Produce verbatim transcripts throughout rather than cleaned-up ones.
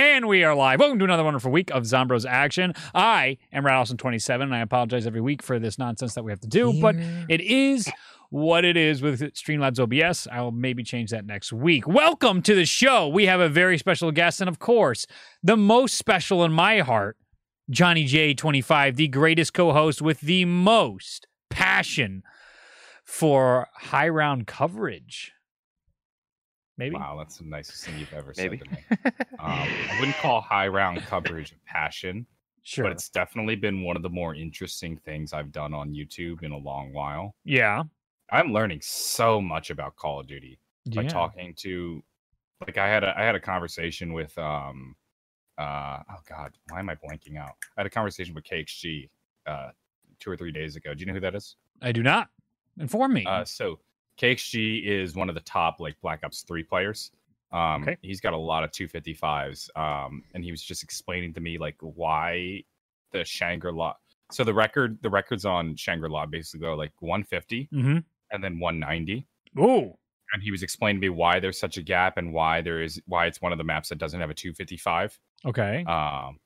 And we are live. Welcome to another wonderful week of Zombros Action. I am Radolson twenty-seven, and I apologize every week for this nonsense that we have to do, yeah. But it is what it is with Streamlabs O B S. I'll maybe change that next week. Welcome to the show. We have a very special guest, and of course, the most special in my heart, Johnny J twenty-five, the greatest co-host with the most passion for high-round coverage. Maybe. Wow, that's the nicest thing you've ever Maybe. said to me. um, I wouldn't call high round coverage a passion, sure, but it's definitely been one of the more interesting things I've done on YouTube in a long while. Yeah, I'm learning so much about Call of Duty yeah. by talking to, like, I had a I had a conversation with um, uh, oh god, why am I blanking out? I had a conversation with K X G uh, two or three days ago. Do you know who that is? I do not. Inform me. Uh, so. K X G is one of the top, like, Black Ops three players. Um, okay. He's got a lot of two fifty-fives, um, and he was just explaining to me, like, why the Shangri-La. So the record, the records on Shangri-La basically are like one fifty mm-hmm. and then one ninety. Ooh. And he was explaining to me why there's such a gap and why there is why it's one of the maps that doesn't have a two fifty-five. Okay. Um,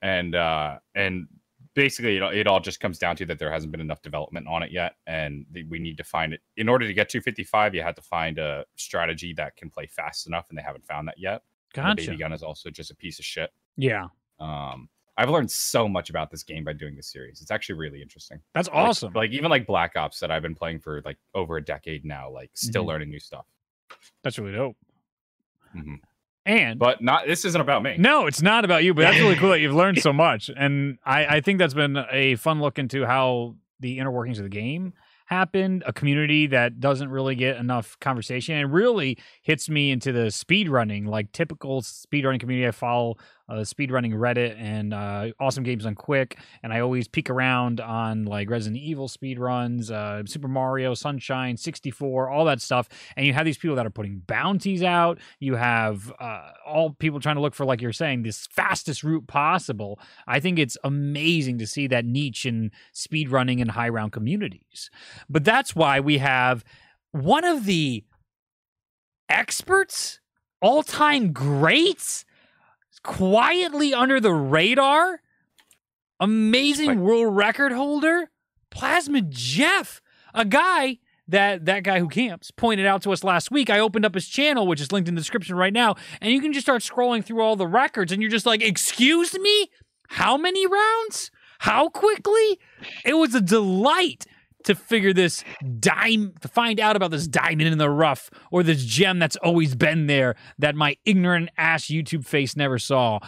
and uh, and. Basically, it, it all just comes down to that there hasn't been enough development on it yet, and th- we need to find it. In order to get two fifty-five, you have to find a strategy that can play fast enough, and they haven't found that yet. Gotcha. And the baby gun is also just a piece of shit. Yeah. Um, I've learned so much about this game by doing this series. It's actually really interesting. That's awesome. Like, like even like Black Ops that I've been playing for like over a decade now, like still mm-hmm. learning new stuff. That's really dope. Mm-hmm. And but not this isn't about me. No, it's not about you, but that's really cool that you've learned so much. And I, I think that's been a fun look into how the inner workings of the game happened, a community that doesn't really get enough conversation. It really hits me into the speedrunning, like typical speedrunning community. I follow uh, speedrunning Reddit and uh, Awesome Games on Quick, and I always peek around on like Resident Evil speedruns, uh, Super Mario, Sunshine, sixty-four, all that stuff. And you have these people that are putting bounties out. You have uh, all people trying to look for, like you're saying, this fastest route possible. I think it's amazing to see that niche in speedrunning and high round communities. But that's why we have one of the experts, all-time greats, quietly under the radar, amazing like, world record holder, Plasmid Jeff, a guy that that guy who camps pointed out to us last week. I opened up his channel, which is linked in the description right now, and you can just start scrolling through all the records, and you're just like, excuse me? How many rounds? How quickly? It was a delight to figure this dime, to find out about this diamond in the rough or this gem that's always been there that my ignorant ass YouTube face never saw.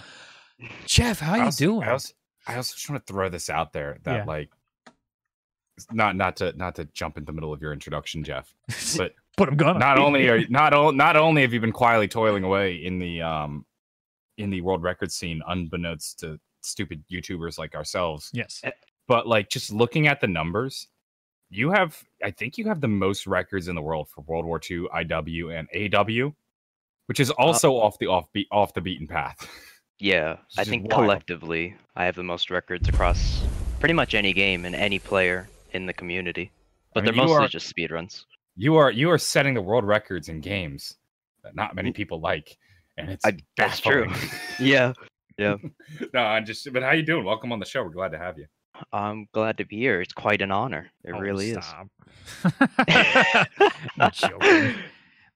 Jeff, how you also, doing? I also, I also just want to throw this out there that yeah. like, not not to not to jump in the middle of your introduction, Jeff, but but I'm gonna. Not only are you, not o- not only have you been quietly toiling away in the um in the world record scene, unbeknownst to stupid YouTubers like ourselves. Yes, but like just looking at the numbers. You have, I think you have the most records in the world for World War Two, I W, and A W, which is also uh, off the off be- off the beaten path. Yeah, I think wild. Collectively, I have the most records across pretty much any game and any player in the community. But I mean, they're mostly are, just speedruns. You are you are setting the world records in games that not many people like, and it's I, that's true. yeah, yeah. No, I'm just. But how you doing? Welcome on the show. We're glad to have you. I'm glad to be here. It's quite an honor. It oh, really stop. is. Not joking.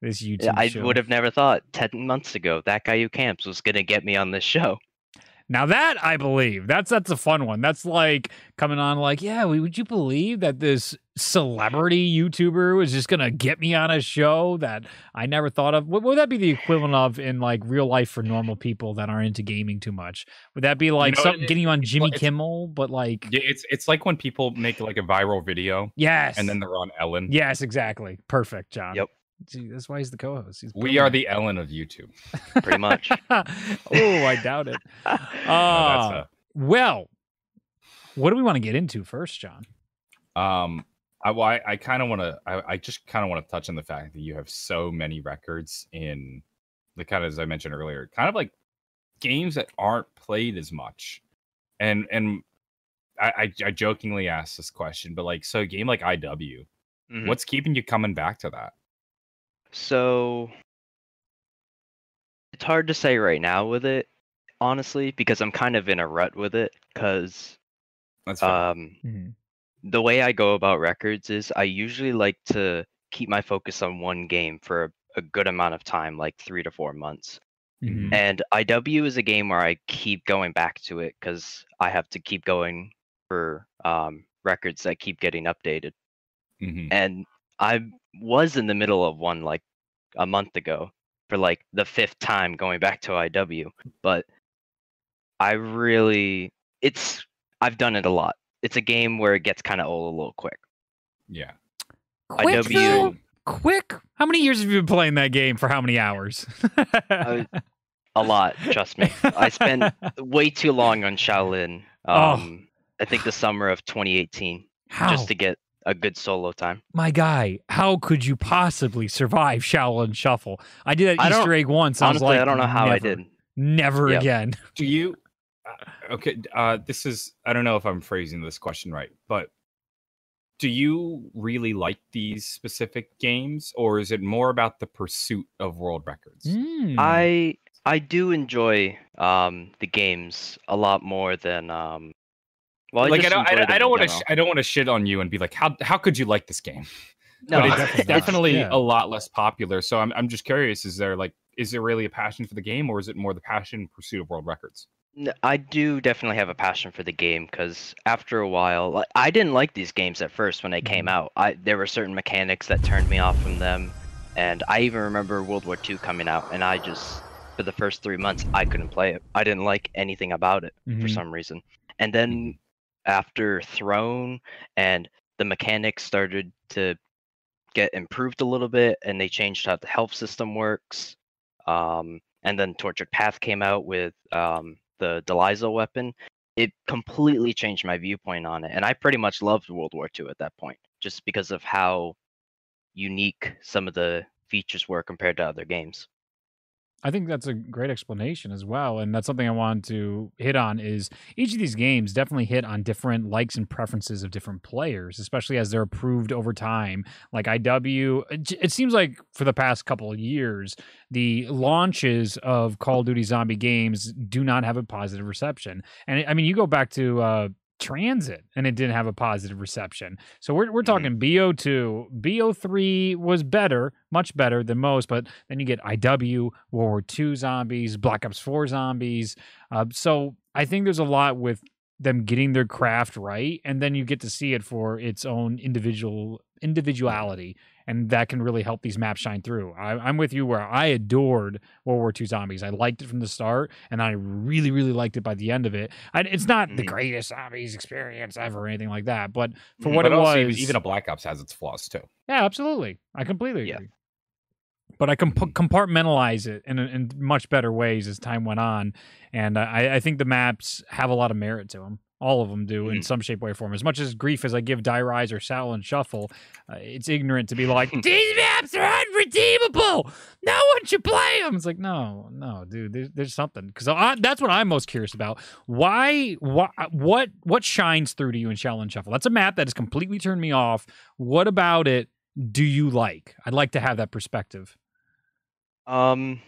This YouTube yeah, I show. would have never thought ten months ago that guy who camps was going to get me on this show. Now that, I believe, that's that's a fun one. That's like coming on like, yeah, would you believe that this celebrity YouTuber was just going to get me on a show that I never thought of? What would that be the equivalent of in like real life for normal people that aren't into gaming too much? Would that be like you know, something it, getting you on Jimmy like, Kimmel, but like... It's it's like when people make like a viral video. Yes. And then they're on Ellen. Yes, exactly. Perfect, John. Yep. Gee, that's why he's the co-host. He's we are the Ellen of YouTube. Pretty much. Oh, I doubt it. Uh, no, a... Well, what do we want to get into first, John? Um, I well, I, I kind of want to, I, I just kind of want to touch on the fact that you have so many records in the kind of, as I mentioned earlier, kind of like games that aren't played as much. And and I, I, I jokingly asked this question, but like, so a game like I W, mm-hmm. what's keeping you coming back to that? So, it's hard to say right now with it. honestly, because I'm kind of in a rut with it. Because um, mm-hmm. the way I go about records is I usually like to keep my focus on one game for a, a good amount of time, like three to four months. Mm-hmm. And I W is a game where I keep going back to it because I have to keep going for um, records that keep getting updated. Mm-hmm. And I was in the middle of one like a month ago for like the fifth time going back to I W, but I really, it's, I've done it a lot. It's a game where it gets kind of old a little quick. Yeah. Quick, I W, though? Quick? How many years have you been playing that game for how many hours? I, a lot, trust me. I spent way too long on Shaolin. Um, oh. I think the summer of twenty eighteen. How? Just to get a good solo time. My guy, how could you possibly survive Shaolin Shuffle? I did that Easter egg once. I was honestly, like, I don't know how never, I did. Never yep. again. Do you? Okay, uh, this is, I don't know if I'm phrasing this question right, but do you really like these specific games, or is it more about the pursuit of world records? Mm. I I do enjoy um, the games a lot more than. Um, Well, like I, I don't, I, I don't want to, I don't want to shit on you and be like, how how could you like this game? No, but it's, it's definitely yeah. a lot less popular. So I'm, I'm just curious: is there like, is there really a passion for the game, or is it more the passion pursuit of world records? I do definitely have a passion for the game because after a while, like, I didn't like these games at first when they came out. I there were certain mechanics that turned me off from them, and I even remember World War Two coming out, and I just for the first three months I couldn't play it. I didn't like anything about it mm-hmm. for some reason, and then. After Throne and the mechanics started to get improved a little bit and they changed how the health system works. Um, and then Tortured Path came out with um, the Deliza weapon. It completely changed my viewpoint on it. And I pretty much loved World War Two at that point, just because of how unique some of the features were compared to other games. I think that's a great explanation as well, and that's something I wanted to hit on is each of these games definitely hit on different likes and preferences of different players, especially as they're improved over time. Like I W, it seems like for the past couple of years, the launches of Call of Duty zombie games do not have a positive reception. And I mean, you go back to... Uh, Transit, and it didn't have a positive reception. So we're we're talking B O two. B O three was better, much better than most, but then you get I W, World War Two zombies, Black Ops four zombies. Uh, so I think there's a lot with them getting their craft right, and then you get to see it for its own individual individuality, and that can really help these maps shine through. I, I'm with you where I adored World War Two zombies. I liked it from the start, and I really, really liked it by the end of it. I, it's not the greatest zombies experience ever or anything like that, but for what but it also, was... Even a Black Ops has its flaws, too. Yeah, absolutely. I completely agree. Yeah. But I comp- compartmentalize it in, in much better ways as time went on, and I, I think the maps have a lot of merit to them. All of them do in some shape, way, or form. As much as grief as I give Die Rise or Shaolin Shuffle, uh, it's ignorant to be like, these maps are unredeemable! No one should play them! It's like, no, no, dude, there's, there's something. Because that's what I'm most curious about. Why, why, what what shines through to you in Shaolin Shuffle? That's a map that has completely turned me off. What about it do you like? I'd like to have that perspective. Um...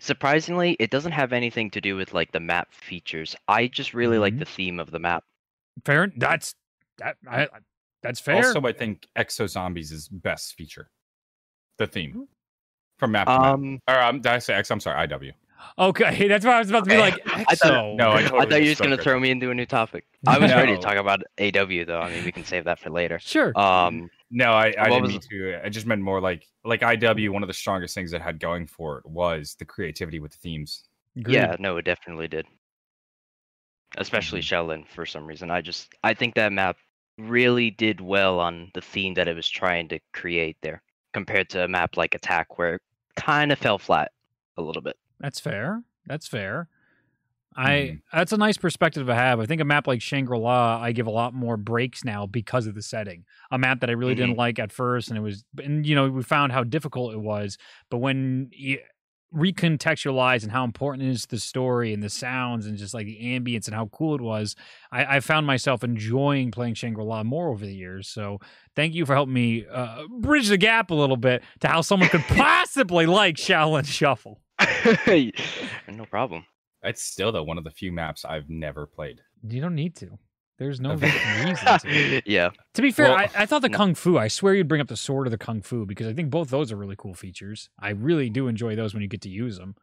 Surprisingly, it doesn't have anything to do with like the map features. I just really mm-hmm. like the theme of the map. Fair. That's that. I, that's fair. Also, I think Exo Zombies is best feature. The theme from map. Um. To map. Or um, did I say X? I'm sorry. I W. Okay, that's what I was about to be like. Exo. I thought, no, I, totally I thought you were just gonna throw me into a new topic. I was no. ready to talk about A W though. I mean, we can save that for later. Sure. Um. No, I, I didn't mean to. I just meant more like like I W. One of the strongest things it had going for it was the creativity with the themes. Agreed. Yeah, no, it definitely did. Especially Shaolin for some reason. I just I think that map really did well on the theme that it was trying to create there, compared to a map like Attack, where it kind of fell flat a little bit. That's fair. That's fair. I that's a nice perspective to have. I think a map like Shangri-La, I give a lot more breaks now because of the setting. A map that I really mm-hmm. didn't like at first, and it was, and you know, we found how difficult it was. But when you recontextualize and how important it is to the story and the sounds and just like the ambience and how cool it was, I, I found myself enjoying playing Shangri-La more over the years. So thank you for helping me uh, bridge the gap a little bit to how someone could possibly like Shaolin Shuffle. No problem. It's still though one of the few maps I've never played. You don't need to. There's no reason to. Yeah. To be fair, well, I, I thought the no. Kung Fu, I swear you'd bring up the sword or the Kung Fu, because I think both those are really cool features. I really do enjoy those when you get to use them.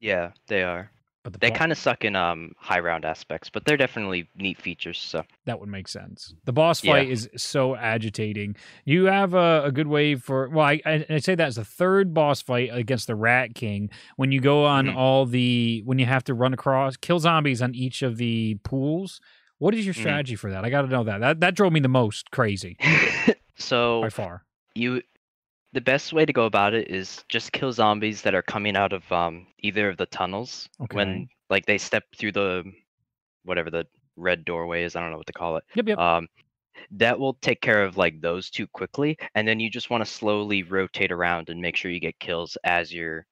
Yeah, they are. But the They boss... kind of suck in um, high round aspects, but they're definitely neat features. So that would make sense. The boss fight yeah. is so agitating. You have a, a good way for... Well, I, I, I say that as the third boss fight against the Rat King. When you go on mm-hmm. all the... When you have to run across... Kill zombies on each of the pools... What is your strategy mm. for that? I got to know that. That that drove me the most crazy. So by far, you the best way to go about it is just kill zombies that are coming out of um either of the tunnels okay. when like they step through the whatever the red doorway is. I don't know what to call it. Yep, yep. Um, that will take care of like those two quickly, and then you just want to slowly rotate around and make sure you get kills as you're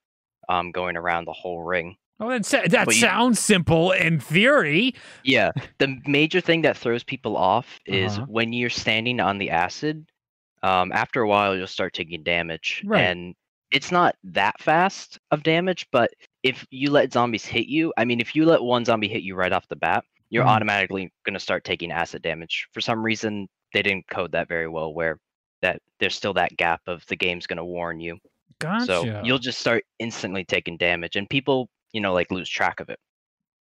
um going around the whole ring. Oh, that that sounds simple in theory. Yeah. The major thing that throws people off is uh-huh. when you're standing on the acid, um, after a while you'll start taking damage. Right. And it's not that fast of damage, but if you let zombies hit you, I mean, if you let one zombie hit you right off the bat, you're mm-hmm. automatically going to start taking acid damage. For some reason, they didn't code that very well where that there's still that gap of the game's going to warn you. Gotcha. So you'll just start instantly taking damage, and people... you know, like lose track of it.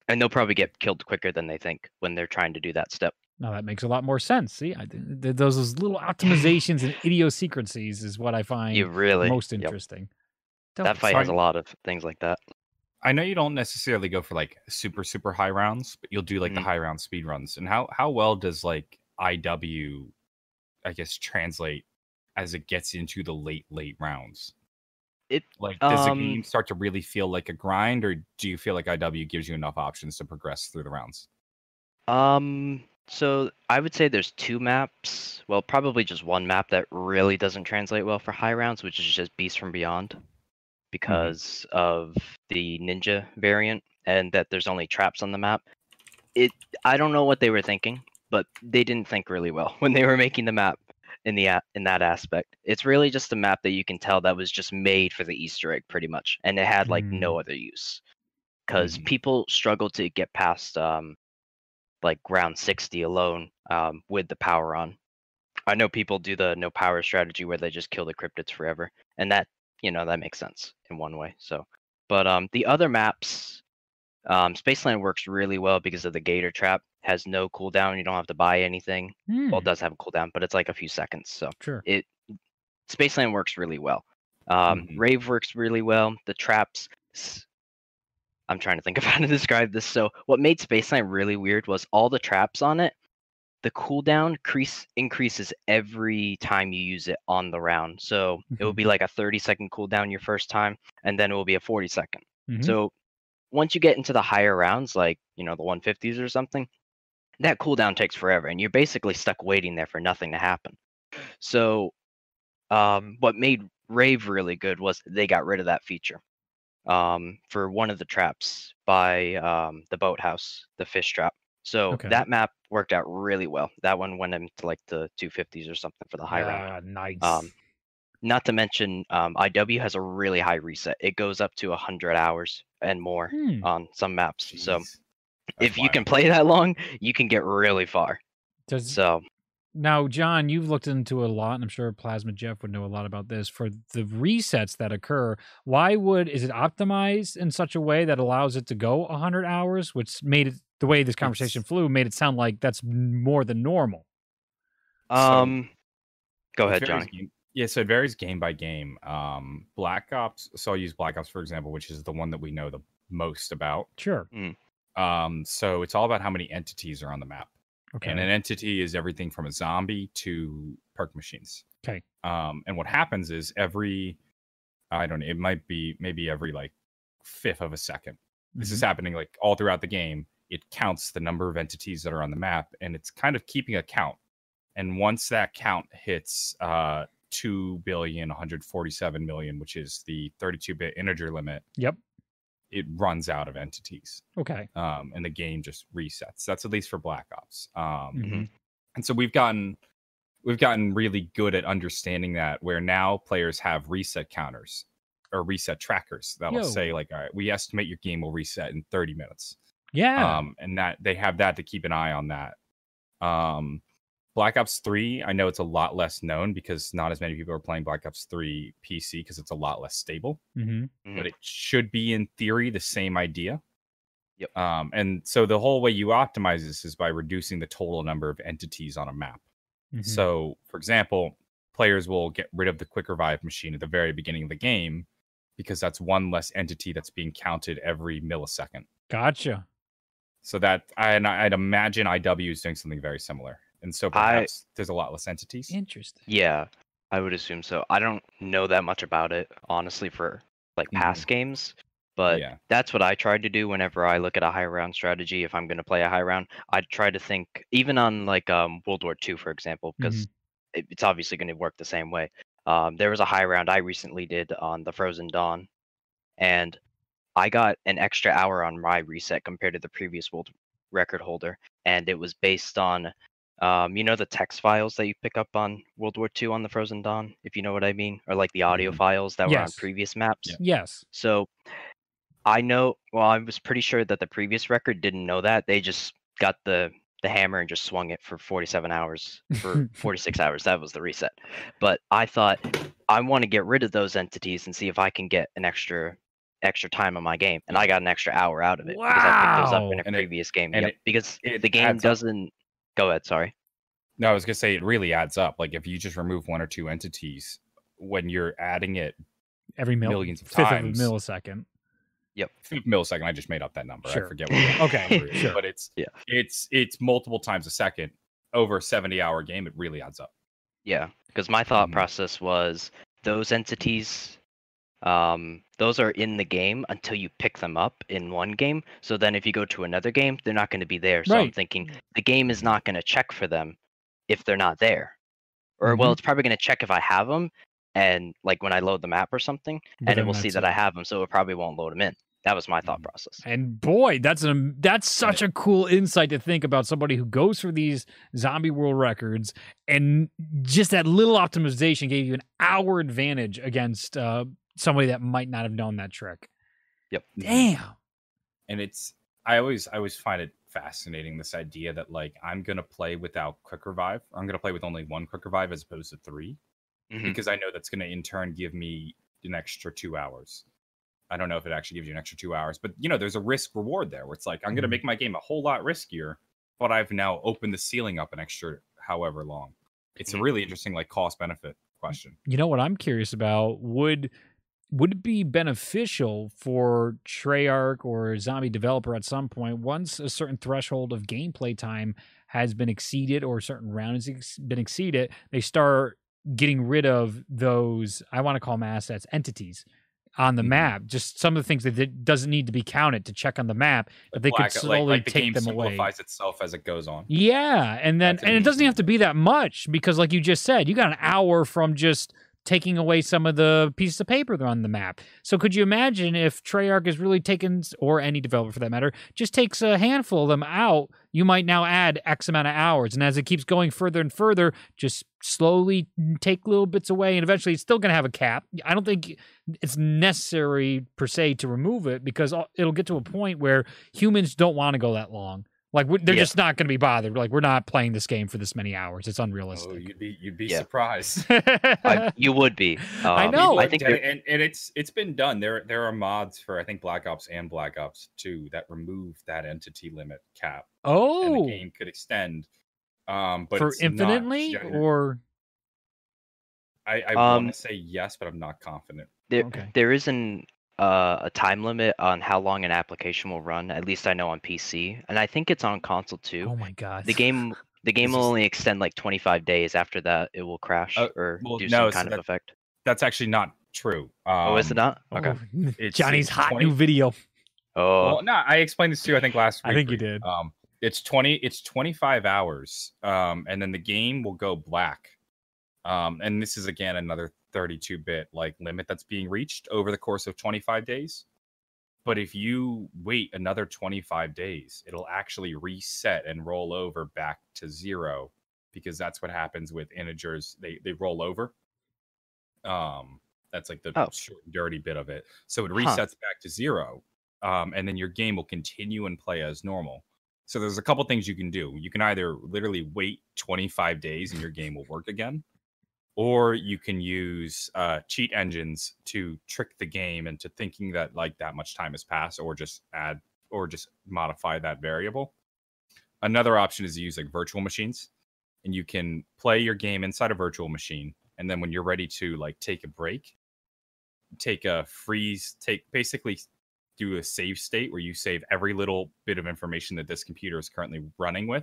And they'll probably get killed quicker than they think when they're trying to do that step. No, that makes a lot more sense. See, I, th those, those little optimizations and idiosyncrasies is what I find you really, most interesting. Yep. That fight sorry. has a lot of things like that. I know you don't necessarily go for like super, super high rounds, but you'll do like mm-hmm. the high round speed runs. And how, how well does like I W, I guess, translate as it gets into the late, late rounds? It, like, does the um, game start to really feel like a grind, or do you feel like I W gives you enough options to progress through the rounds? Um, so I would say there's two maps. Well, probably just one map that really doesn't translate well for high rounds, which is just Beast from Beyond, because mm-hmm. of the ninja variant and that there's only traps on the map. It, I don't know what they were thinking, but they didn't think really well when they were making the map. In the in that aspect, it's really just a map that you can tell that was just made for the Easter egg, pretty much, and it had like mm. no other use, because mm. people struggle to get past um, like round sixty alone um, with the power on. I know people do the no power strategy where they just kill the cryptids forever, and that you know that makes sense in one way. So, but um, the other maps, um, Spaceland works really well because of the gator trap. Has no cooldown. You don't have to buy anything. Mm. Well, it does have a cooldown, but it's like a few seconds. So sure. it Spaceland works really well. Um, mm-hmm. Rave works really well. The traps. I'm trying to think of how to describe this. So what made Spaceland really weird was all the traps on it. The cooldown crease increases every time you use it on the round. So mm-hmm. it will be like a thirty second cooldown your first time, and then it will be a forty second. Mm-hmm. So once you get into the higher rounds, like you know the one fifties or something. That cooldown takes forever, and you're basically stuck waiting there for nothing to happen. So um, what made Rave really good was they got rid of that feature um, for one of the traps by um, the boathouse, the fish trap. So okay. that map worked out really well. That one went into like the two fifties or something for the high yeah, round. Nice. Um, not to mention um, I W has a really high reset. It goes up to one hundred hours and more hmm. on some maps. Jeez. So. That's if wild. You can play that long, you can get really far. Does, so now, John, you've looked into a lot, and I'm sure Plasmid Jeff would know a lot about this. For the resets that occur, why would is it optimized in such a way that allows it to go one hundred hours, which made it the way this conversation flew made it sound like that's more than normal. Um, so, go ahead, John. Yeah, so it varies game by game. Um, Black Ops. So I'll use Black Ops for example, which is the one that we know the most about. Sure. Mm. Um, so it's all about how many entities are on the map. Okay. And an entity is everything from a zombie to perk machines. Okay. Um, and what happens is every, I don't know, it might be maybe every like fifth of a second. Mm-hmm. This is happening like all throughout the game. It counts the number of entities that are on the map, and it's kind of keeping a count. And once that count hits uh, two billion, one hundred forty-seven million, which is the thirty-two bit integer limit. Yep. It runs out of entities. Okay. Um, and the game just resets. That's at least for Black Ops. Um, mm-hmm. And so we've gotten we've gotten really good at understanding that, where now players have reset counters. or reset trackers that'll Yo. say like, all right, we estimate your game will reset in thirty minutes. Yeah. Um, and that they have that to keep an eye on that. Um, Black Ops three, I know it's a lot less known because not as many people are playing Black Ops three P C because it's a lot less stable. Mm-hmm. But it should be, in theory, the same idea. Yep. Um, and so the whole way you optimize this is by reducing the total number of entities on a map. Mm-hmm. So, for example, players will get rid of the quick revive machine at the very beginning of the game because that's one less entity that's being counted every millisecond. Gotcha. So that, and I'd imagine I W is doing something very similar. And so perhaps I, there's a lot less entities. Interesting. Yeah, I would assume so. I don't know that much about it, honestly, for like past mm-hmm. games. But yeah. that's what I tried to do whenever I look at a high round strategy. If I'm going to play a high round, I try to think, even on like um, World War Two, for example, because mm-hmm. it, it's obviously going to work the same way. Um, there was a high round I recently did on the Frozen Dawn, and I got an extra hour on my reset compared to the previous world record holder. And it was based on... Um, you know the text files that you pick up on World War Two on the Frozen Dawn, if you know what I mean? Or like the audio files that yes. were on previous maps? Yeah. Yes. So I know, well, I was pretty sure that the previous record didn't know that. They just got the, the hammer and just swung it for forty-seven hours, for forty-six hours. That was the reset. But I thought, I want to get rid of those entities and see if I can get an extra... extra time on my game, and I got an extra hour out of it wow. because I picked those up in a and previous it, game. And yep. it, because it the game doesn't up. Go ahead, sorry. No, I was gonna say it really adds up. Like if you just remove one or two entities, when you're adding it every mil- millions of fifth times, of a millisecond. Yep, fifth millisecond. I just made up that number. Sure. I forget what. That okay, number is, sure. But it's yeah. it's it's multiple times a second over a seventy-hour game. It really adds up. Yeah, because my thought mm-hmm. process was those entities. Um, those are in the game until you pick them up in one game. So then if you go to another game, they're not going to be there. So right. I'm thinking the game is not going to check for them if they're not there. Or, mm-hmm. well, it's probably going to check if I have them and like when I load the map or something, but and it will see that it. I have them. So it probably won't load them in. That was my thought process. And boy, that's an that's such a cool insight to think about somebody who goes for these zombie world records, and just that little optimization gave you an hour advantage against, uh, somebody that might not have known that trick. Yep. Damn. And it's, I always, I always find it fascinating, this idea that like, I'm going to play without quick revive. I'm going to play with only one quick revive as opposed to three, mm-hmm. because I know that's going to in turn give me an extra two hours. I don't know if it actually gives you an extra two hours, but you know, there's a risk reward there where it's like, I'm mm-hmm. going to make my game a whole lot riskier, but I've now opened the ceiling up an extra however long. It's mm-hmm. a really interesting, like cost benefit question. You know what I'm curious about? Would, Would it be beneficial for Treyarch or a zombie developer at some point, once a certain threshold of gameplay time has been exceeded or a certain round has ex- been exceeded, they start getting rid of those, I want to call them assets, entities on the mm-hmm. map, just some of the things that doesn't need to be counted to check on the map, but they Black, could slowly like, like the take game them away. Simplifies itself as it goes on. Yeah, and then That's and amazing. It doesn't have to be that much because like you just said, you got an hour from just... taking away some of the pieces of paper that are on the map. So could you imagine if Treyarch is really taken, or any developer for that matter, just takes a handful of them out, you might now add X amount of hours. And as it keeps going further and further, just slowly take little bits away, and eventually it's still going to have a cap. I don't think it's necessary per se to remove it, because it'll get to a point where humans don't want to go that long. Like they're yeah. just not going to be bothered. Like we're not playing this game for this many hours. It's unrealistic. Oh, you'd be you'd be yeah. surprised. I, you would be. Um, I know. I think and, and it's it's been done. There there are mods for I think Black Ops and Black Ops two that remove that entity limit cap. Oh, and the game could extend. Um, but for it's infinitely not or. I, I um, want to say yes, but I'm not confident. There okay. there is an. Uh, a time limit on how long an application will run. At least I know on P C, and I think it's on console too. Oh my god! The game, the game will only extend like twenty-five days. After that, it will crash uh, or well, do no, some kind so of that, effect. That's actually not true. Um, oh, is it not? Okay. Oh, it's, Johnny's it's hot twenty new video. Oh well, no! I explained this to you. I think last week. I think you did. Um, it's twenty. It's twenty-five hours. Um, and then the game will go black. Um, and this is again another thirty-two bit like limit that's being reached over the course of twenty-five days. But if you wait another twenty-five days, it'll actually reset and roll over back to zero, because that's what happens with integers. They they roll over. Um, That's like the oh. short and dirty bit of it. So it resets huh. back to zero, um, and then your game will continue and play as normal. So there's a couple things you can do. You can either literally wait twenty-five days and your game will work again, or you can use uh, cheat engines to trick the game into thinking that like that much time has passed, or just add or just modify that variable. Another option is to use like virtual machines, and you can play your game inside a virtual machine. And then when you're ready to like take a break, take a freeze, take basically do a save state where you save every little bit of information that this computer is currently running with,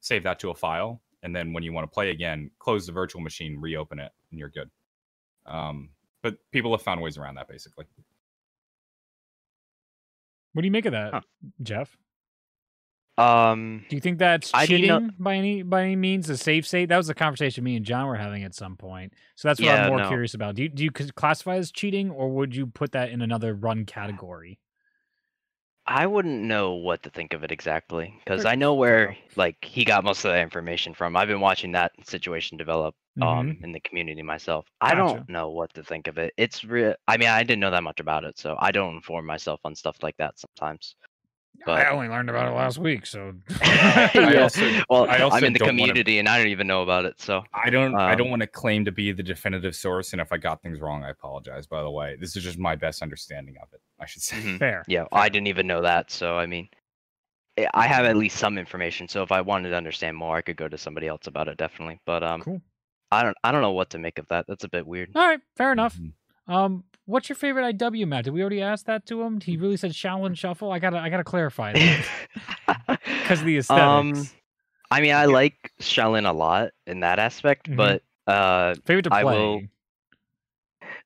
save that to a file. And then when you want to play again, close the virtual machine, reopen it, and you're good. Um, but people have found ways around that basically. What do you make of that, huh. Jeff? Um, do you think that's cheating know... by any by any means? The save state? That was the conversation me and John were having at some point. So that's what yeah, I'm more no. curious about. Do you, do you classify as cheating, or would you put that in another run category? I wouldn't know what to think of it exactly, because I know where like he got most of that information from. I've been watching that situation develop mm-hmm. um, in the community myself. Gotcha. I don't know what to think of it. It's real. I mean, I didn't know that much about it, so I don't inform myself on stuff like that sometimes. But I only learned about it last week, so I also, well, I also I'm in the community wanna, and I don't even know about it. So I don't um, I don't want to claim to be the definitive source, and if I got things wrong, I apologize, by the way. This is just my best understanding of it, I should say. Mm-hmm. Fair. Yeah, fair. I didn't even know that, so I mean I have at least some information, so if I wanted to understand more, I could go to somebody else about it definitely. But um cool. I don't I don't know what to make of that. That's a bit weird. All right, fair enough. Mm-hmm. Um What's your favorite I W map? Did we already ask that to him? He really said Shaolin Shuffle. I gotta, I gotta clarify that because of the aesthetics. Um, I mean, I like Shaolin a lot in that aspect, mm-hmm. but uh, favorite to play. I will...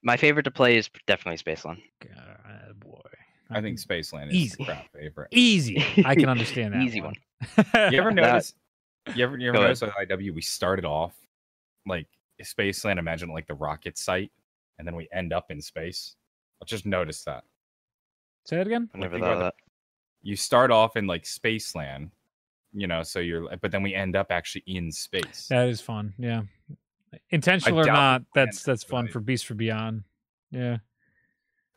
My favorite to play is definitely Spaceland. God, boy, I think Spaceland is Easy. crap favorite. Easy, I can understand that. Easy one. one. You ever notice? That... You ever, you ever notice at I W we started off like Spaceland? Imagine like the rocket site. And then we end up in space. I'll just notice that. Say that again? I never thought of that. You start off in like Spaceland, you know, so you're, but then we end up actually in space. That is fun. Yeah. Intentional or not, that's that's fun for Beast from Beyond. Yeah.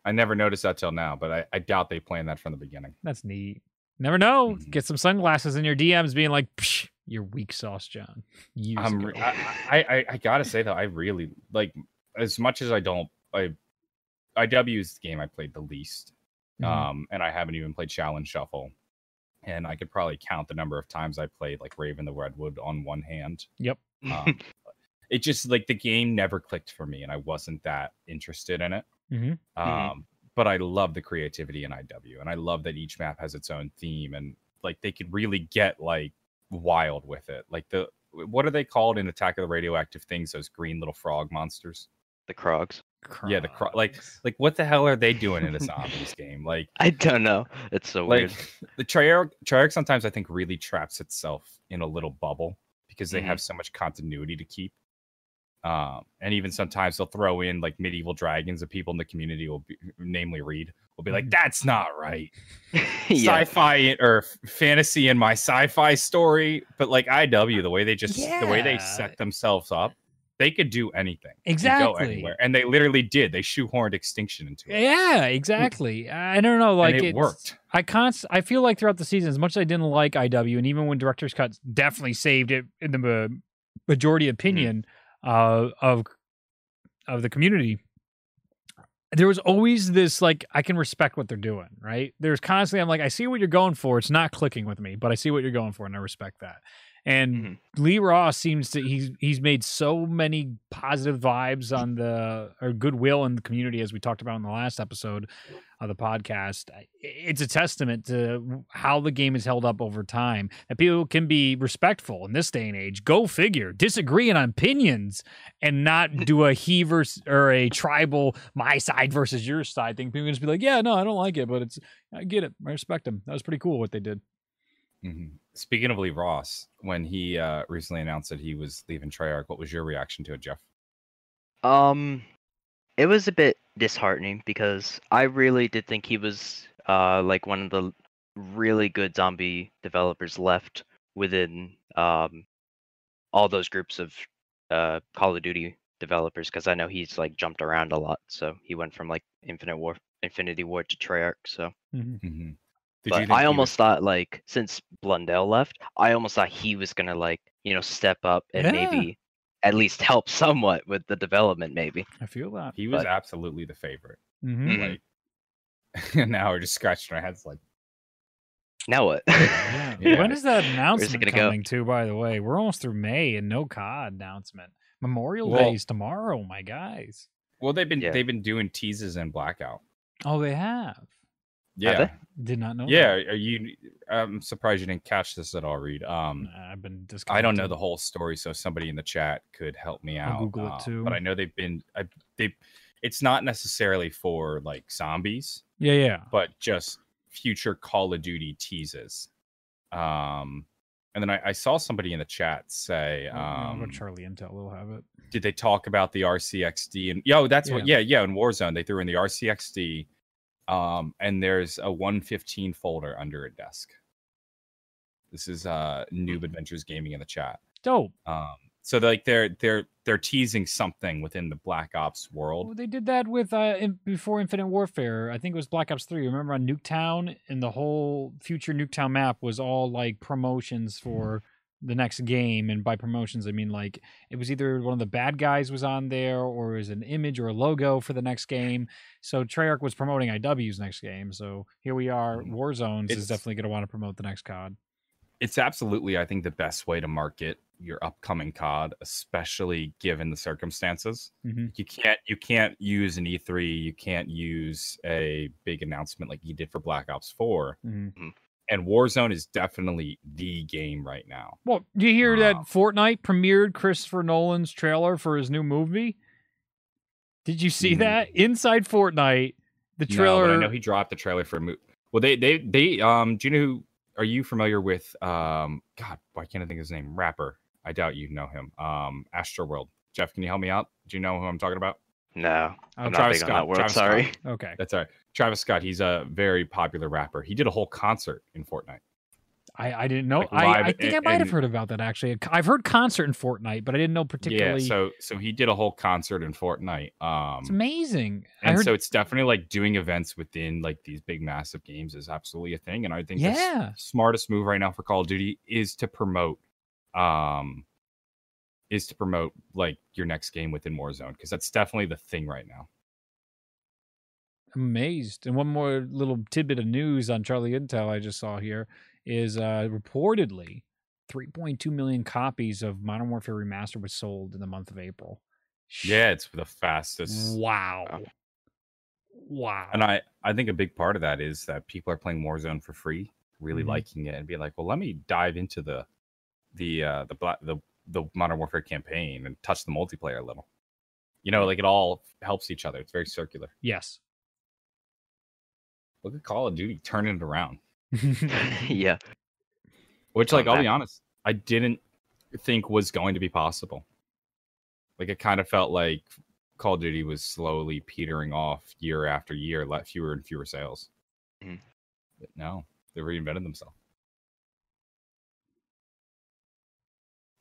I never noticed that till now, but I, I doubt they planned that from the beginning. That's neat. Never know. Mm-hmm. Get some sunglasses in your D Ms being like, psh, you're weak sauce, John. I'm re- I, I, I gotta say though, I really like, as much as I don't, I, I W is the game I played the least. Mm-hmm. Um, and I haven't even played Shaolin Shuffle. And I could probably count the number of times I played like Rave in the Redwood on one hand. Yep. Um, it just like the game never clicked for me and I wasn't that interested in it. Mm-hmm. Um, mm-hmm. But I love the creativity in I W and I love that each map has its own theme and like they could really get like wild with it. Like the, what are they called in Attack of the Radioactive Things? Those green little frog monsters. The Krogs. Krogs. Yeah, the Krogs. Like, like, what the hell are they doing in a zombies game? Like, I don't know. It's so like, weird. The Treyarch, Treyarch sometimes I think really traps itself in a little bubble because they mm-hmm. have so much continuity to keep. Um, and even sometimes they'll throw in like medieval dragons that people in the community will, be, namely Reed, will be like, "That's not right." yeah. Sci-fi or fantasy in my sci-fi story, but like I W, the way they just yeah. the way they set themselves up. They could do anything. Exactly. They go anywhere. And they literally did. They shoehorned extinction into it. Yeah, exactly. I don't know. Like and it worked. I const- I feel like throughout the season, as much as I didn't like I W, and even when Director's Cut definitely saved it in the majority opinion mm-hmm. uh, of of the community, there was always this, like, I can respect what they're doing, right? There's constantly, I'm like, I see what you're going for. It's not clicking with me, but I see what you're going for, and I respect that. And mm-hmm. Lee Ross seems to he's he's made so many positive vibes on the or goodwill in the community, as we talked about in the last episode of the podcast. It's a testament to how the game is held up over time that people can be respectful in this day and age. Go figure, disagreeing on opinions and not do a he versus or a tribal my side versus your side thing. People can just be like, yeah, no, I don't like it, but it's I get it, I respect them. That was pretty cool what they did. Mm-hmm. Speaking of Lee Ross, when he uh, recently announced that he was leaving Treyarch, what was your reaction to it, Jeff? Um, it was a bit disheartening because I really did think he was uh, like one of the really good zombie developers left within um, all those groups of uh, Call of Duty developers, because I know he's like jumped around a lot. So he went from like Infinite War, Infinity War to Treyarch. So, mm-hmm. but I almost was... thought like since Blundell left, I almost thought he was gonna like you know step up and yeah. maybe at least help somewhat with the development. Maybe I feel that he was but... absolutely the favorite. Mm-hmm. Like, and now we're just scratching our heads like, now what? yeah. Yeah. When is that announcement gonna coming go? to, by the way? We're almost through May and no C O D announcement. Memorial well, Day's tomorrow, my guys. Well, they've been yeah. they've been doing teases in Blackout. Oh, they have? Yeah. Have they? Did not know Yeah, that. Are you I'm surprised you didn't catch this at all, Reed. Um I've been disconnected. I don't know the whole story, so somebody in the chat could help me out. I'll Google um, it too. But I know they've been I, they it's not necessarily for like zombies. Yeah, yeah. But just future Call of Duty teases, um and then I, I saw somebody in the chat say um Charlie Intel will have it. Did they talk about the R C X D? And yo, that's yeah. what yeah yeah in Warzone they threw in the R C X D, um and there's a one fifteen folder under a desk. This is uh Noob Adventures Gaming in the chat. Dope. um So they're like they're they're they're teasing something within the Black Ops world. Well, they did that with uh, in, before Infinite Warfare. I think it was Black Ops three. Remember on Nuketown, and the whole future Nuketown map was all like promotions for the next game. And by promotions, I mean like it was either one of the bad guys was on there, or it was an image or a logo for the next game. So Treyarch was promoting I W's next game. So here we are. Warzone is definitely going to want to promote the next C O D. It's absolutely, I think, the best way to market your upcoming C O D, especially given the circumstances. Mm-hmm. You can't you can't use an E three, you can't use a big announcement like you did for Black Ops four. Mm-hmm. And Warzone is definitely the game right now. Well, do you hear um, that Fortnite premiered Christopher Nolan's trailer for his new movie? Did you see mm-hmm. that? Inside Fortnite, the trailer. No, but I know he dropped the trailer for a movie. Well, they they they um do you know who Are you familiar with, um, God, why can't I think of his name? Rapper. I doubt you know him. Um, Astroworld. Jeff, can you help me out? Do you know who I'm talking about? No. I'm, I'm Travis not big on that world. Travis sorry. Scott. Okay. That's all right. Travis Scott, he's a very popular rapper. He did a whole concert in Fortnite. I, I didn't know. Like I, I think and, I might have heard about that, actually. I've heard concert in Fortnite, but I didn't know particularly. Yeah, so so he did a whole concert in Fortnite. Um, it's amazing. And I heard... so it's definitely like doing events within like these big, massive games is absolutely a thing. And I think yeah. the smartest move right now for Call of Duty is to promote, um, is to promote like your next game within Warzone, because that's definitely the thing right now. Amazed. And one more little tidbit of news on Charlie Intel I just saw here. Is uh, reportedly three point two million copies of Modern Warfare Remastered was sold in the month of April. Yeah, it's the fastest. Wow. Wow. wow. And I, I think a big part of that is that people are playing Warzone for free, really mm-hmm. liking it, and being like, well, let me dive into the the uh, the, Black, the the Modern Warfare campaign and touch the multiplayer a little. You know, like it all helps each other. It's very circular. Yes. Look at Call of Duty turning it around. yeah which like I'll be honest, I didn't think was going to be possible. Like it kind of felt like Call of Duty was slowly petering off year after year, let fewer and fewer sales. Mm-hmm. But no, they reinvented themselves.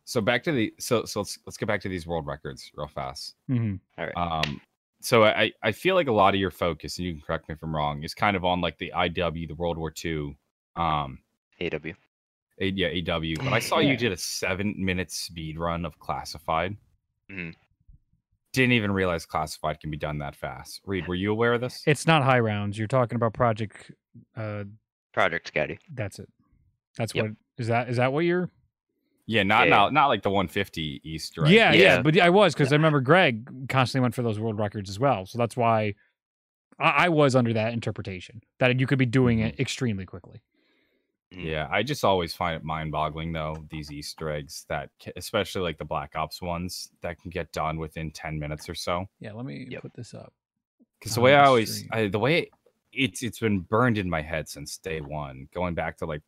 So back to the so so let's let's get back to these world records real fast. Mm-hmm. All right. um So I, I feel like a lot of your focus, and you can correct me if I'm wrong, is kind of on like the I W, the World War Two, um, A W, a, yeah, A W. But I saw yeah. you did a seven-minute speed run of Classified. Mm. Didn't even realize Classified can be done that fast. Reed, were you aware of this? It's not high rounds. You're talking about Project, uh, Project Scotty. That's it. That's yep. what is that? Is that what you're? Yeah, not yeah. Not, not like the one fifty East, right? Yeah, yeah, yeah. But I was, because I remember Greg constantly went for those world records as well. So that's why I, I was under that interpretation, that you could be doing mm-hmm. it extremely quickly. Yeah, I just always find it mind-boggling, though, these Easter eggs, that especially like the Black Ops ones, that can get done within ten minutes or so. Yeah, let me yep. put this up. Because the way I always, I, the way it's it's been burned in my head since day one, going back to like,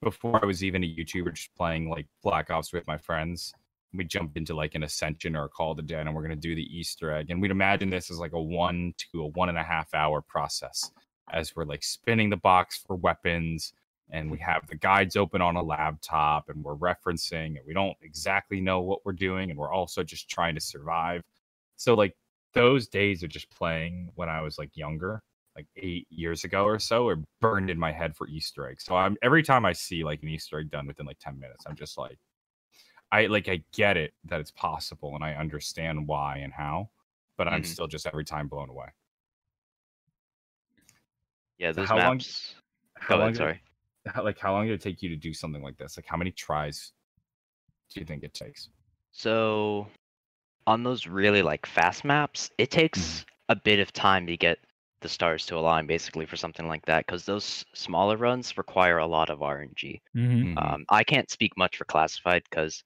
before I was even a YouTuber, just playing like Black Ops with my friends, we jumped into like an Ascension or a Call of the Dead, and we're going to do the Easter egg. And we'd imagine this as like a one to a one and a half hour process as we're like spinning the box for weapons, and we have the guides open on a laptop, and we're referencing, and we don't exactly know what we're doing, and we're also just trying to survive. So like those days of just playing when I was like younger, like eight years ago or so, are burned in my head for Easter eggs. So I'm every time I see like an Easter egg done within like ten minutes, I'm just like, I like I get it that it's possible and I understand why and how, but mm-hmm. I'm still just every time blown away. Yeah, those how maps. Long, how Go long? Ahead, sorry. Did, how, like, how long did it take you to do something like this? Like, how many tries do you think it takes? So, on those really like fast maps, it takes mm-hmm. a bit of time to get the stars to align, basically, for something like that, because those smaller runs require a lot of R N G. Mm-hmm. Um, I can't speak much for Classified because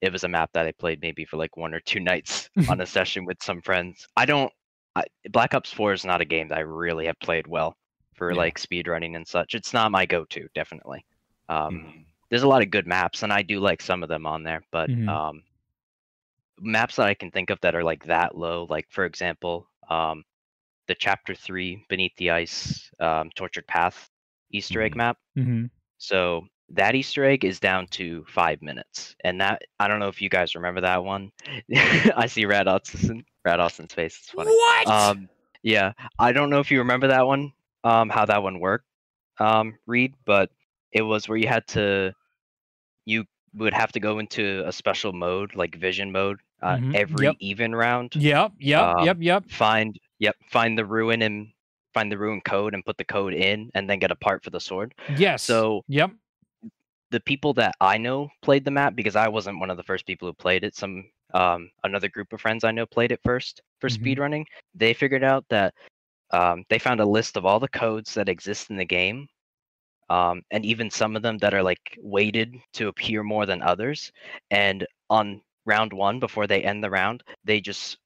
it was a map that I played maybe for like one or two nights on a session with some friends. I don't. I, Black Ops four is not a game that I really have played well for yeah. like speedrunning and such. It's not my go-to, definitely. Um, mm-hmm. There's a lot of good maps, and I do like some of them on there, but mm-hmm. um, maps that I can think of that are like that low, like for example, um, the Chapter three Beneath the Ice um, Tortured Path Easter mm-hmm. egg map. Mm-hmm. So that Easter egg is down to five minutes. And that, I don't know if you guys remember that one. I see Rad Austin, Rad Austin's face. It's funny. What? Um, yeah, I don't know if you remember that one, um, how that one worked, um, Reed, but it was where you had to, you would have to go into a special mode, like vision mode, uh, mm-hmm. every yep. even round. Yep, yep, um, yep, yep. Find, yep, find the ruin and find the ruin code and put the code in and then get a part for the sword. Yes. So, yep. The people that I know played the map, because I wasn't one of the first people who played it. Some um, another group of friends I know played it first for mm-hmm. speedrunning. They figured out that um, they found a list of all the codes that exist in the game, um, and even some of them that are like weighted to appear more than others. And on round one, before they end the round, they just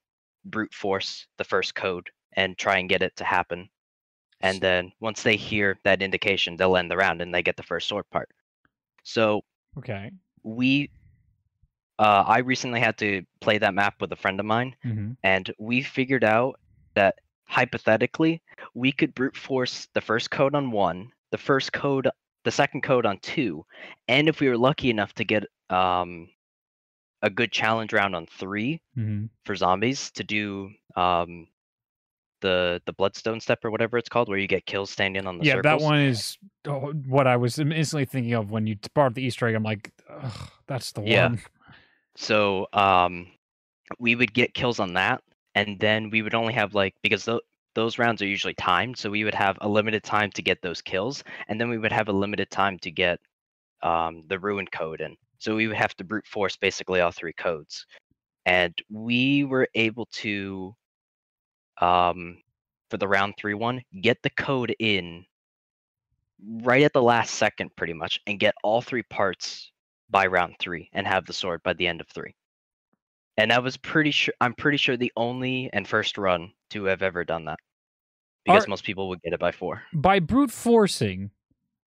brute force the first code and try and get it to happen. And then once they hear that indication, they'll end the round and they get the first sword part. So okay, we, uh, I recently had to play that map with a friend of mine, mm-hmm. and we figured out that hypothetically we could brute force the first code on one, the first code, the second code on two, and if we were lucky enough to get um, a good challenge round on three mm-hmm. for zombies to do um, the the Bloodstone Step or whatever it's called, where you get kills standing on the yeah, circles. Yeah, that one is. Oh, what I was instantly thinking of when you borrowed the Easter egg, I'm like, ugh, that's the yeah. one. So um, we would get kills on that, and then we would only have like, because th- those rounds are usually timed, so we would have a limited time to get those kills, and then we would have a limited time to get um, the Ruin code in. So we would have to brute force basically all three codes. And we were able to, um, for the round three one, get the code in right at the last second, pretty much, and get all three parts by round three and have the sword by the end of three. And I was pretty sure, I'm pretty sure the only and first run to have ever done that, because are, most people would get it by four. By brute forcing,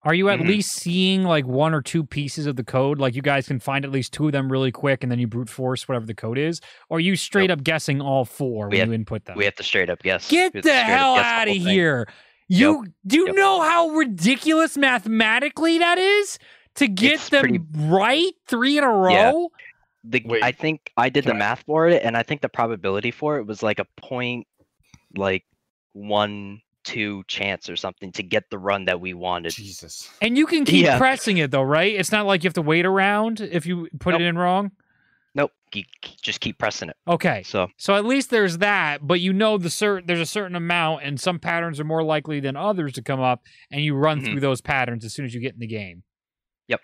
are you at mm-hmm. least seeing like one or two pieces of the code? Like you guys can find at least two of them really quick and then you brute force whatever the code is? Or are you straight nope. up guessing all four we when have, you input them? We have to straight up guess. Get the hell out of here. Thing. You yep. do you yep. know how ridiculous mathematically that is to get it's them pretty... right three in a row? Yeah. The, Wait, I think I did the I... math for it, and I think the probability for it was like a point, like one two chance or something to get the run that we wanted. Jesus. And you can keep yeah. pressing it though, right? It's not like you have to wait around if you put nope. it in wrong. Nope. You just keep pressing it. Okay. So so at least there's that, but you know the certain there's a certain amount, and some patterns are more likely than others to come up, and you run mm-hmm. through those patterns as soon as you get in the game. Yep.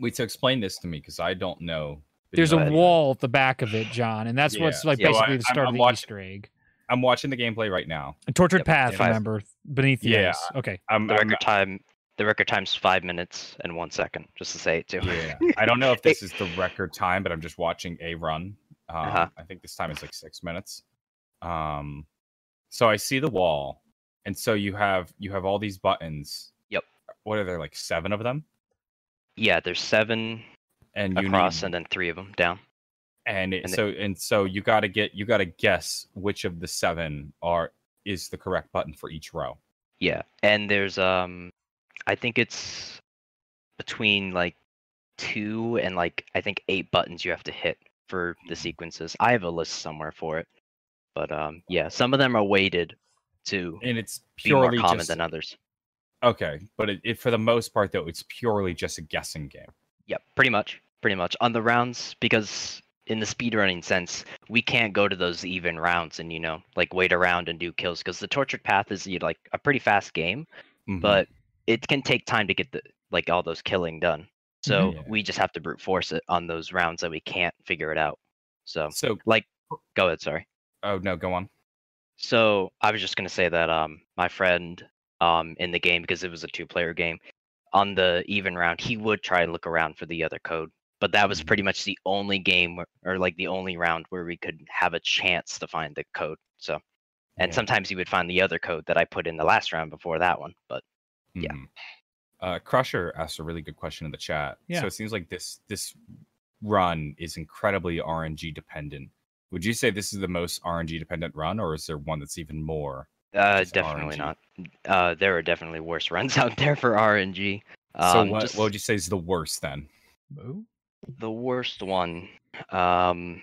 Wait, so explain this to me, because I don't know. There's a wall at the back of it, John, and that's yeah. what's like yeah, basically well, I, the start I'm, I'm of the watching, Easter egg. I'm watching the gameplay right now. A Tortured yep. Path, yeah. remember, Beneath the yeah. Ice. Okay. I'm, the I'm, record time... The record time's five minutes and one second, just to say it too. Yeah, I don't know if this is the record time, but I'm just watching a run. Um, uh-huh. I think this time it's like six minutes. Um, so I see the wall, and so you have you have all these buttons. Yep. What are there, like seven of them? Yeah, there's seven and across, need... and then three of them down. And, it, and so they... and so you gotta get you gotta guess which of the seven are is the correct button for each row. Yeah, and there's um. I think it's between like two and like I think eight buttons you have to hit for the sequences. I have a list somewhere for it, but um, yeah, some of them are weighted to and it's purely be more common just, than others. Okay, but it, it for the most part though, it's purely just a guessing game. Yep, pretty much, pretty much on the rounds, because in the speedrunning sense, we can't go to those even rounds and, you know, like wait around and do kills, because the Tortured Path is, you know, like a pretty fast game, mm-hmm. but it can take time to get the like all those killing done. So yeah. we just have to brute force it on those rounds that we can't figure it out. So, so like, go ahead. Sorry. Oh no, go on. So I was just gonna say that um my friend um in the game, because it was a two-player game, on the even round he would try and look around for the other code. But that was pretty much the only game, where, or like the only round where we could have a chance to find the code. So, and yeah. sometimes he would find the other code that I put in the last round before that one. But yeah, mm. uh, Crusher asked a really good question in the chat. Yeah. So it seems like this this run is incredibly R N G dependent. Would you say this is the most R N G dependent run, or is there one that's even more? Uh, definitely R N G? Not. Uh, there are definitely worse runs out there for R N G. Um, so what, just... what would you say is the worst then? Ooh. The worst one, um,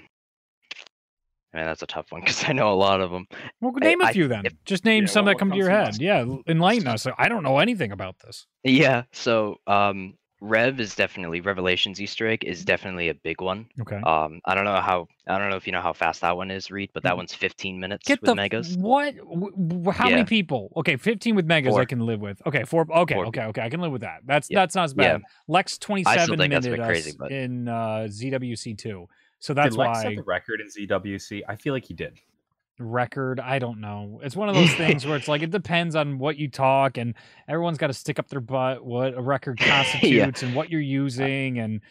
man, that's a tough one because I know a lot of them. Well, name I, a few I, then. If, Just name yeah, some well, that come to your head. To yeah, enlighten us. I don't know anything about this. Yeah, so um, Rev is definitely Revelations Easter egg is definitely a big one. Okay. Um, I don't know how. I don't know if you know how fast that one is, Reed, but that one's fifteen minutes Get with the, megas. What? How yeah. many people? Okay, fifteen with megas. Four. I can live with. Okay, four. Okay, four. okay, okay. I can live with that. That's yeah. that's not as bad. Yeah. Lex twenty-seven minute us but... in uh, Z W C two. So that's did Lex why set the record in Z W C. I feel like he did. Record, I don't know. It's one of those things where it's like it depends on what you talk, and everyone's got to stick up their butt what a record constitutes yeah. and what you're using. And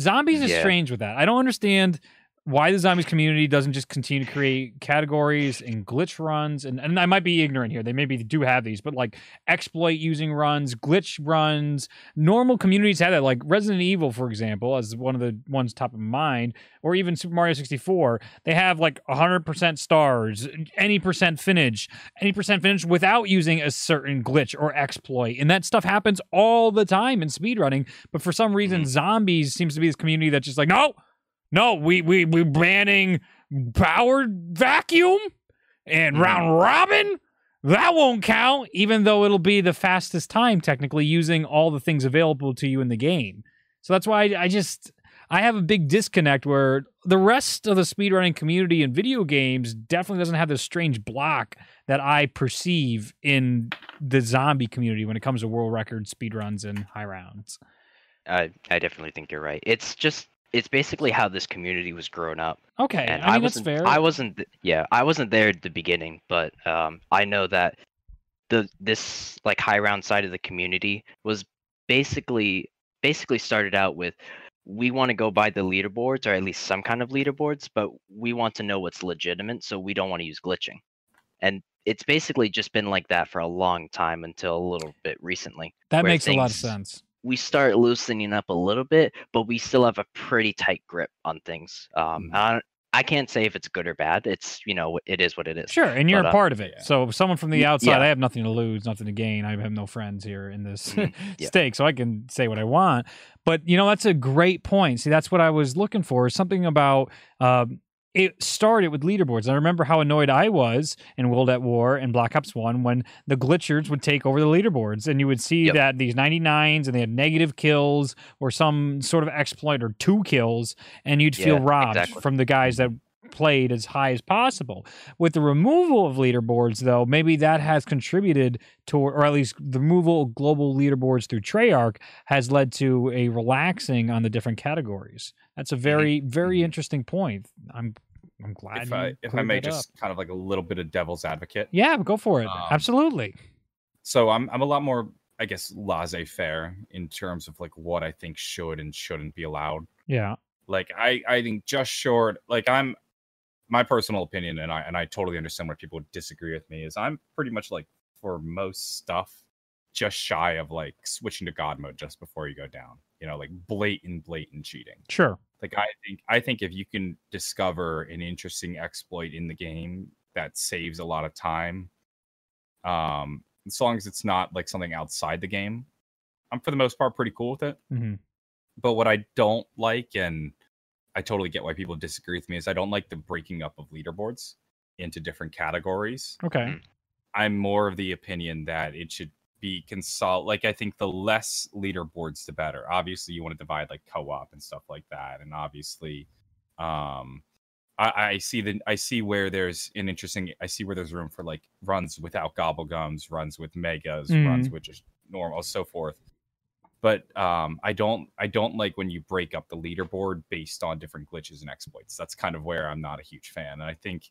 zombies is yeah. strange with that. I don't understand why the zombies community doesn't just continue to create categories and glitch runs. And, and I might be ignorant here. They maybe do have these, but like exploit using runs, glitch runs, normal communities have that, like Resident Evil, for example, as one of the ones top of mind, or even Super Mario sixty-four. They have like one hundred percent stars, any percent finish, any percent finish without using a certain glitch or exploit. And that stuff happens all the time in speedrunning. But for some reason, zombies seems to be this community that's just like, no, No, we we we banning powered vacuum and round robin. That won't count, even though it'll be the fastest time technically using all the things available to you in the game. So that's why I, I just I have a big disconnect where the rest of the speedrunning community in video games definitely doesn't have this strange block that I perceive in the zombie community when it comes to world record speedruns and high rounds. I I definitely think you're right. It's just. It's basically how this community was grown up. Okay, and I mean, I wasn't, that's fair. I wasn't, yeah, I wasn't there at the beginning, but um, I know that the this like high round side of the community was basically basically started out with we want to go by the leaderboards, or at least some kind of leaderboards, but we want to know what's legitimate, so we don't want to use glitching. And it's basically just been like that for a long time until a little bit recently. That makes things, a lot of sense. We start loosening up a little bit, but we still have a pretty tight grip on things. Um, I, I can't say if it's good or bad. It's, you know, it is what it is. Sure, and you're but, a part uh, of it. Yeah. So someone from the outside, yeah. I have nothing to lose, nothing to gain. I have no friends here in this mm, yeah. stake, so I can say what I want. But, you know, that's a great point. See, that's what I was looking for, is something about... Um, It started with leaderboards. And I remember how annoyed I was in World at War and Black Ops one when the glitchers would take over the leaderboards. And you would see yep. that these ninety-nines and they had negative kills or some sort of exploit or two kills. And you'd feel yeah, robbed exactly. from the guys that played as high as possible. With the removal of leaderboards, though, maybe that has contributed to, or at least the removal of global leaderboards through Treyarch has led to a relaxing on the different categories. That's a very, very interesting point. I'm I'm glad. If I, if I may, just up. kind of like a little bit of devil's advocate. Yeah, go for it. Um, Absolutely. So I'm I'm a lot more, I guess, laissez-faire in terms of like what I think should and shouldn't be allowed. Yeah. Like I I think just short. Like I'm my personal opinion, and I and I totally understand why people disagree with me. Is I'm pretty much like for most stuff, just shy of like switching to God mode just before you go down. You know, like blatant, blatant cheating. Sure. Like I think I think if you can discover an interesting exploit in the game that saves a lot of time, um, as long as it's not like something outside the game, I'm for the most part pretty cool with it. Mm-hmm. But what I don't like, and I totally get why people disagree with me, is I don't like the breaking up of leaderboards into different categories. Okay. I'm more of the opinion that it should be consol. Like, I think the less leaderboards, the better. Obviously, you want to divide like co-op and stuff like that. And obviously, um, I, I see the I see where there's an interesting. I see where there's room for like runs without gobblegums, runs with megas, mm. runs which is normal, so forth. But um, I don't I don't like when you break up the leaderboard based on different glitches and exploits. That's kind of where I'm not a huge fan. And I think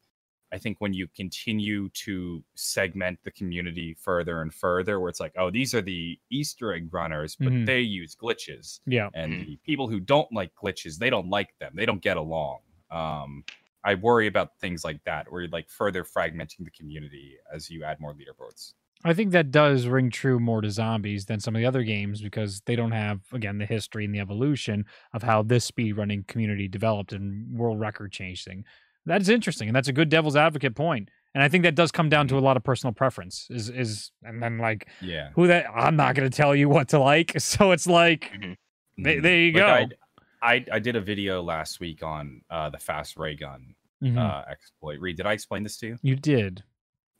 I think when you continue to segment the community further and further, where it's like, oh, these are the Easter egg runners, but mm-hmm. they use glitches. Yeah. And mm-hmm. the people who don't like glitches, they don't like them. They don't get along. Um, I worry about things like that, where you're like further fragmenting the community as you add more leaderboards. I think that does ring true more to Zombies than some of the other games, because they don't have, again, the history and the evolution of how this speedrunning community developed and world record change thing. That's interesting, and that's a good devil's advocate point. And I think that does come down to a lot of personal preference. Is is and then like yeah, who that I'm not going to tell you what to like. So it's like mm-hmm. they, there you like go. I, I I did a video last week on uh, the fast ray gun mm-hmm. uh, exploit. Reed, did I explain this to you? You did,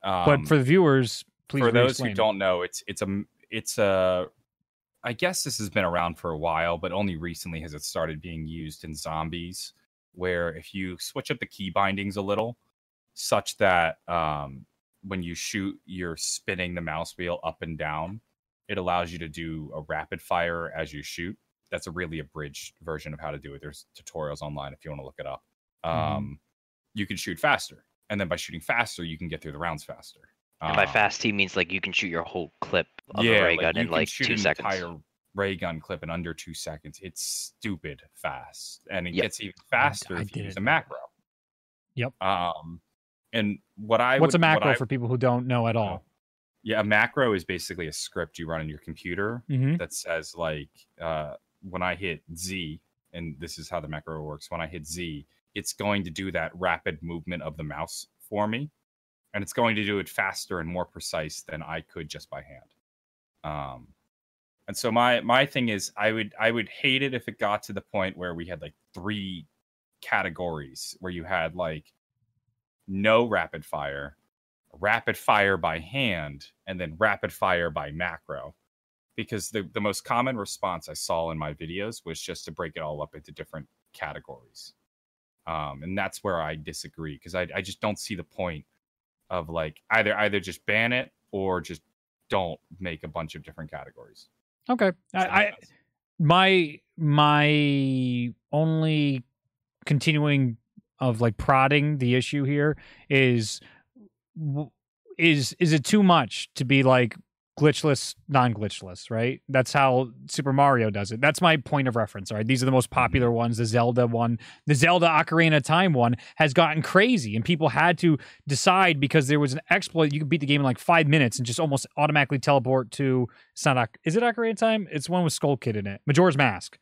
um, but for the viewers. Please for those who don't know, it's it's a it's a I guess this has been around for a while, but only recently has it started being used in Zombies, where if you switch up the key bindings a little, such that um, when you shoot, you're spinning the mouse wheel up and down, it allows you to do a rapid fire as you shoot. That's a really abridged version of how to do it. There's tutorials online if you want to look it up. Mm-hmm. Um, you can shoot faster, and then by shooting faster, you can get through the rounds faster. And by fast, he means like you can shoot your whole clip of yeah, a ray gun like in like two seconds. Yeah, you can shoot an entire ray gun clip in under two seconds. It's stupid fast, and it yep. gets even faster I if you use it. A macro. Yep. Um, and what I what's would, a macro what for I, people who don't know at all? Yeah, a macro is basically a script you run on your computer mm-hmm. that says like uh, when I hit Z, and this is how the macro works. When I hit Z, it's going to do that rapid movement of the mouse for me. And it's going to do it faster and more precise than I could just by hand. Um, and so my my thing is, I would I would hate it if it got to the point where we had like three categories where you had like no rapid fire, rapid fire by hand, and then rapid fire by macro. Because the, the most common response I saw in my videos was just to break it all up into different categories. Um, and that's where I disagree, because I, I just don't see the point of like either either just ban it or just don't make a bunch of different categories. Okay. I, I my my only continuing of like prodding the issue here is is is it too much to be like glitchless, non-glitchless, right? That's how Super Mario does it. That's my point of reference, all right? These are the most popular ones. The Zelda one, the Zelda Ocarina of Time one has gotten crazy, and people had to decide because there was an exploit. You could beat the game in like five minutes and just almost automatically teleport to, it's not, is it Ocarina of Time? It's one with Skull Kid in it, Majora's Mask.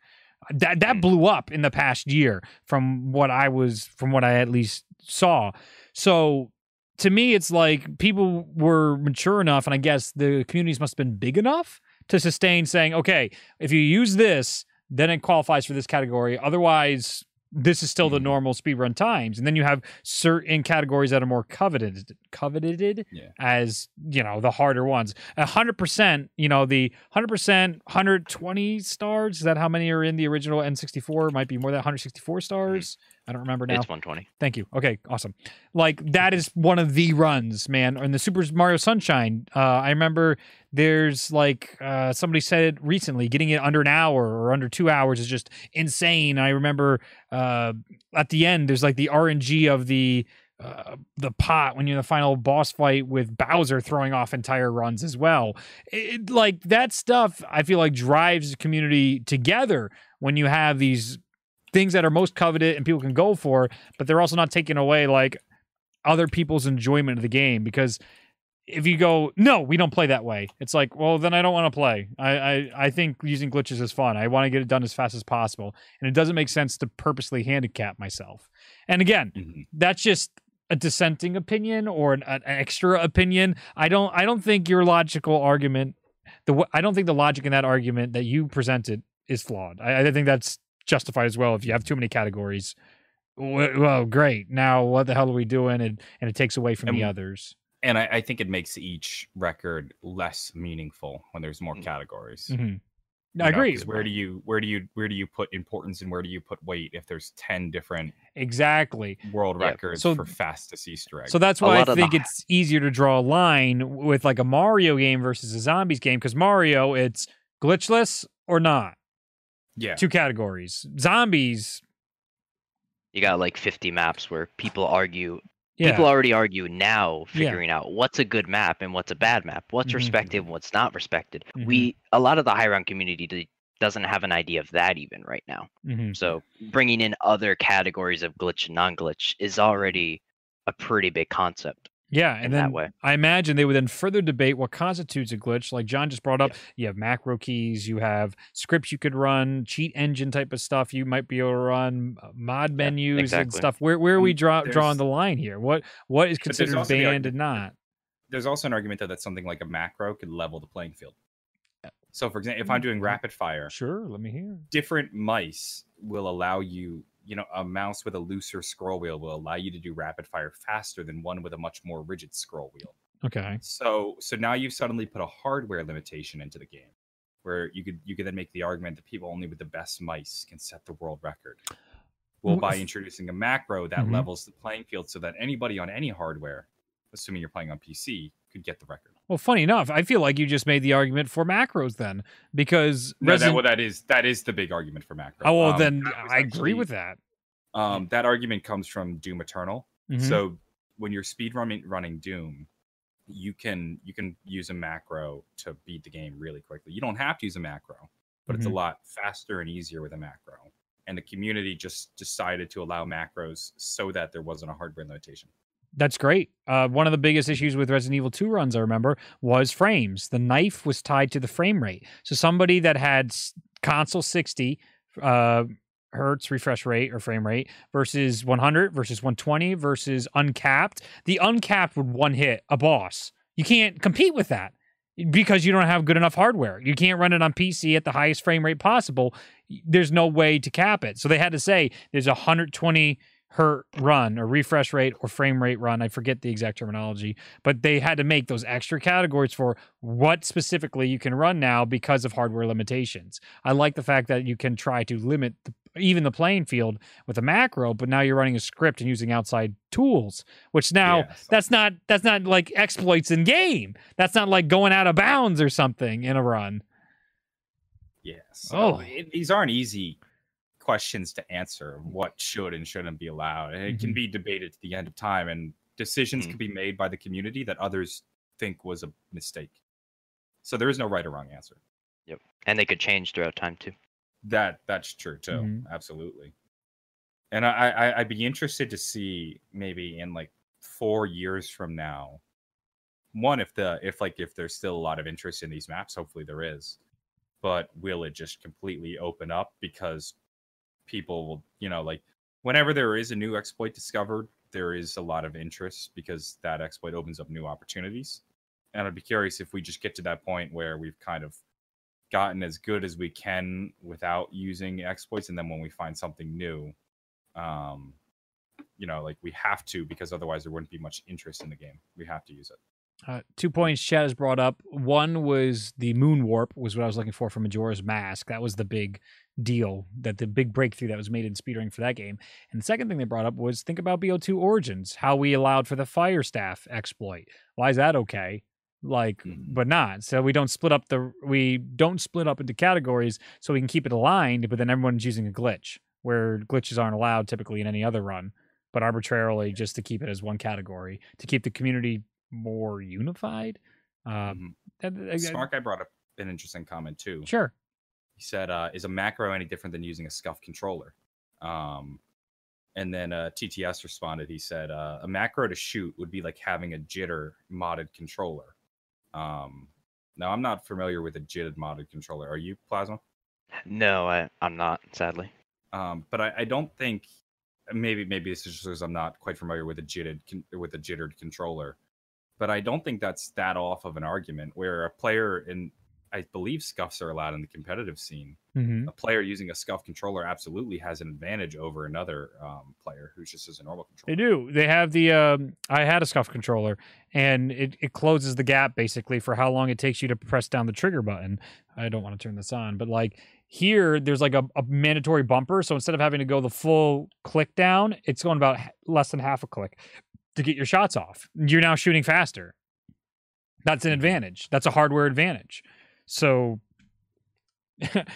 That that blew up in the past year from what I was, from what I at least saw. So to me, it's like people were mature enough, and I guess the communities must have been big enough to sustain saying, okay, if you use this, then it qualifies for this category. Otherwise, this is still the normal speedrun times. And then you have certain categories that are more coveted, coveted yeah. as, you know, the harder ones. one hundred percent, you know, the one hundred percent, one hundred twenty stars, is that how many are in the original N sixty-four? Might be more than one hundred sixty-four stars. Mm-hmm. I don't remember now. It's one twenty. Thank you. Okay, awesome. Like, that is one of the runs, man. And the Super Mario Sunshine, uh, I remember there's, like, uh, somebody said it recently, getting it under an hour or under two hours is just insane. I remember uh, at the end, there's, like, the R N G of the uh, the pot when you're in the final boss fight with Bowser throwing off entire runs as well. It, like, that stuff, I feel like, drives the community together when you have these things that are most coveted and people can go for, but they're also not taking away like other people's enjoyment of the game. Because if you go, no, we don't play that way, it's like, well, then I don't want to play. I, I I think using glitches is fun. I want to get it done as fast as possible, and it doesn't make sense to purposely handicap myself. And again, mm-hmm. that's just a dissenting opinion or an, an extra opinion. I don't I don't think your logical argument, the I don't think the logic in that argument that you presented is flawed. I, I think that's justified as well. If you have too many categories, well, great. Now what the hell are we doing? And, and it takes away from and, the others. And I, I think it makes each record less meaningful when there's more categories. Mm-hmm. No, I know, agree. Where do you where do you where do you put importance and where do you put weight if there's ten different exactly world yeah. records so, for fastest Easter egg? So that's why I think it's easier to draw a line with like a Mario game versus a zombies game, because Mario, it's glitchless or not. Yeah, two categories. Zombies, you got like fifty maps where people argue. Yeah. People already argue now figuring yeah. out what's a good map and what's a bad map, what's mm-hmm. respected and what's not respected. Mm-hmm. We a lot of the high round community doesn't have an idea of that even right now. Mm-hmm. So bringing in other categories of glitch and non-glitch is already a pretty big concept. Yeah, and in then that way. I imagine they would then further debate what constitutes a glitch. Like John just brought up, yeah. you have macro keys, you have scripts you could run, cheat engine type of stuff. You might be able to run mod yeah, menus exactly. and stuff. Where where are we draw, drawing the line here? What what is considered banned argument, and not? There's also an argument though that something like a macro could level the playing field. So for example, if I'm doing rapid fire, sure, let me hear. Different mice will allow you. You know, a mouse with a looser scroll wheel will allow you to do rapid fire faster than one with a much more rigid scroll wheel. Okay. So, so now you've suddenly put a hardware limitation into the game, where you could you could then make the argument that people only with the best mice can set the world record. Well, by introducing a macro that mm-hmm. levels the playing field so that anybody on any hardware, assuming you're playing on P C, could get the record. Well, funny enough, I feel like you just made the argument for macros then, because no, Resident... that, well, that is that is the big argument for macros. Oh, well, um, then I actually, agree with that. Um, that argument comes from Doom Eternal. Mm-hmm. So when you're speed running, running Doom, you can you can use a macro to beat the game really quickly. You don't have to use a macro, but mm-hmm. it's a lot faster and easier with a macro. And the community just decided to allow macros so that there wasn't a hardware limitation. That's great. Uh, one of the biggest issues with Resident Evil two runs, I remember, was frames. The knife was tied to the frame rate. So somebody that had console sixty uh, hertz refresh rate or frame rate versus one hundred versus one twenty versus uncapped, the uncapped would one hit a boss. You can't compete with that because you don't have good enough hardware. You can't run it on P C at the highest frame rate possible. There's no way to cap it. So they had to say there's one hundred twenty her run or refresh rate or frame rate run. I forget the exact terminology, but they had to make those extra categories for what specifically you can run now because of hardware limitations. I like the fact that you can try to limit the, even the playing field with a macro, but now you're running a script and using outside tools, which now yeah, that's not, that's not like exploits in game. That's not like going out of bounds or something in a run. Yes. Yeah, so oh, it, these aren't easy questions to answer. What should and shouldn't be allowed, and it can be debated to the end of time, and decisions mm-hmm. can be made by the community that others think was a mistake. So there is no right or wrong answer. Yep. And they could change throughout time too. That that's true too. Mm-hmm. Absolutely. And I, I I'd be interested to see maybe in like four years from now, one if the if like if there's still a lot of interest in these maps, hopefully there is, but will it just completely open up because people will, you know, like whenever there is a new exploit discovered, there is a lot of interest because that exploit opens up new opportunities. And I'd be curious if we just get to that point where we've kind of gotten as good as we can without using exploits. And then when we find something new, um, you know, like we have to, because otherwise there wouldn't be much interest in the game. We have to use it. Uh, two points Chad has brought up. One was the moon warp was what I was looking for from Majora's Mask. That was the big deal, that the big breakthrough that was made in speedrunning for that game. And the second thing they brought up was think about B O two Origins, how we allowed for the fire staff exploit. Why is that okay? Like, mm-hmm. but not. So we don't split up the we don't split up into categories so we can keep it aligned, but then everyone's using a glitch where glitches aren't allowed typically in any other run, but arbitrarily just to keep it as one category, to keep the community more unified. Um, mm-hmm. Smart guy brought up an interesting comment too. Sure. He said, uh, is a macro any different than using a scuff controller? Um, and then uh, T T S responded. He said, uh, a macro to shoot would be like having a jitter modded controller. Um, now, I'm not familiar with a jitted modded controller. Are you, Plasma? No, I, I'm not, sadly. Um, but I, I don't think, maybe maybe this is just because I'm not quite familiar with a jitted with a jittered controller. But I don't think that's that off of an argument where a player in I believe scuffs are allowed in the competitive scene. Mm-hmm. A player using a scuff controller absolutely has an advantage over another um, player who's just as a normal controller. They do. They have the, um, I had a scuff controller, and it, it closes the gap basically for how long it takes you to press down the trigger button. I don't want to turn this on, but like here, there's like a, a mandatory bumper. So instead of having to go the full click down, it's going about less than half a click to get your shots off. You're now shooting faster. That's an advantage. That's a hardware advantage. So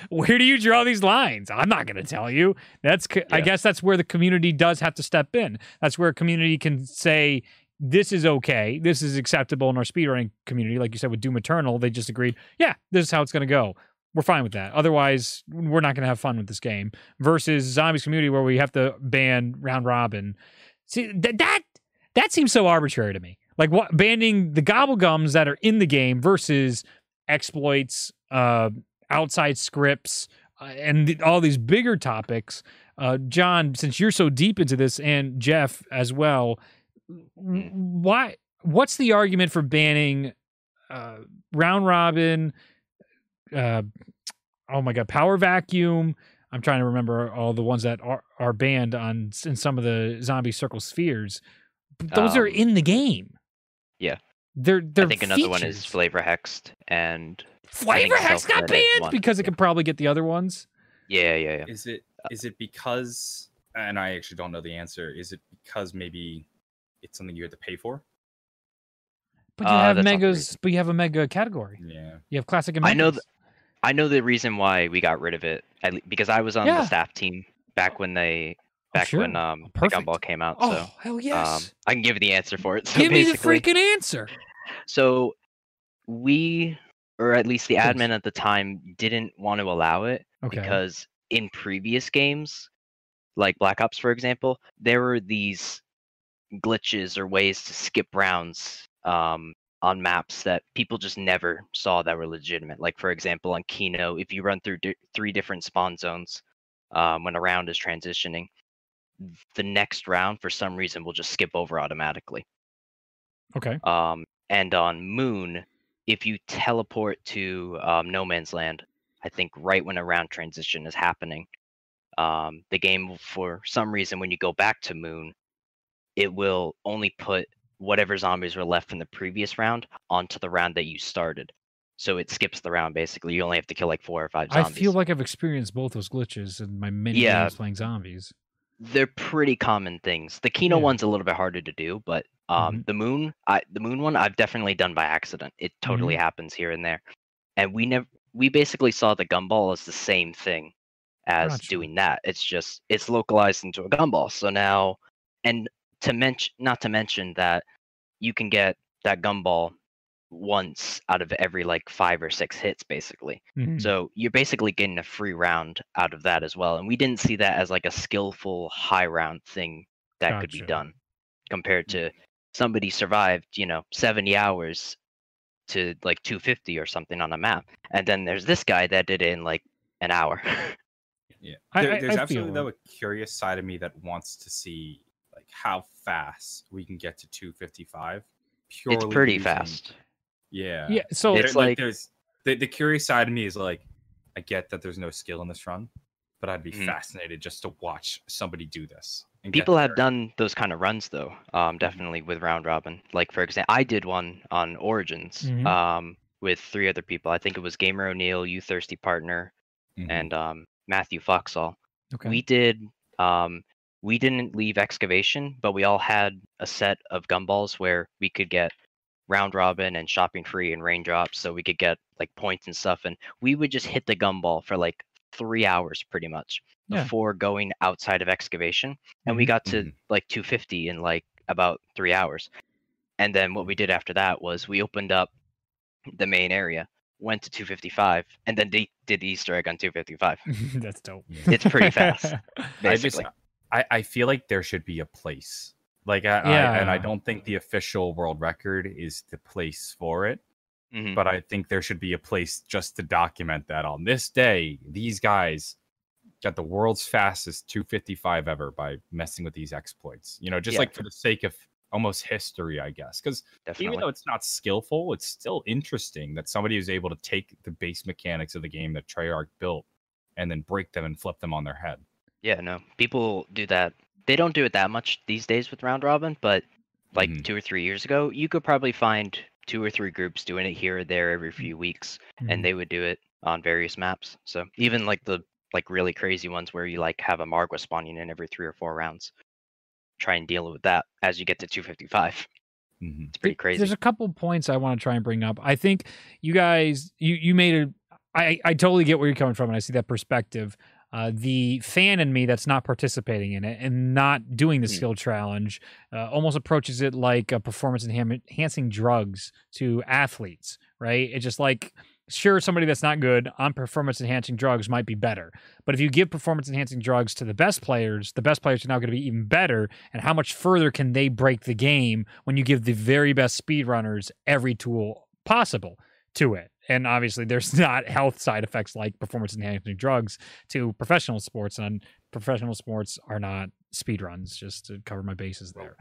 where do you draw these lines? I'm not going to tell you. That's yeah. I guess that's where the community does have to step in. That's where a community can say, this is okay. This is acceptable in our speedrunning community. Like you said with Doom Eternal, they just agreed, yeah, this is how it's going to go. We're fine with that. Otherwise, we're not going to have fun with this game. Versus Zombies community where we have to ban round robin. See, th- that that seems so arbitrary to me. Like what banning the gobblegums that are in the game versus exploits, uh, outside scripts, uh, and th- all these bigger topics. Uh, John, since you're so deep into this, and Jeff as well, why? What's the argument for banning uh, round robin? Uh, oh my God, power vacuum. I'm trying to remember all the ones that are, are banned on in some of the zombie circle spheres. But those um, are in the game. Yeah. They're, they're I think another features. One is Flavor Hexed, and Flavor Hexed got banned because it could probably get the other ones. Yeah, yeah, yeah. Is it is it because? And I actually don't know the answer. Is it because maybe it's something you have to pay for? But you uh, have megas. But you have a mega category. Yeah. You have classic. And I know. Th- I know the reason why we got rid of it, at le- because I was on yeah. the staff team back when they. Back oh, sure. when um, the Gumball came out, oh, so hell yes. um, I can give you the answer for it. So give basically, me the freaking answer. So we, or at least the admin at the time, didn't want to allow it okay. because in previous games, like Black Ops, for example, there were these glitches or ways to skip rounds um, on maps that people just never saw that were legitimate. Like, for example, on Kino, if you run through d- three different spawn zones um, when a round is transitioning, the next round for some reason will just skip over automatically. Okay. Um, and on Moon, if you teleport to um, No Man's Land, I think right when a round transition is happening, um, the game for some reason when you go back to Moon, it will only put whatever zombies were left from the previous round onto the round that you started. So it skips the round basically. You only have to kill like four or five zombies. I feel like I've experienced both those glitches in my many yeah. games playing zombies. They're pretty common things. The Kino yeah. one's a little bit harder to do, but um, mm-hmm. the moon, I, the moon one, I've definitely done by accident. It totally mm-hmm. happens here and there, and we never, we basically saw the gumball as the same thing as gotcha. Doing that. It's just it's localized into a gumball. So now, and to mention, not to mention that you can get that gumball once out of every like five or six hits basically mm-hmm. so you're basically getting a free round out of that as well, and we didn't see that as like a skillful high round thing that gotcha. Could be done compared to somebody survived you know seventy hours to like two fifty or something on a map, and then there's this guy that did it in like an hour. yeah there, I, there's I, I absolutely though a curious side of me that wants to see like how fast we can get to two fifty-five purely. It's pretty using... fast. Yeah. Yeah. So it's like, like there's the, the curious side of me is like, I get that there's no skill in this run, but I'd be mm-hmm. fascinated just to watch somebody do this. People have done those kind of runs though, um, definitely with round robin. Like for example, I did one on Origins mm-hmm. um, with three other people. I think it was Gamer O'Neill, You Thirsty Partner, mm-hmm. and um, Matthew Foxall. Okay. We did. Um, we didn't leave excavation, but we all had a set of gumballs where we could get round robin and shopping free and raindrops, so we could get like points and stuff, and we would just hit the gumball for like three hours pretty much yeah. before going outside of excavation, and we got to mm-hmm. like two fifty in like about three hours. And then what we did after that was we opened up the main area, went to two fifty-five, and then they did the Easter egg on two fifty-five. That's dope. It's pretty fast. Basically. I, just, I, I feel like there should be a place. Like I, yeah. I and I don't think the official world record is the place for it, mm-hmm. but I think there should be a place just to document that on this day, these guys got the world's fastest two fifty-five ever by messing with these exploits. You know, just yeah. like for the sake of almost history, I guess, because even though it's not skillful, it's still interesting that somebody was able to take the base mechanics of the game that Treyarch built and then break them and flip them on their head. Yeah, no, people do that. They don't do it that much these days with round robin, but like mm. two or three years ago, you could probably find two or three groups doing it here or there every few weeks, mm. and they would do it on various maps. So even like the like really crazy ones where you like have a Margwa spawning in every three or four rounds, try and deal with that as you get to two fifty-five. Mm-hmm. It's pretty crazy. There's a couple points I want to try and bring up. I think you guys, you you made a, I, I totally get where you're coming from, and I see that perspective. Uh, the fan in me that's not participating in it and not doing the mm. skill challenge uh, almost approaches it like a performance enhancing drugs to athletes, right? It's just like, sure, somebody that's not good on performance-enhancing drugs might be better. But if you give performance-enhancing drugs to the best players, the best players are now going to be even better. And how much further can they break the game when you give the very best speedrunners every tool possible to it? And obviously, there's not health side effects like performance-enhancing drugs to professional sports. And professional sports are not speedruns, just to cover my bases there.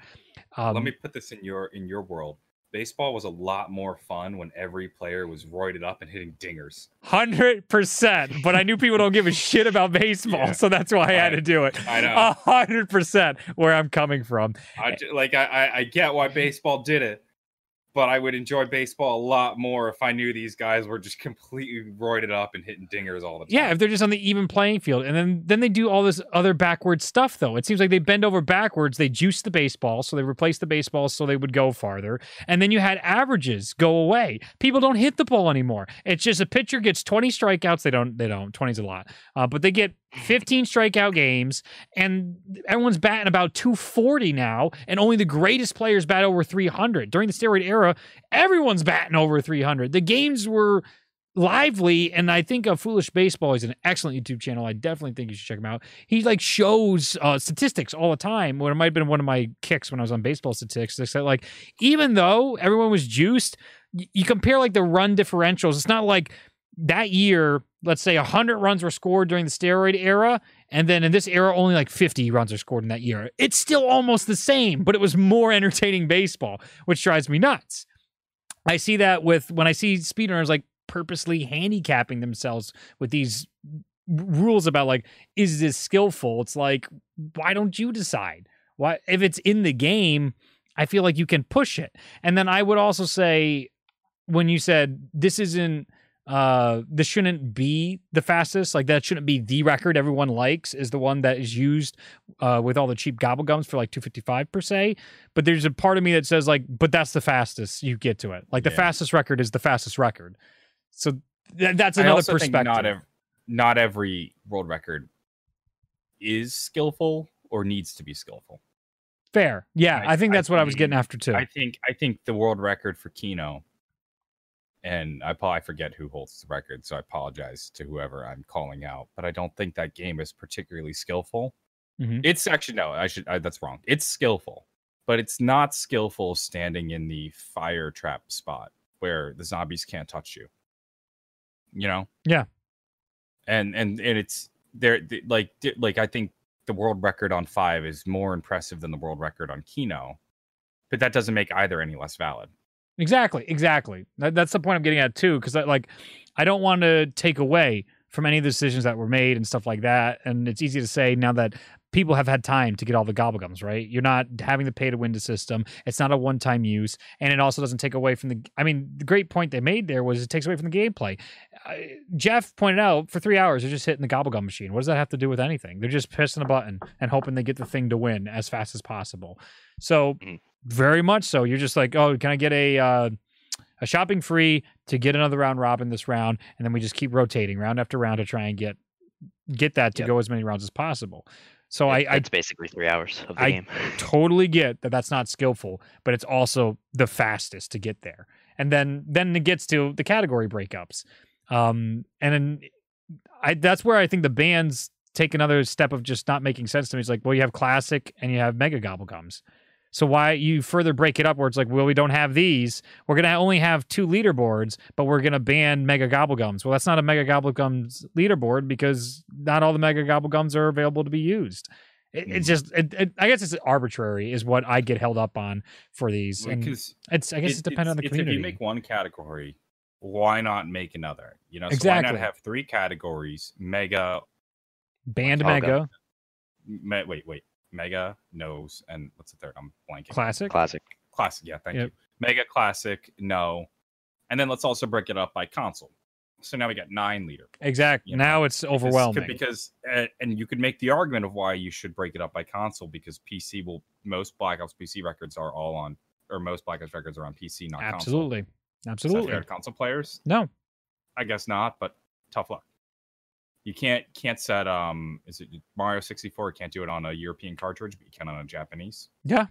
Um, Let me put this in your in your world. Baseball was a lot more fun when every player was roided up and hitting dingers. one hundred percent. But I knew people don't give a shit about baseball, yeah. so that's why I, I had to do it. I know. one hundred percent where I'm coming from. I, like, I, I get why baseball did it, but I would enjoy baseball a lot more if I knew these guys were just completely roided up and hitting dingers all the time. Yeah, if they're just on the even playing field. And then, then they do all this other backward stuff, though. It seems like they bend over backwards. They juice the baseball, so they replace the baseball so they would go farther. And then you had averages go away. People don't hit the ball anymore. It's just a pitcher gets twenty strikeouts. They don't. They don't. twenty's a lot. Uh, but they get fifteen strikeout games, and everyone's batting about two forty now, and only the greatest players bat over three hundred. During the steroid era, everyone's batting over three hundred. The games were lively, and I think of Foolish Baseball. He's an excellent YouTube channel. I definitely think you should check him out. He like shows uh, statistics all the time. When it might have been one of my kicks when I was on baseball statistics, that like even though everyone was juiced, y- you compare like the run differentials. It's not like that year, let's say one hundred runs were scored during the steroid era, and then in this era, only like fifty runs are scored in that year. It's still almost the same, but it was more entertaining baseball, which drives me nuts. I see that with when I see speedrunners like purposely handicapping themselves with these rules about like, is this skillful? It's like, why don't you decide? Why, if it's in the game, I feel like you can push it. And then I would also say, when you said this isn't Uh, this shouldn't be the fastest. Like, that shouldn't be the record everyone likes, is the one that is used uh, with all the cheap gobblegums for like two fifty-five per se. But there's a part of me that says like, but that's the fastest you get to it. Like yeah. the fastest record is the fastest record. So th- that's another I also perspective. Think not, ev- not every world record is skillful or needs to be skillful. Fair. Yeah. I, I think that's I what think, I was getting after too. I think, I think the world record for Kino, and I probably forget who holds the record, so I apologize to whoever I'm calling out, but I don't think that game is particularly skillful. Mm-hmm. It's actually, no, I should, I, that's wrong. It's skillful, but it's not skillful standing in the fire trap spot where the zombies can't touch you, you know? Yeah. And, and, and it's there. Like, like I think the world record on five is more impressive than the world record on Kino, but that doesn't make either any less valid. Exactly, exactly. That, that's the point I'm getting at too, because like, I don't want to take away from any of the decisions that were made and stuff like that. And it's easy to say now that people have had time to get all the gobblegums, right? You're not having the pay-to-win system. It's not a one-time use, and it also doesn't take away from the. I mean, the great point they made there was it takes away from the gameplay. Uh, Jeff pointed out for three hours they're just hitting the gobblegum machine. What does that have to do with anything? They're just pressing a button and hoping they get the thing to win as fast as possible. So. Very much so. You're just like, oh, can I get a uh, a shopping free to get another round robin this round? And then we just keep rotating round after round to try and get get that to yep. go as many rounds as possible. So it, I, it's I, basically three hours of the I game. I totally get that that's not skillful, but it's also the fastest to get there. And then then it gets to the category breakups. Um, and then I, that's where I think the bands take another step of just not making sense to me. It's like, well, you have classic and you have mega gobblegums. So why you further break it up where it's like, well, we don't have these. We're going to only have two leaderboards, but we're going to ban mega gobblegums. Well, that's not a mega gobblegums leaderboard because not all the mega gobblegums are available to be used. It, it's just, it, it, I guess it's arbitrary is what I get held up on for these. And it's, I guess it, it's dependent on the community. If you make one category, why not make another? You know, so exactly. Why not have three categories? Mega. Banned mega. Me, wait, wait. Mega, No's, and what's the third? I'm blanking. Classic? Classic. Classic, yeah, thank yep. you. Mega, Classic, No. And then let's also break it up by console. So now we got nine leaderboards. Exactly. You know? Now it's overwhelming. Because, because and you could make the argument of why you should break it up by console, because P C will, most Black Ops P C records are all on, or most Black Ops records are on P C, not Absolutely. console. Absolutely. Absolutely. Console players? No. I guess not, but tough luck. You can't can't set um is it Mario sixty-four? Can't do it on a European cartridge, but you can on a Japanese. Yeah,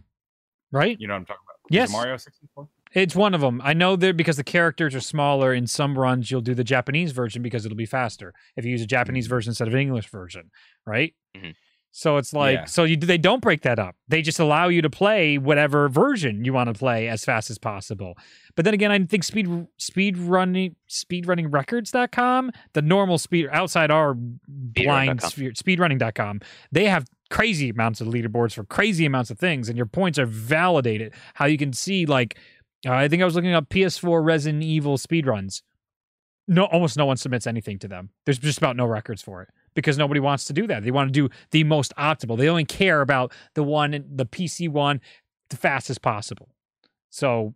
right. You know what I'm talking about? Yes, Mario sixty-four. It's one of them. I know that because the characters are smaller in some runs, you'll do the Japanese version because it'll be faster if you use a Japanese mm-hmm. version instead of an English version, right? Mm-hmm. So it's like yeah. so you they don't break that up. They just allow you to play whatever version you want to play as fast as possible. But then again, I think speed speed running speedrunning records dot com, the normal speed outside our blind speedrunning dot com, they have crazy amounts of leaderboards for crazy amounts of things, and your points are validated. How you can see, like uh, I think I was looking up P S four Resident Evil speedruns. No, almost no one submits anything to them. There's just about no records for it. Because nobody wants to do that. They want to do the most optimal. They only care about the one, the P C one, the fastest possible. So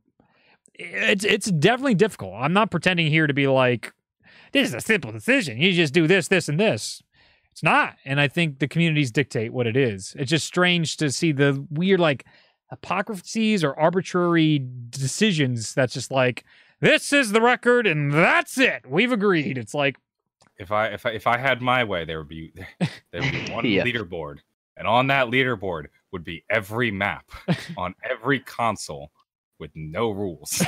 it's it's definitely difficult. I'm not pretending here to be like, this is a simple decision. You just do this, this, and this. It's not. And I think the communities dictate what it is. It's just strange to see the weird, like, hypocrisies or arbitrary decisions that's just like, this is the record and that's it. We've agreed. It's like, If I if I if I had my way, there would be there would be one yeah. leaderboard, and on that leaderboard would be every map on every console with no rules.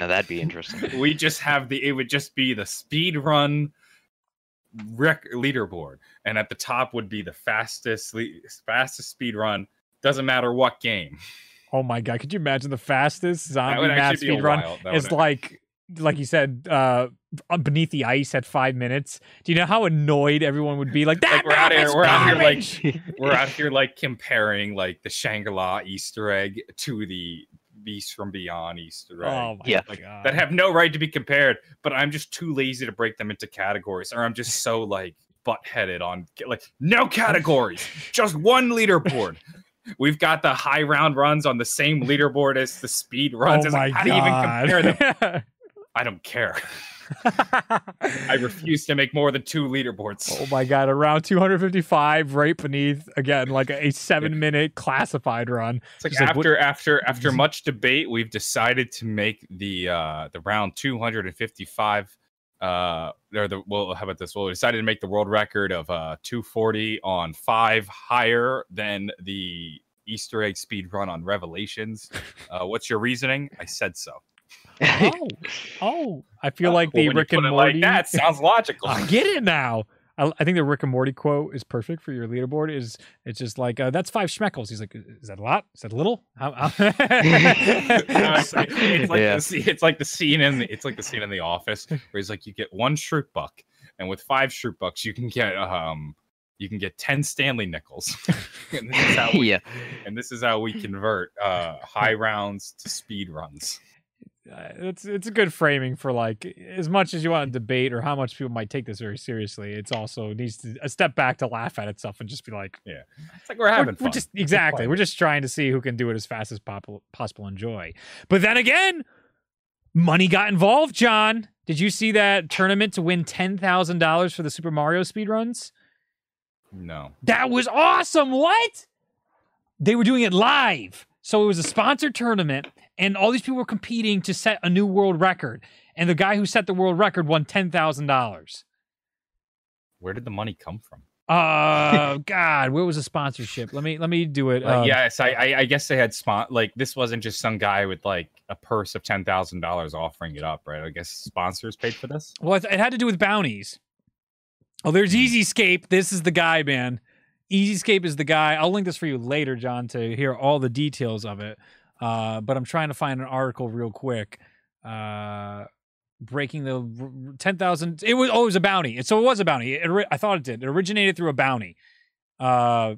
Now that'd be interesting. We just have the it would just be the speed run rec leaderboard, and at the top would be the fastest le fastest speed run. Doesn't matter what game. Oh my god! Could you imagine the fastest zombie map speed run? It's like. Like you said, uh, Beneath the Ice at five minutes. Do you know how annoyed everyone would be? Like, that like we're out here, we're garbage! out here, like we're out here, like comparing like the Shangri-La Easter egg to the Beast from Beyond Easter egg. Oh my yeah. like, God. That have no right to be compared. But I'm just too lazy to break them into categories, or I'm just so like butt-headed on like no categories, just one leaderboard. We've got the high round runs on the same leaderboard as the speed runs. Oh my like, how do you even compare them? I don't care. I refuse to make more than two leaderboards. Oh my god! Around two hundred fifty-five, right beneath again, like a seven-minute classified run. It's like She's after, like, after, after much debate, we've decided to make the uh, the round two hundred fifty-five. Uh, or the well, how about this? Well, we decided to make the world record of uh, two forty on five higher than the Easter egg speed run on Revelations. Uh, what's your reasoning? I said so. oh, oh! I feel like well, the Rick and Morty. Like that sounds logical. I get it now. I, I think the Rick and Morty quote is perfect for your leaderboard. Is it's just like uh, that's five schmeckles. He's like, is that a lot? Is that a little? How, how? it's, like, it's, like yeah. the, it's like the scene in the, it's like the scene in The Office where he's like, you get one shroot buck, and with five shroot bucks, you can get um, you can get ten Stanley nickels. and, this is how we, yeah. and this is how we convert uh, high rounds to speed runs. Uh, it's it's a good framing for like as much as you want to debate or how much people might take this very seriously. It's also needs to a step back to laugh at itself and just be like, yeah, it's like we're having we're, fun. We're just exactly we're just trying to see who can do it as fast as possible and enjoy. But then again, money got involved. John, did you see that tournament to win ten thousand dollars for the Super Mario speedruns? No, that was awesome. What? They were doing it live. So it was a sponsored tournament, and all these people were competing to set a new world record. And the guy who set the world record won ten thousand dollars. Where did the money come from? Uh, God, where was the sponsorship? Let me let me do it. Uh, um, yes, I, I I guess they had spot like this wasn't just some guy with like a purse of ten thousand dollars offering it up, right? I guess sponsors paid for this. Well, it, it had to do with bounties. Oh, there's Easyscape. This is the guy, man. Easyscape is the guy. I'll link this for you later, John, to hear all the details of it. Uh, but I'm trying to find an article real quick. Uh, breaking the ten thousand. It was always oh, a bounty. So it was a bounty. It, I thought it did. It originated through a bounty. Uh,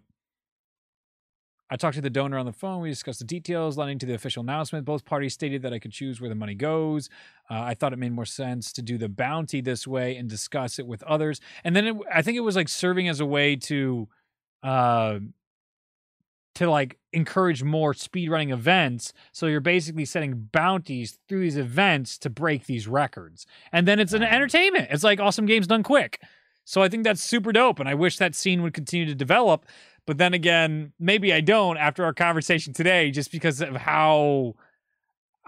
I talked to the donor on the phone. We discussed the details leading to the official announcement. Both parties stated that I could choose where the money goes. Uh, I thought it made more sense to do the bounty this way and discuss it with others. And then it, I think it was like serving as a way to, uh, to like encourage more speedrunning events. So you're basically setting bounties through these events to break these records. And then it's an entertainment. It's like awesome games done quick. So I think that's super dope, and I wish that scene would continue to develop. But then again, maybe I don't after our conversation today, just because of how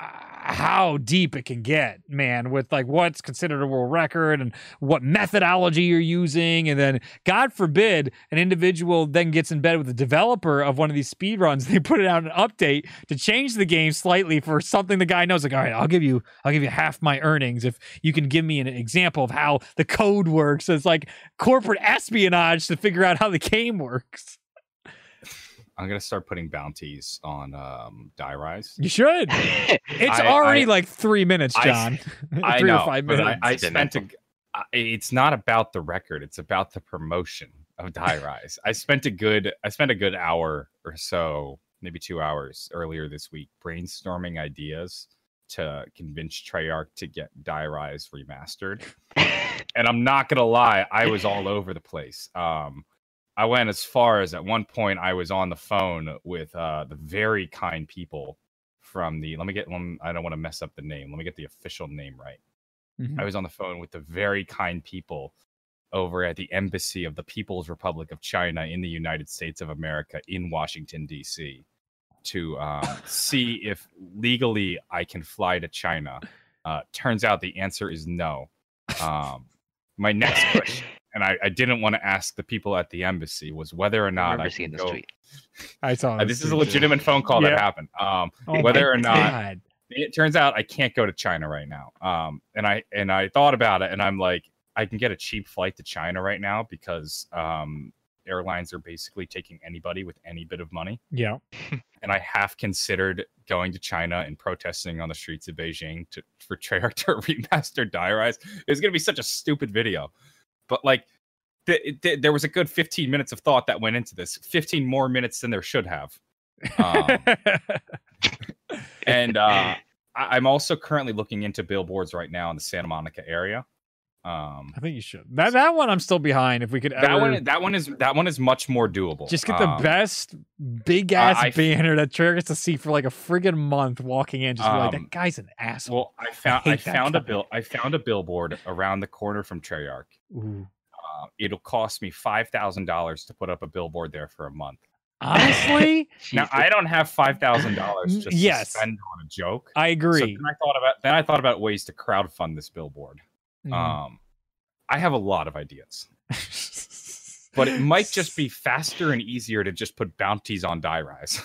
uh, how deep it can get, man, with like what's considered a world record and what methodology you're using. And then, God forbid, an individual then gets in bed with the developer of one of these speedruns. They put it out an update to change the game slightly for something the guy knows. Like, all right, I'll give you, I'll give you half my earnings if you can give me an example of how the code works. So it's like corporate espionage to figure out how the game works. I'm going to start putting bounties on um, Die Rise. You should. It's I, already I, like three minutes, John. I, three I know, or five minutes. I, I spent a, it's not about the record. It's about the promotion of Die Rise. I spent a good I spent a good hour or so, maybe two hours earlier this week, brainstorming ideas to convince Treyarch to get Die Rise remastered. And I'm not going to lie, I was all over the place. Um, I went as far as at one point I was on the phone with uh, the very kind people from the, let me get, let me, I don't want to mess up the name. Let me get the official name right. Mm-hmm. I was on the phone with the very kind people over at the embassy of the People's Republic of China in the United States of America in Washington, D C to uh, see if legally I can fly to China. Uh, turns out the answer is no. Um, my next question. And I, I didn't want to ask the people at the embassy was whether or not I, I could go. Tweet. I saw this, this is a legitimate too. phone call yeah. that happened. Um, oh whether or not God. It turns out I can't go to China right now. Um, and I and I thought about it, and I'm like, I can get a cheap flight to China right now because um, airlines are basically taking anybody with any bit of money. Yeah. And I half considered going to China and protesting on the streets of Beijing to for Treyarch to remaster Die Rise. It's gonna be such a stupid video. But like, th th there was a good fifteen minutes of thought that went into this. fifteen more minutes than there should have. Um, and uh, I I'm also currently looking into billboards right now in the Santa Monica area. Um, I think you should. That that one I'm still behind. If we could, that ever... one that one is that one is much more doable. Just get the um, best big ass uh, banner that Treyarch gets to see for like a friggin' month. Walking in, just um, be like, that guy's an asshole. Well, I found I, I found company. a bill. I found a billboard around the corner from Treyarch. Ooh. Uh, it'll cost me five thousand dollars to put up a billboard there for a month. Honestly, now I don't have five thousand dollars just yes. to spend on a joke. I agree. So then I thought about then I thought about ways to crowdfund this billboard. Mm. Um, I have a lot of ideas, but it might just be faster and easier to just put bounties on Die Rise.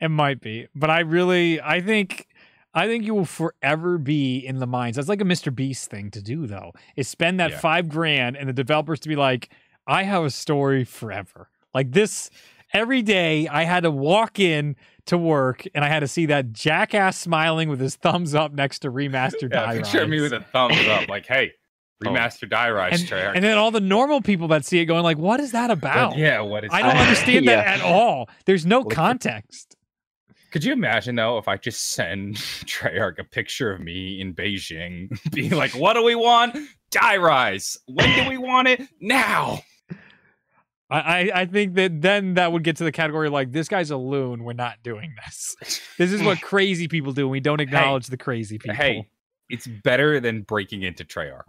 It might be, but I really, I think. I think you will forever be in the minds. That's like a Mister Beast thing to do, though, is spend that yeah. five grand and the developers to be like, I have a story forever. Like this, every day I had to walk in to work and I had to see that jackass smiling with his thumbs up next to remastered yeah, Die Rise. Picture me with a thumbs up like, hey, remastered Die Rise, Treyarch. And then all the normal people that see it going like, what is that about? But, yeah, what is I don't that? understand yeah. that at all. There's no Look context. Could you imagine, though, if I just send Treyarch a picture of me in Beijing being like, what do we want? Die Rise. When do we want it? Now. I, I think that then that would get to the category like, this guy's a loon. We're not doing this. This is what crazy people do. We don't acknowledge hey, the crazy people. Hey, it's better than breaking into Treyarch.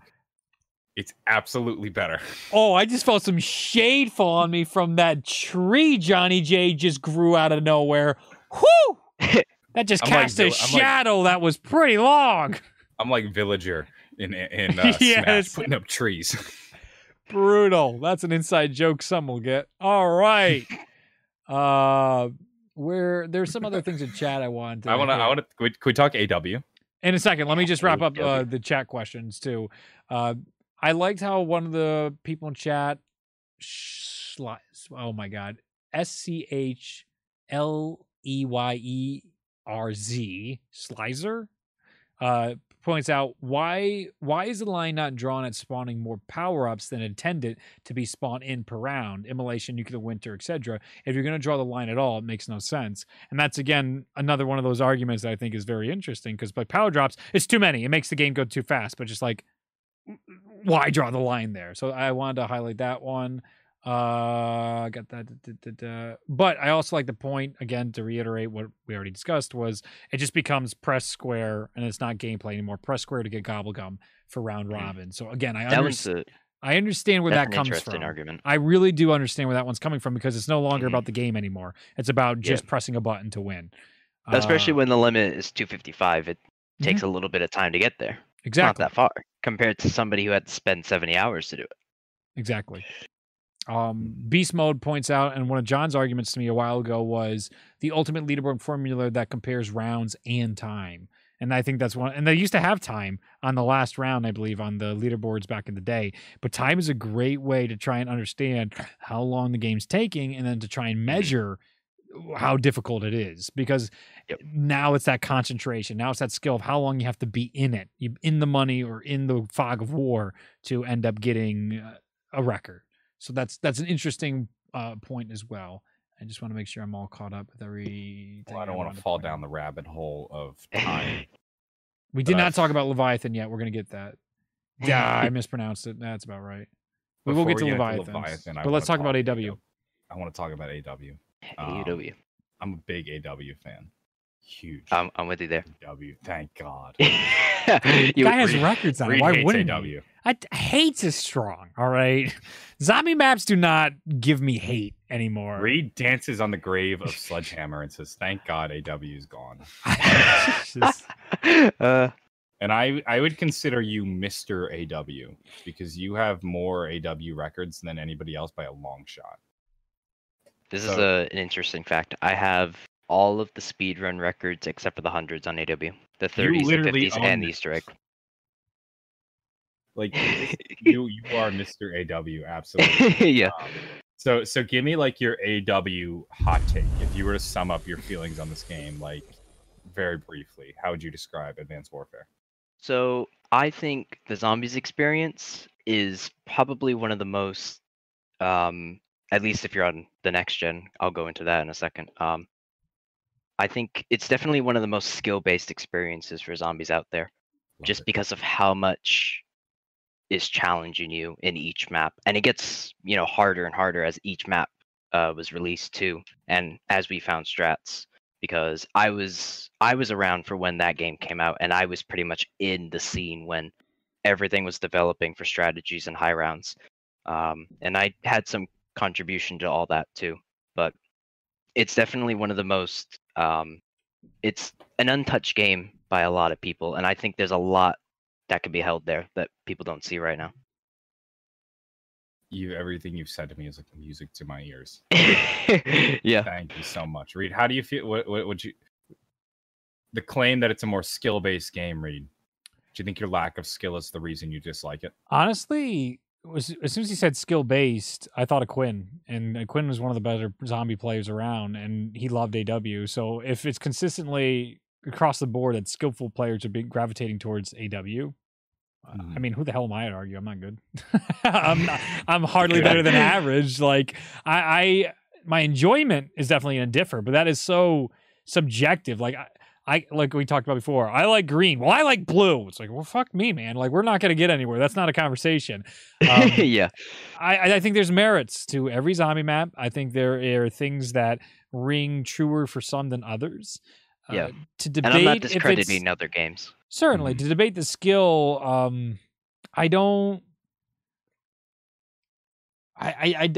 It's absolutely better. Oh, I just felt some shade fall on me from that tree Johnny J just grew out of nowhere. Whoo! That just I'm cast like, a I'm shadow like, that was pretty long. I'm like Villager in in uh, yes. Smash, putting up trees. Brutal. That's an inside joke some will get. All right. uh, where there's some other things in chat I want. I want to. I want to. Could we talk A W? In a second. Let me just wrap up uh, the chat questions too. Uh, I liked how one of the people in chat. Oh my God. S C H L E Y E R Z Slizer uh points out, why why is the line not drawn at spawning more power-ups than intended to be spawned in per round? Immolation, Nuke of the Winter, et cetera. If you're going to draw the line at all, it makes no sense. And that's, again, another one of those arguments that I think is very interesting, because by power drops, it's too many. It makes the game go too fast, but just like, why draw the line there? So I wanted to highlight that one. Uh, got that. Da, da, da. But I also like the point, again, to reiterate what we already discussed, was it just becomes press square and it's not gameplay anymore. Press square to get gobblegum for round robin. So again, I understand. I understand where that comes from. Argument. I really do understand where that one's coming from, because it's no longer mm-hmm. about the game anymore. It's about just yeah. pressing a button to win. Especially uh, when the limit is two fifty-five, it mm-hmm. takes a little bit of time to get there. Exactly. Not that far compared to somebody who had to spend seventy hours to do it. Exactly. Um, Beast Mode points out, and one of John's arguments to me a while ago was the ultimate leaderboard formula that compares rounds and time. And I think that's one. And they used to have time on the last round, I believe, on the leaderboards back in the day. But time is a great way to try and understand how long the game's taking, and then to try and measure how difficult it is, because yep. now it's that concentration. Now it's that skill of how long you have to be in it, in the money or in the fog of war, to end up getting a record. So that's that's an interesting uh, point as well. I just want to make sure I'm all caught up with everything. Well, I don't I want to fall down the rabbit hole of time. we did but not I've... talk about Leviathan yet. We're going to get that. Yeah, I mispronounced it. That's about right. We will get to Leviathan. Leviathan but let's talk, talk about A W. I want to talk about A W. A W. Um, I'm a big A W fan. Huge. I'm, I'm with you there. A W. Thank God. The guy has read, records on it. Why wouldn't he? I, hate's is strong, all right? Zombie maps do not give me hate anymore. Reed dances on the grave of Sledgehammer and says, thank God A W's gone. Just, uh, and I, I would consider you Mister A W, because you have more A W records than anybody else by a long shot. This so, is a, an interesting fact. I have all of the speedrun records except for the hundreds on A W. The thirties, the fifties, and the Easter egg. Like you, you are Mister A W, absolutely. yeah. Um, so, so give me like your A W hot take. If you were to sum up your feelings on this game, like very briefly, how would you describe Advanced Warfare? So, I think the zombies experience is probably one of the most, um, at least if you're on the next gen. I'll go into that in a second. Um, I think it's definitely one of the most skill-based experiences for zombies out there, Love just it. because of how much is challenging you in each map, and it gets, you know, harder and harder as each map uh, was released too, and as we found strats, because I was I was around for when that game came out, and I was pretty much in the scene when everything was developing for strategies and high rounds, um, and I had some contribution to all that too, but it's definitely one of the most um, it's an untouched game by a lot of people, and I think there's a lot that could be held there that people don't see right now. You, everything you've said to me is like music to my ears. Yeah. Thank you so much, Reed. How do you feel? What would you? The claim that it's a more skill-based game, Reed. Do you think your lack of skill is the reason you dislike it? Honestly, was, as soon as he said skill-based, I thought of Quinn, and Quinn was one of the better zombie players around, and he loved A W. So if it's consistently across the board that skillful players are being gravitating towards A W. Mm. I mean, who the hell am I to argue? I'm not good. I'm not, I'm hardly better than average. Like I, I, my enjoyment is definitely going to differ, but that is so subjective. Like I, I, like we talked about before, I like green. Well, I like blue. It's like, well, fuck me, man. Like, we're not going to get anywhere. That's not a conversation. Um, yeah. I, I think there's merits to every zombie map. I think there are things that ring truer for some than others. Yeah, uh, to debate, and I'm not discrediting other games. Certainly, mm-hmm. to debate the skill, um, I don't. I I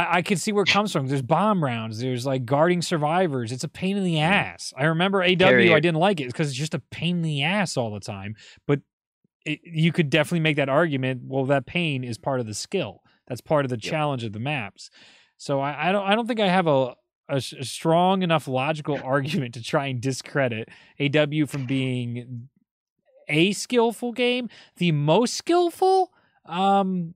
I, I can see where it comes from. There's bomb rounds. There's like guarding survivors. It's a pain in the ass. I remember A W. Carrier. I didn't like it because it's just a pain in the ass all the time. But it, you could definitely make that argument. Well, that pain is part of the skill. That's part of the yep. challenge of the maps. So I, I don't. I don't think I have a. A strong enough logical argument to try and discredit A W from being a skillful game. The most skillful, Um,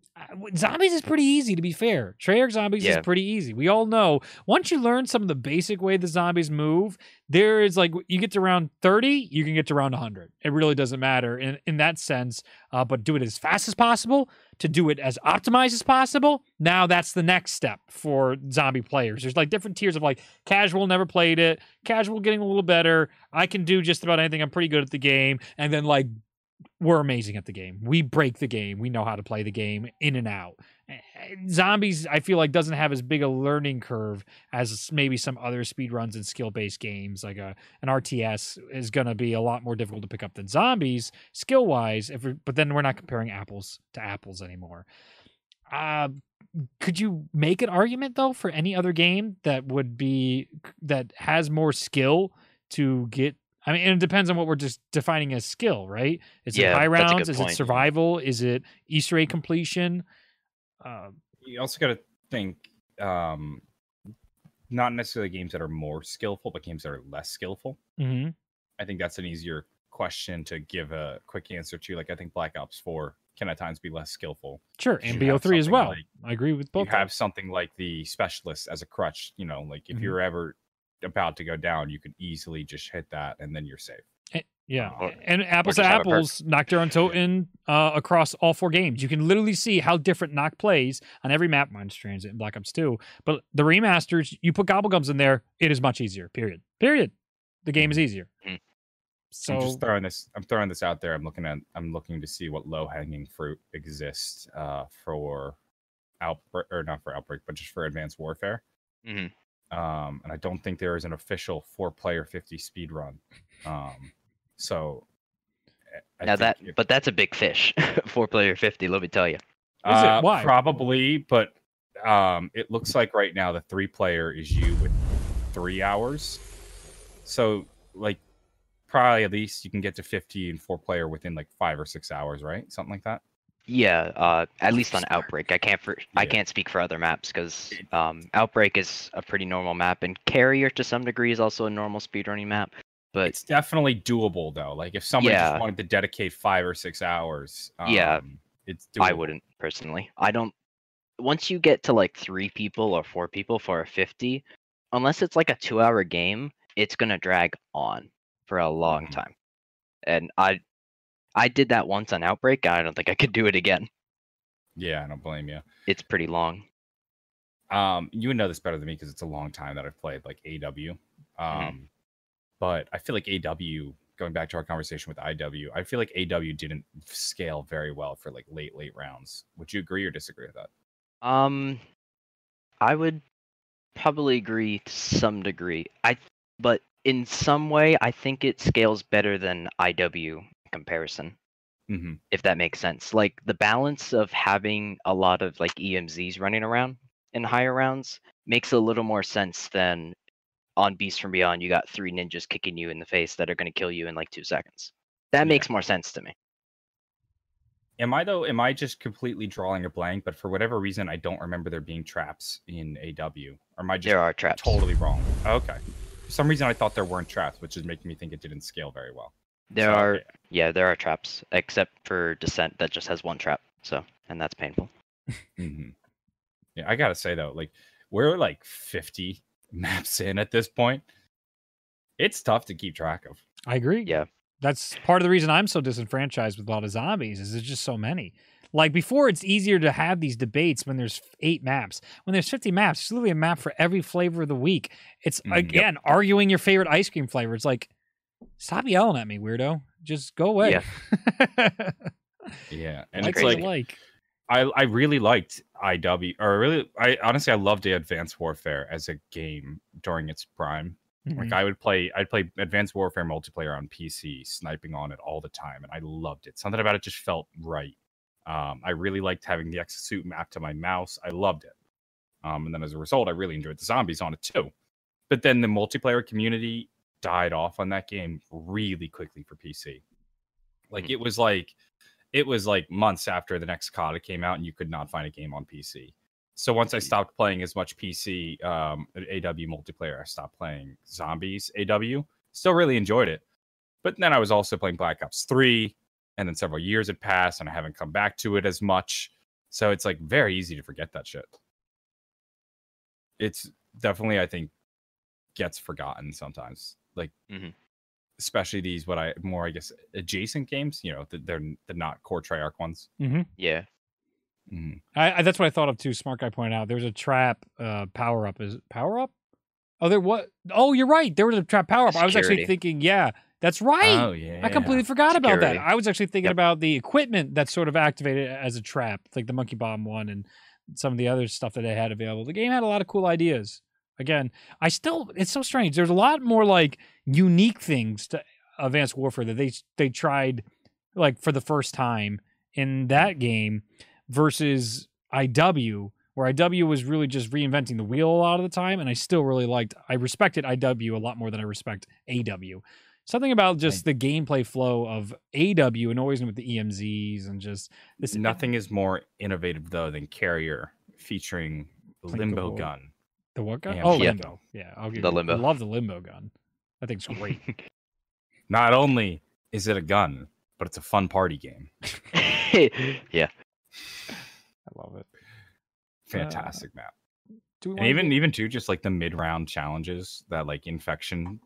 zombies is pretty easy, to be fair. Treyarch zombies yeah. is pretty easy. We all know once you learn some of the basic way the zombies move, there is like you get to round thirty, you can get to round one hundred. It really doesn't matter in in that sense. Uh, but do it as fast as possible, to do it as optimized as possible. Now that's the next step for zombie players. There's like different tiers of like casual, never played it, casual getting a little better. I can do just about anything. I'm pretty good at the game, and then like. We're amazing at the game. We break the game. We know how to play the game in and out. Zombies, I feel like, doesn't have as big a learning curve as maybe some other speedruns and skill-based games. Like a, an R T S is going to be a lot more difficult to pick up than zombies, skill-wise, if we're, but then we're not comparing apples to apples anymore. Uh, could you make an argument, though, for any other game that would be that has more skill to get I mean, and it depends on what we're just defining as skill, right? Is yeah, it high rounds? Is point. It survival? Is it Easter egg completion? Uh, you also got to think, um, not necessarily games that are more skillful, but games that are less skillful. Mm-hmm. I think that's an easier question to give a quick answer to. Like, I think Black Ops four can at times be less skillful. Sure, and B O three as well. Like, I agree with both. You have something like the specialist as a crutch, you know, like if mm-hmm. you're ever... about to go down, you could easily just hit that and then you're safe. Yeah. Uh, and apples to apples, knock down Toten uh, across all four games. You can literally see how different knock plays on every map, minus Transit and Black Ops two. But the remasters, you put Gobblegums in there, it is much easier. Period. Period. The game is easier. Mm-hmm. So I'm just throwing this I'm throwing this out there. I'm looking at I'm looking to see what low hanging fruit exists uh for Outbreak, or not for Outbreak, but just for Advanced Warfare. Mm-hmm. Um, and I don't think there is an official four-player fifty speed run. Um, so, I now that if, but that's a big fish, four-player fifty. Let me tell you, uh, is it? Why? Probably, but um, it looks like right now the three-player is you with three hours. So, like, probably at least you can get to fifty in four-player within like five or six hours, right? Something like that. Yeah, uh, at least on Outbreak. I can't for, yeah. I can't speak for other maps because um, Outbreak is a pretty normal map, and Carrier to some degree is also a normal speedrunning map. But it's definitely doable though. Like if somebody yeah. just wanted to dedicate five or six hours, um, yeah, it's doable. I wouldn't personally. I don't. Once you get to like three people or four people for a fifty, unless it's like a two-hour game, it's gonna drag on for a long mm-hmm. time, and I. I did that once on Outbreak. I don't think I could do it again. Yeah, I don't blame you. It's pretty long. Um, you would know this better than me because it's a long time that I've played like A W. Um, mm-hmm. But I feel like A W, going back to our conversation with I W, I feel like A W didn't scale very well for like late, late rounds. Would you agree or disagree with that? Um, I would probably agree to some degree. I, but in some way, I think it scales better than I W. Comparison mm-hmm. if that makes sense. Like the balance of having a lot of like E M Zs running around in higher rounds makes a little more sense than on Beast from Beyond you got three ninjas kicking you in the face that are going to kill you in like two seconds. That yeah. makes more sense to me. Am I though am I just completely drawing a blank, but for whatever reason I don't remember there being traps in A W, or am I just there are traps. Totally wrong? Okay, for some reason I thought there weren't traps, which is making me think it didn't scale very well. There so, are, yeah. yeah, there are traps, except for Descent that just has one trap, so, and that's painful. mm-hmm. Yeah, I gotta say, though, like, we're like fifty maps in at this point. It's tough to keep track of. I agree. Yeah. That's part of the reason I'm so disenfranchised with a lot of zombies, is there's just so many. Like, before, it's easier to have these debates when there's eight maps. When there's fifty maps, it's literally a map for every flavor of the week. It's, mm, again, yep. arguing your favorite ice cream flavor. It's like, stop yelling at me, weirdo. Just go away. Yeah. yeah. And it's like, like I, I really liked I W, or really, I honestly, I loved Advanced Warfare as a game during its prime. Mm-hmm. Like I would play, I'd play Advanced Warfare multiplayer on P C, sniping on it all the time. And I loved it. Something about it just felt right. Um, I really liked having the exosuit mapped to my mouse. I loved it. Um, and then as a result, I really enjoyed the zombies on it too. But then the multiplayer community died off on that game really quickly for P C. Like it was like it was like months after the next C O D came out, and you could not find a game on P C. So once I stopped playing as much P C um, A W multiplayer, I stopped playing Zombies A W. Still really enjoyed it, but then I was also playing Black Ops three, and then several years had passed and I haven't come back to it as much. So it's like very easy to forget that shit. It's definitely, I think, gets forgotten sometimes. Like, mm-hmm. especially these, what I more, I guess, adjacent games, you know, they're the not core Treyarch ones. Mm-hmm. Yeah. Mm-hmm. I, I, that's what I thought of too. Smart guy pointed out there was a trap uh, power up. Is it power up? Oh, there was. Oh, you're right. There was a trap power up. Security. I was actually thinking, yeah, that's right. Oh, yeah. I completely forgot Security. about that. I was actually thinking yep. about the equipment that's sort of activated as a trap, like the monkey bomb one and some of the other stuff that they had available. The game had a lot of cool ideas. Again, I still, it's so strange. There's a lot more like unique things to Advanced Warfare that they they tried like for the first time in that game versus I W, where I W was really just reinventing the wheel a lot of the time, and I still really liked, I respected I W a lot more than I respect A W. Something about just the gameplay flow of A W and always with the E M Zs and just this. Nothing is more innovative, though, than Carrier featuring the Limbo the gun. The what gun? Yeah. Oh, yeah. Limbo. Yeah, I'll give the you. Limbo. I love the Limbo gun. I think it's great. Not only is it a gun, but it's a fun party game. Yeah. I love it. Fantastic uh, map. Do and even, to... even, too, just like the mid-round challenges that, like, Infection...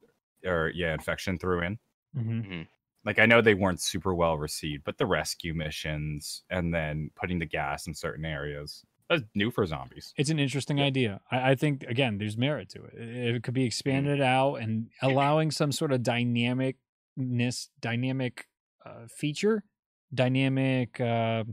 or yeah, Infection threw in. Mm-hmm. Like, I know they weren't super well received, but the rescue missions and then putting the gas in certain areas, that's new for zombies. It's an interesting yeah. idea. I, I think, again, there's merit to it. It could be expanded out and allowing some sort of dynamicness, dynamic uh, feature, dynamic uh,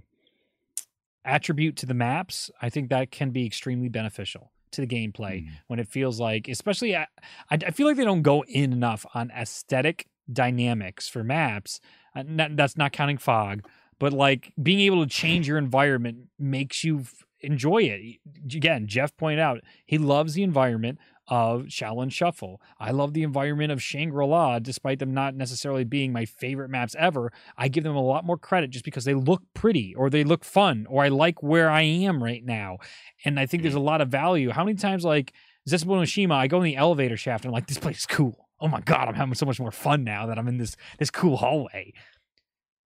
attribute to the maps. I think that can be extremely beneficial to the gameplay mm. when it feels like, especially I, I feel like they don't go in enough on aesthetic dynamics for maps. Not, that's not counting fog, but like being able to change your environment makes you f- enjoy it. Again, Jeff pointed out he loves the environment of Shaolin Shuffle. I love the environment of Shangri-La, despite them not necessarily being my favorite maps ever. I give them a lot more credit just because they look pretty or they look fun or I like where I am right now. And I think there's a lot of value. How many times, like, Zestful no Shima, I go in the elevator shaft and I'm like, this place is cool. Oh my God, I'm having so much more fun now that I'm in this this cool hallway.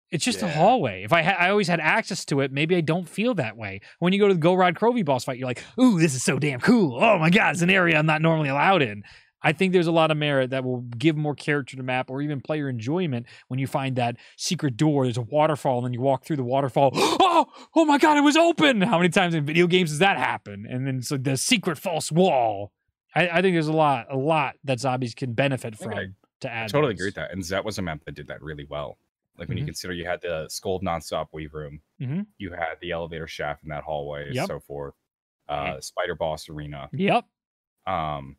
It's just yeah. a hallway. If I ha- I always had access to it, maybe I don't feel that way. When you go to the Gorod Krovi boss fight, you're like, ooh, this is so damn cool. Oh my God, it's an area I'm not normally allowed in. I think there's a lot of merit that will give more character to the map or even player enjoyment when you find that secret door. There's a waterfall and then you walk through the waterfall. Oh, oh my God, it was open. How many times in video games does that happen? And then so the secret false wall. I, I think there's a lot, a lot that zombies can benefit from I I, to add. I totally those. agree with that. And that was a map that did that really well. Like, when mm-hmm. you consider you had the Scold nonstop weave room, mm-hmm. you had the elevator shaft in that hallway, yep. and so forth, uh, mm-hmm. Spider Boss Arena. Yep. Um,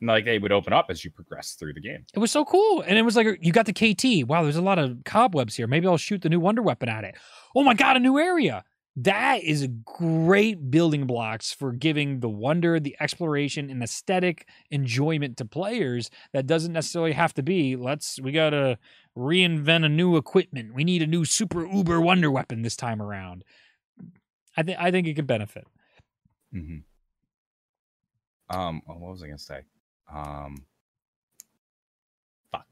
and, like, they would open up as you progress through the game. It was so cool. And it was like, you got the K T. Wow, there's a lot of cobwebs here. Maybe I'll shoot the new Wonder Weapon at it. Oh my God, a new area. That is great building blocks for giving the wonder, the exploration, and aesthetic enjoyment to players that doesn't necessarily have to be, let's, we got to reinvent a new equipment. We need a new super uber wonder weapon this time around. I think I think it could benefit. Mm-hmm. Um, what was I going to say? Um, fuck.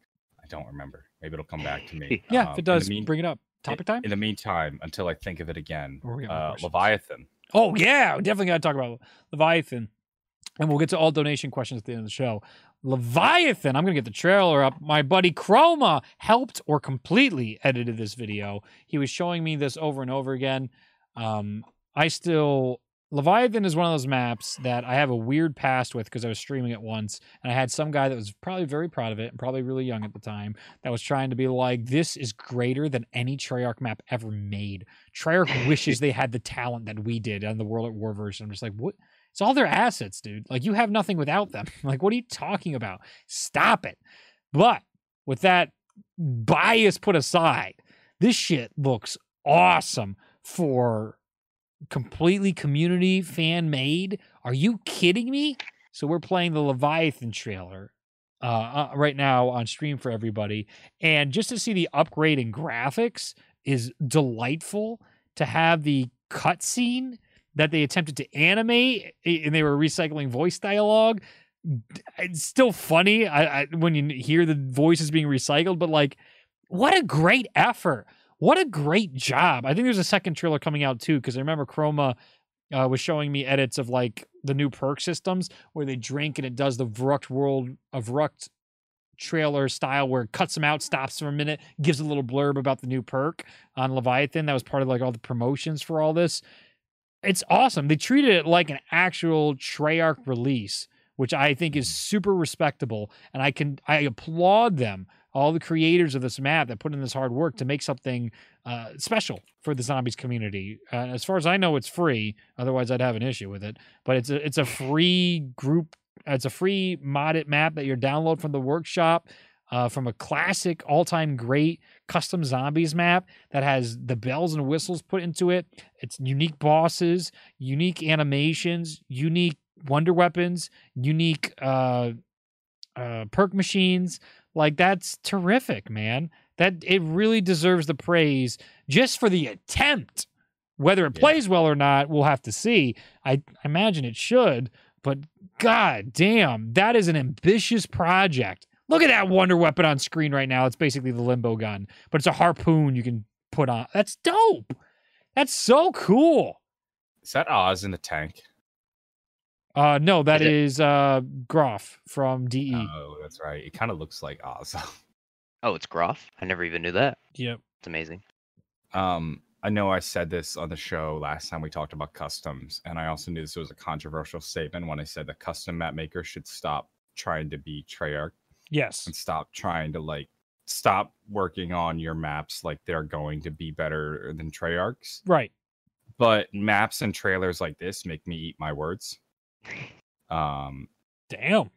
I don't remember. Maybe it'll come back to me. Yeah, um, if it does, mean- bring it up. Topic time? In the meantime, until I think of it again, uh, Leviathan. Oh, yeah. We definitely got to talk about Leviathan. And we'll get to all donation questions at the end of the show. Leviathan. I'm going to get the trailer up. My buddy Chroma helped or completely edited this video. He was showing me this over and over again. Um, I still... Leviathan is one of those maps that I have a weird past with because I was streaming it once and I had some guy that was probably very proud of it and probably really young at the time that was trying to be like, this is greater than any Treyarch map ever made. Treyarch wishes they had the talent that we did on the World at War version. I'm just like, what? It's all their assets, dude. Like, you have nothing without them. Like, what are you talking about? Stop it. But with that bias put aside, this shit looks awesome for... completely community fan made. Are you kidding me? So we're playing the Leviathan trailer uh, uh right now on stream for everybody, and just to see the upgrade in graphics is delightful. To have the cutscene that they attempted to animate and they were recycling voice dialogue, it's still funny I, I when you hear the voices being recycled, but like, what a great effort. What a great job. I think there's a second trailer coming out too, because I remember Chroma uh, was showing me edits of like the new perk systems where they drink and it does the Vrucht World of Vrucht trailer style where it cuts them out, stops for a minute, gives a little blurb about the new perk on Leviathan. That was part of like all the promotions for all this. It's awesome. They treated it like an actual Treyarch release, which I think is super respectable. And I can, I applaud them, all the creators of this map that put in this hard work to make something uh, special for the zombies community. Uh, as far as I know, it's free. Otherwise, I'd have an issue with it. But it's a, it's a free group. It's a free modded map that you download from the workshop, uh, from a classic, all-time great custom zombies map that has the bells and whistles put into it. It's unique bosses, unique animations, unique wonder weapons, unique uh, uh, perk machines. Like, that's terrific, man. That it really deserves the praise just for the attempt. Whether it yeah. plays well or not, we'll have to see. I, I imagine it should, but god damn, that is an ambitious project. Look at that wonder weapon on screen right now. It's basically the Limbo gun, but it's a harpoon you can put on. That's dope. That's so cool. Is that Oz in the tank? Uh, no, that is, is uh, Groff from D E. Oh, that's right. It kind of looks like Oz. Oh, it's Groff? I never even knew that. Yep. It's amazing. Um, I know I said this on the show last time we talked about customs, and I also knew this was a controversial statement when I said the custom map maker should stop trying to be Treyarch. Yes. And stop trying to, like, stop working on your maps like they're going to be better than Treyarch's. Right. But maps and trailers like this make me eat my words. Um, damn.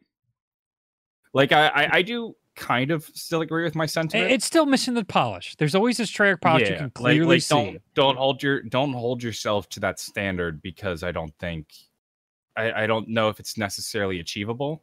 Like I, I, I do kind of still agree with my sentiment. It's still missing the polish. There's always this Treyarch polish yeah, you can clearly like, like, see. Don't, don't hold your, don't hold yourself to that standard because I don't think, I, I don't know if it's necessarily achievable.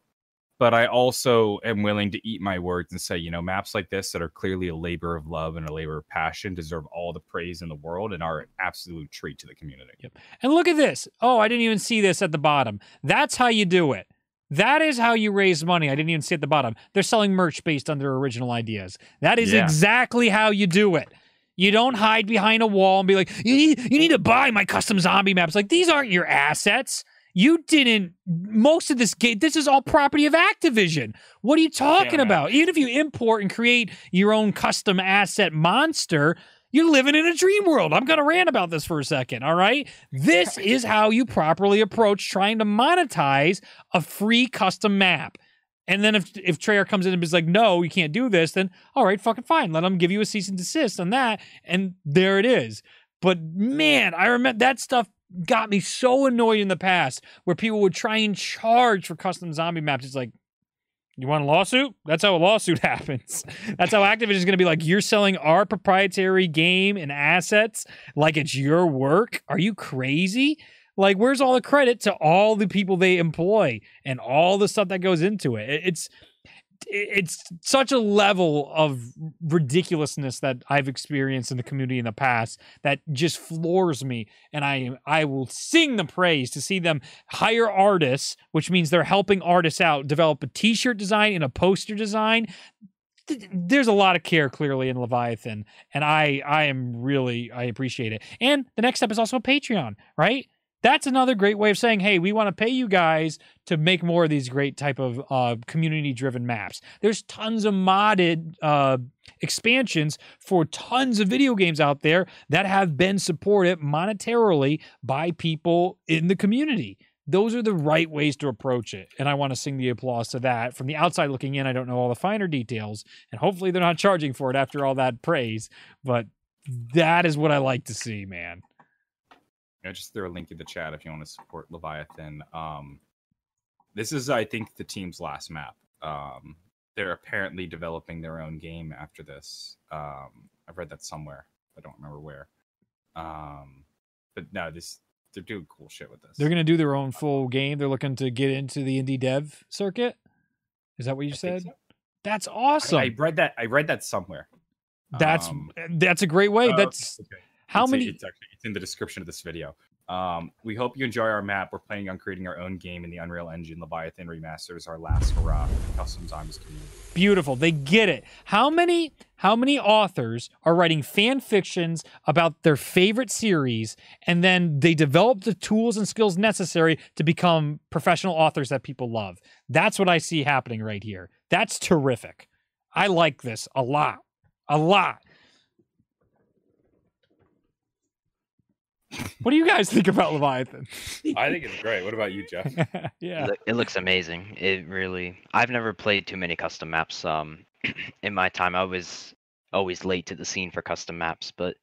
But I also am willing to eat my words and say, you know, maps like this that are clearly a labor of love and a labor of passion deserve all the praise in the world and are an absolute treat to the community. Yep. And look at this. Oh, I didn't even see this at the bottom. That's how you do it. That is how you raise money. I didn't even see at the bottom. They're selling merch based on their original ideas. That is yeah. exactly how you do it. You don't hide behind a wall and be like, you need, you need to buy my custom zombie maps. Like, these aren't your assets. You didn't, most of this game, this is all property of Activision. What are you talking Damn. about? Even if you import and create your own custom asset monster, you're living in a dream world. I'm going to rant about this for a second, all right? This is how you properly approach trying to monetize a free custom map. And then if, if Treyarch comes in and is like, no, you can't do this, then all right, fucking fine. Let them give you a cease and desist on that. And there it is. But man, I remember that stuff got me so annoyed in the past where people would try and charge for custom zombie maps. It's like, you want a lawsuit? That's how a lawsuit happens. That's how Activision is going to be like, you're selling our proprietary game and assets like it's your work. Are you crazy? Like, where's all the credit to all the people they employ and all the stuff that goes into it? It's, it's such a level of ridiculousness that I've experienced in the community in the past that just floors me. And I I will sing the praise to see them hire artists, which means they're helping artists out, develop a t-shirt design and a poster design. There's a lot of care clearly in Leviathan. And I, I am really, I appreciate it. And the next step is also Patreon, right? That's another great way of saying, hey, we want to pay you guys to make more of these great type of uh, community-driven maps. There's tons of modded uh, expansions for tons of video games out there that have been supported monetarily by people in the community. Those are the right ways to approach it, and I want to sing the applause to that. From the outside looking in, I don't know all the finer details, and hopefully they're not charging for it after all that praise, but that is what I like to see, man. I just threw a link in the chat if you want to support Leviathan. Um, this is, I think, the team's last map. Um, they're apparently developing their own game after this. Um, I've read that somewhere. I don't remember where. Um, but no, this they're doing cool shit with this. They're going to do their own full game. They're looking to get into the indie dev circuit. Is that what you I said? So. That's awesome. I, I read that. I read that somewhere. That's um, that's a great way. Oh, that's okay. How it's many? A, it's, actually, it's in the description of this video. Um, we hope you enjoy our map. We're planning on creating our own game in the Unreal Engine. Leviathan Remaster is our last hurrah for the custom zombies community. Beautiful. They get it. How many how many authors are writing fan fictions about their favorite series, and then they develop the tools and skills necessary to become professional authors that people love? That's what I see happening right here. That's terrific. I like this a lot. A lot. What do you guys think about Leviathan? I think it's great. What about you, Jeff? Yeah, it looks amazing. It really. I've never played too many custom maps. Um, in my time, I was always late to the scene for custom maps, but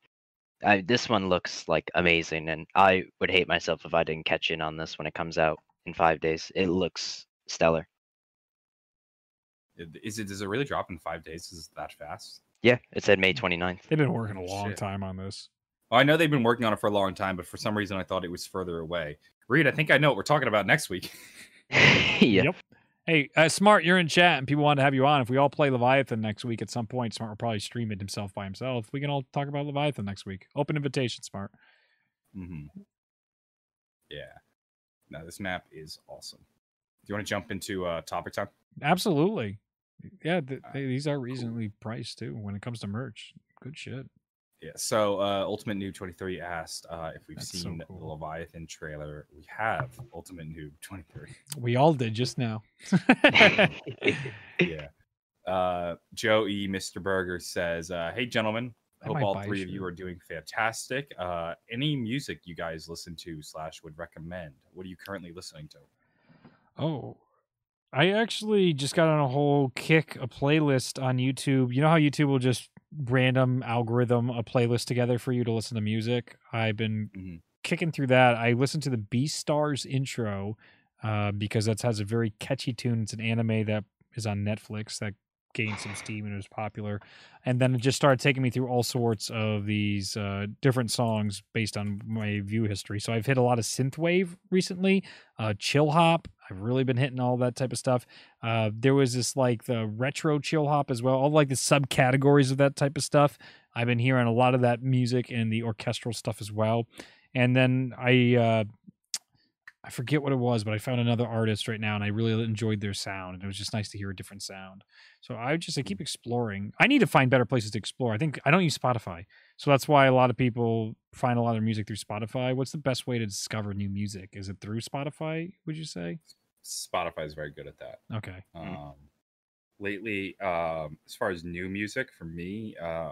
I, this one looks like amazing, and I would hate myself if I didn't catch in on this when it comes out in five days. It looks stellar. Is it? Does it really drop in five days? Is it that fast? Yeah, it said May twenty-ninth. They've been working a long Shit. time on this. I know they've been working on it for a long time, but for some reason I thought it was further away. Reed, I think I know what we're talking about next week. Yep. Hey, uh, Smart, you're in chat, and people want to have you on. If we all play Leviathan next week at some point, Smart will probably stream it himself by himself. We can all talk about Leviathan next week. Open invitation, Smart. Mm-hmm. Yeah. No, this map is awesome. Do you want to jump into uh, topic time? Absolutely. Yeah, th- uh, these are reasonably cool. priced, too, when it comes to merch. Good shit. Yeah, so uh, Ultimate Noob twenty-three asked uh, if we've That's seen so cool. the Leviathan trailer. We have Ultimate Noob twenty-three. We all did just now. Yeah. Uh, Joe E. Mister Burger says, uh, hey, gentlemen, I hope all three you. of you are doing fantastic. Uh, any music you guys listen to slash would recommend? What are you currently listening to? Oh, I actually just got on a whole kick, a playlist on YouTube. You know how YouTube will just random algorithm a playlist together for you to listen to music? I've been mm-hmm. kicking through that. I listened to the Beastars intro uh, because that has a very catchy tune. It's an anime that is on Netflix that gained some steam and it was popular. And then it just started taking me through all sorts of these uh, different songs based on my view history. So I've hit a lot of synthwave recently, uh, chill hop. I've really been hitting all that type of stuff. Uh, there was this like the retro chill hop as well, all like the subcategories of that type of stuff. I've been hearing a lot of that music and the orchestral stuff as well. And then I, uh, I forget what it was, but I found another artist right now and I really enjoyed their sound. And it was just nice to hear a different sound. So I just, I keep exploring. I need to find better places to explore. I think I don't use Spotify. So that's why a lot of people find a lot of their music through Spotify. What's the best way to discover new music? Is it through Spotify, would you say? Spotify is very good at that. Okay. Um, lately, um, as far as new music for me, uh,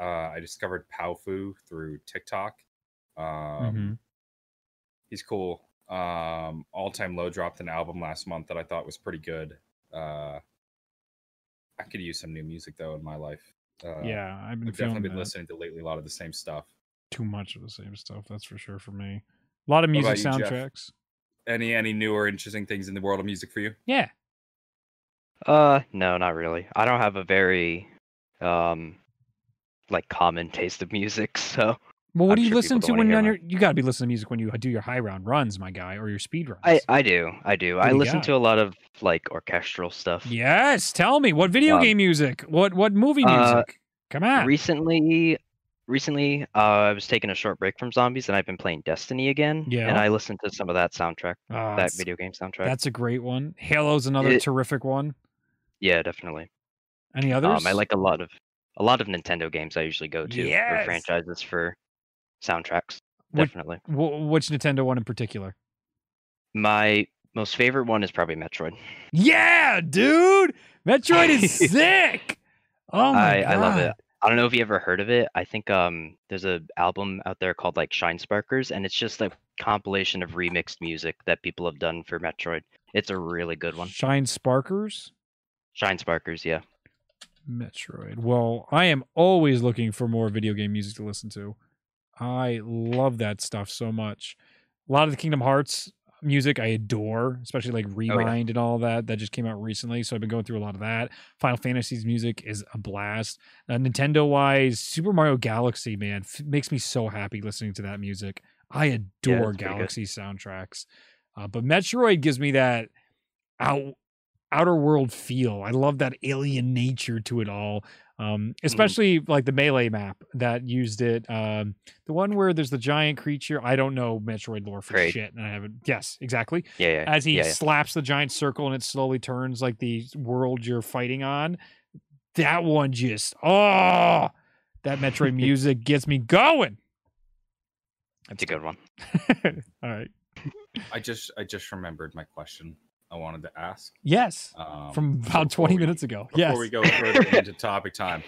uh, I discovered Powfu through TikTok. Um, mm-hmm. He's cool. Um, All Time Low dropped an album last month that I thought was pretty good. Uh, I could use some new music though in my life. Uh, yeah, I've been I've definitely been that. listening to lately a lot of the same stuff. Too much of the same stuff, that's for sure for me. A lot of music you, soundtracks. Jeff? Any any new or interesting things in the world of music for you? Yeah. Uh, no, not really. I don't have a very, um, like common taste of music. So. Well, what I'm do you sure listen to when you're on your? You gotta be listening to music when you do your high round runs, my guy, or your speed runs. I I do, I do. What I do listen got? to a lot of like orchestral stuff. Yes, tell me what video um, game music? What what movie music? Uh, Come on. Recently. Recently, uh, I was taking a short break from zombies, and I've been playing Destiny again. Yeah, and I listened to some of that soundtrack, uh, that video game soundtrack. That's a great one. Halo's another it, terrific one. Yeah, definitely. Any others? Um, I like a lot of a lot of Nintendo games. I usually go to yes! for franchises for soundtracks. Which, definitely. W- which Nintendo one in particular? My most favorite one is probably Metroid. Yeah, dude, Metroid is sick. Oh my I, god, I love it. I don't know if you ever heard of it. I think um, there's an album out there called like Shine Sparkers, and it's just a compilation of remixed music that people have done for Metroid. It's a really good one. Shine Sparkers? Shine Sparkers, yeah. Metroid. Well, I am always looking for more video game music to listen to. I love that stuff so much. A lot of the Kingdom Hearts music I adore, especially like Rewind oh, yeah. and all that that just came out recently, so I've been going through a lot of that. Final Fantasy's music is a blast. uh, Nintendo wise, Super Mario Galaxy, man, f- makes me so happy listening to that music. I adore yeah, Galaxy soundtracks, uh, but Metroid gives me that out outer world feel. I love that alien nature to it all. Um, especially mm-hmm. like the melee map that used it. Um, the one where there's the giant creature. I don't know Metroid lore for Great. shit. And I haven't. Yes, exactly. Yeah. yeah. As he yeah, slaps yeah. the giant circle and it slowly turns like the world you're fighting on. That one just, oh, that Metroid music gets me going. That's a good one. All right. I just, I just remembered my question I wanted to ask. Yes. Um, from about twenty we, minutes ago. Before yes. we go further into topic time.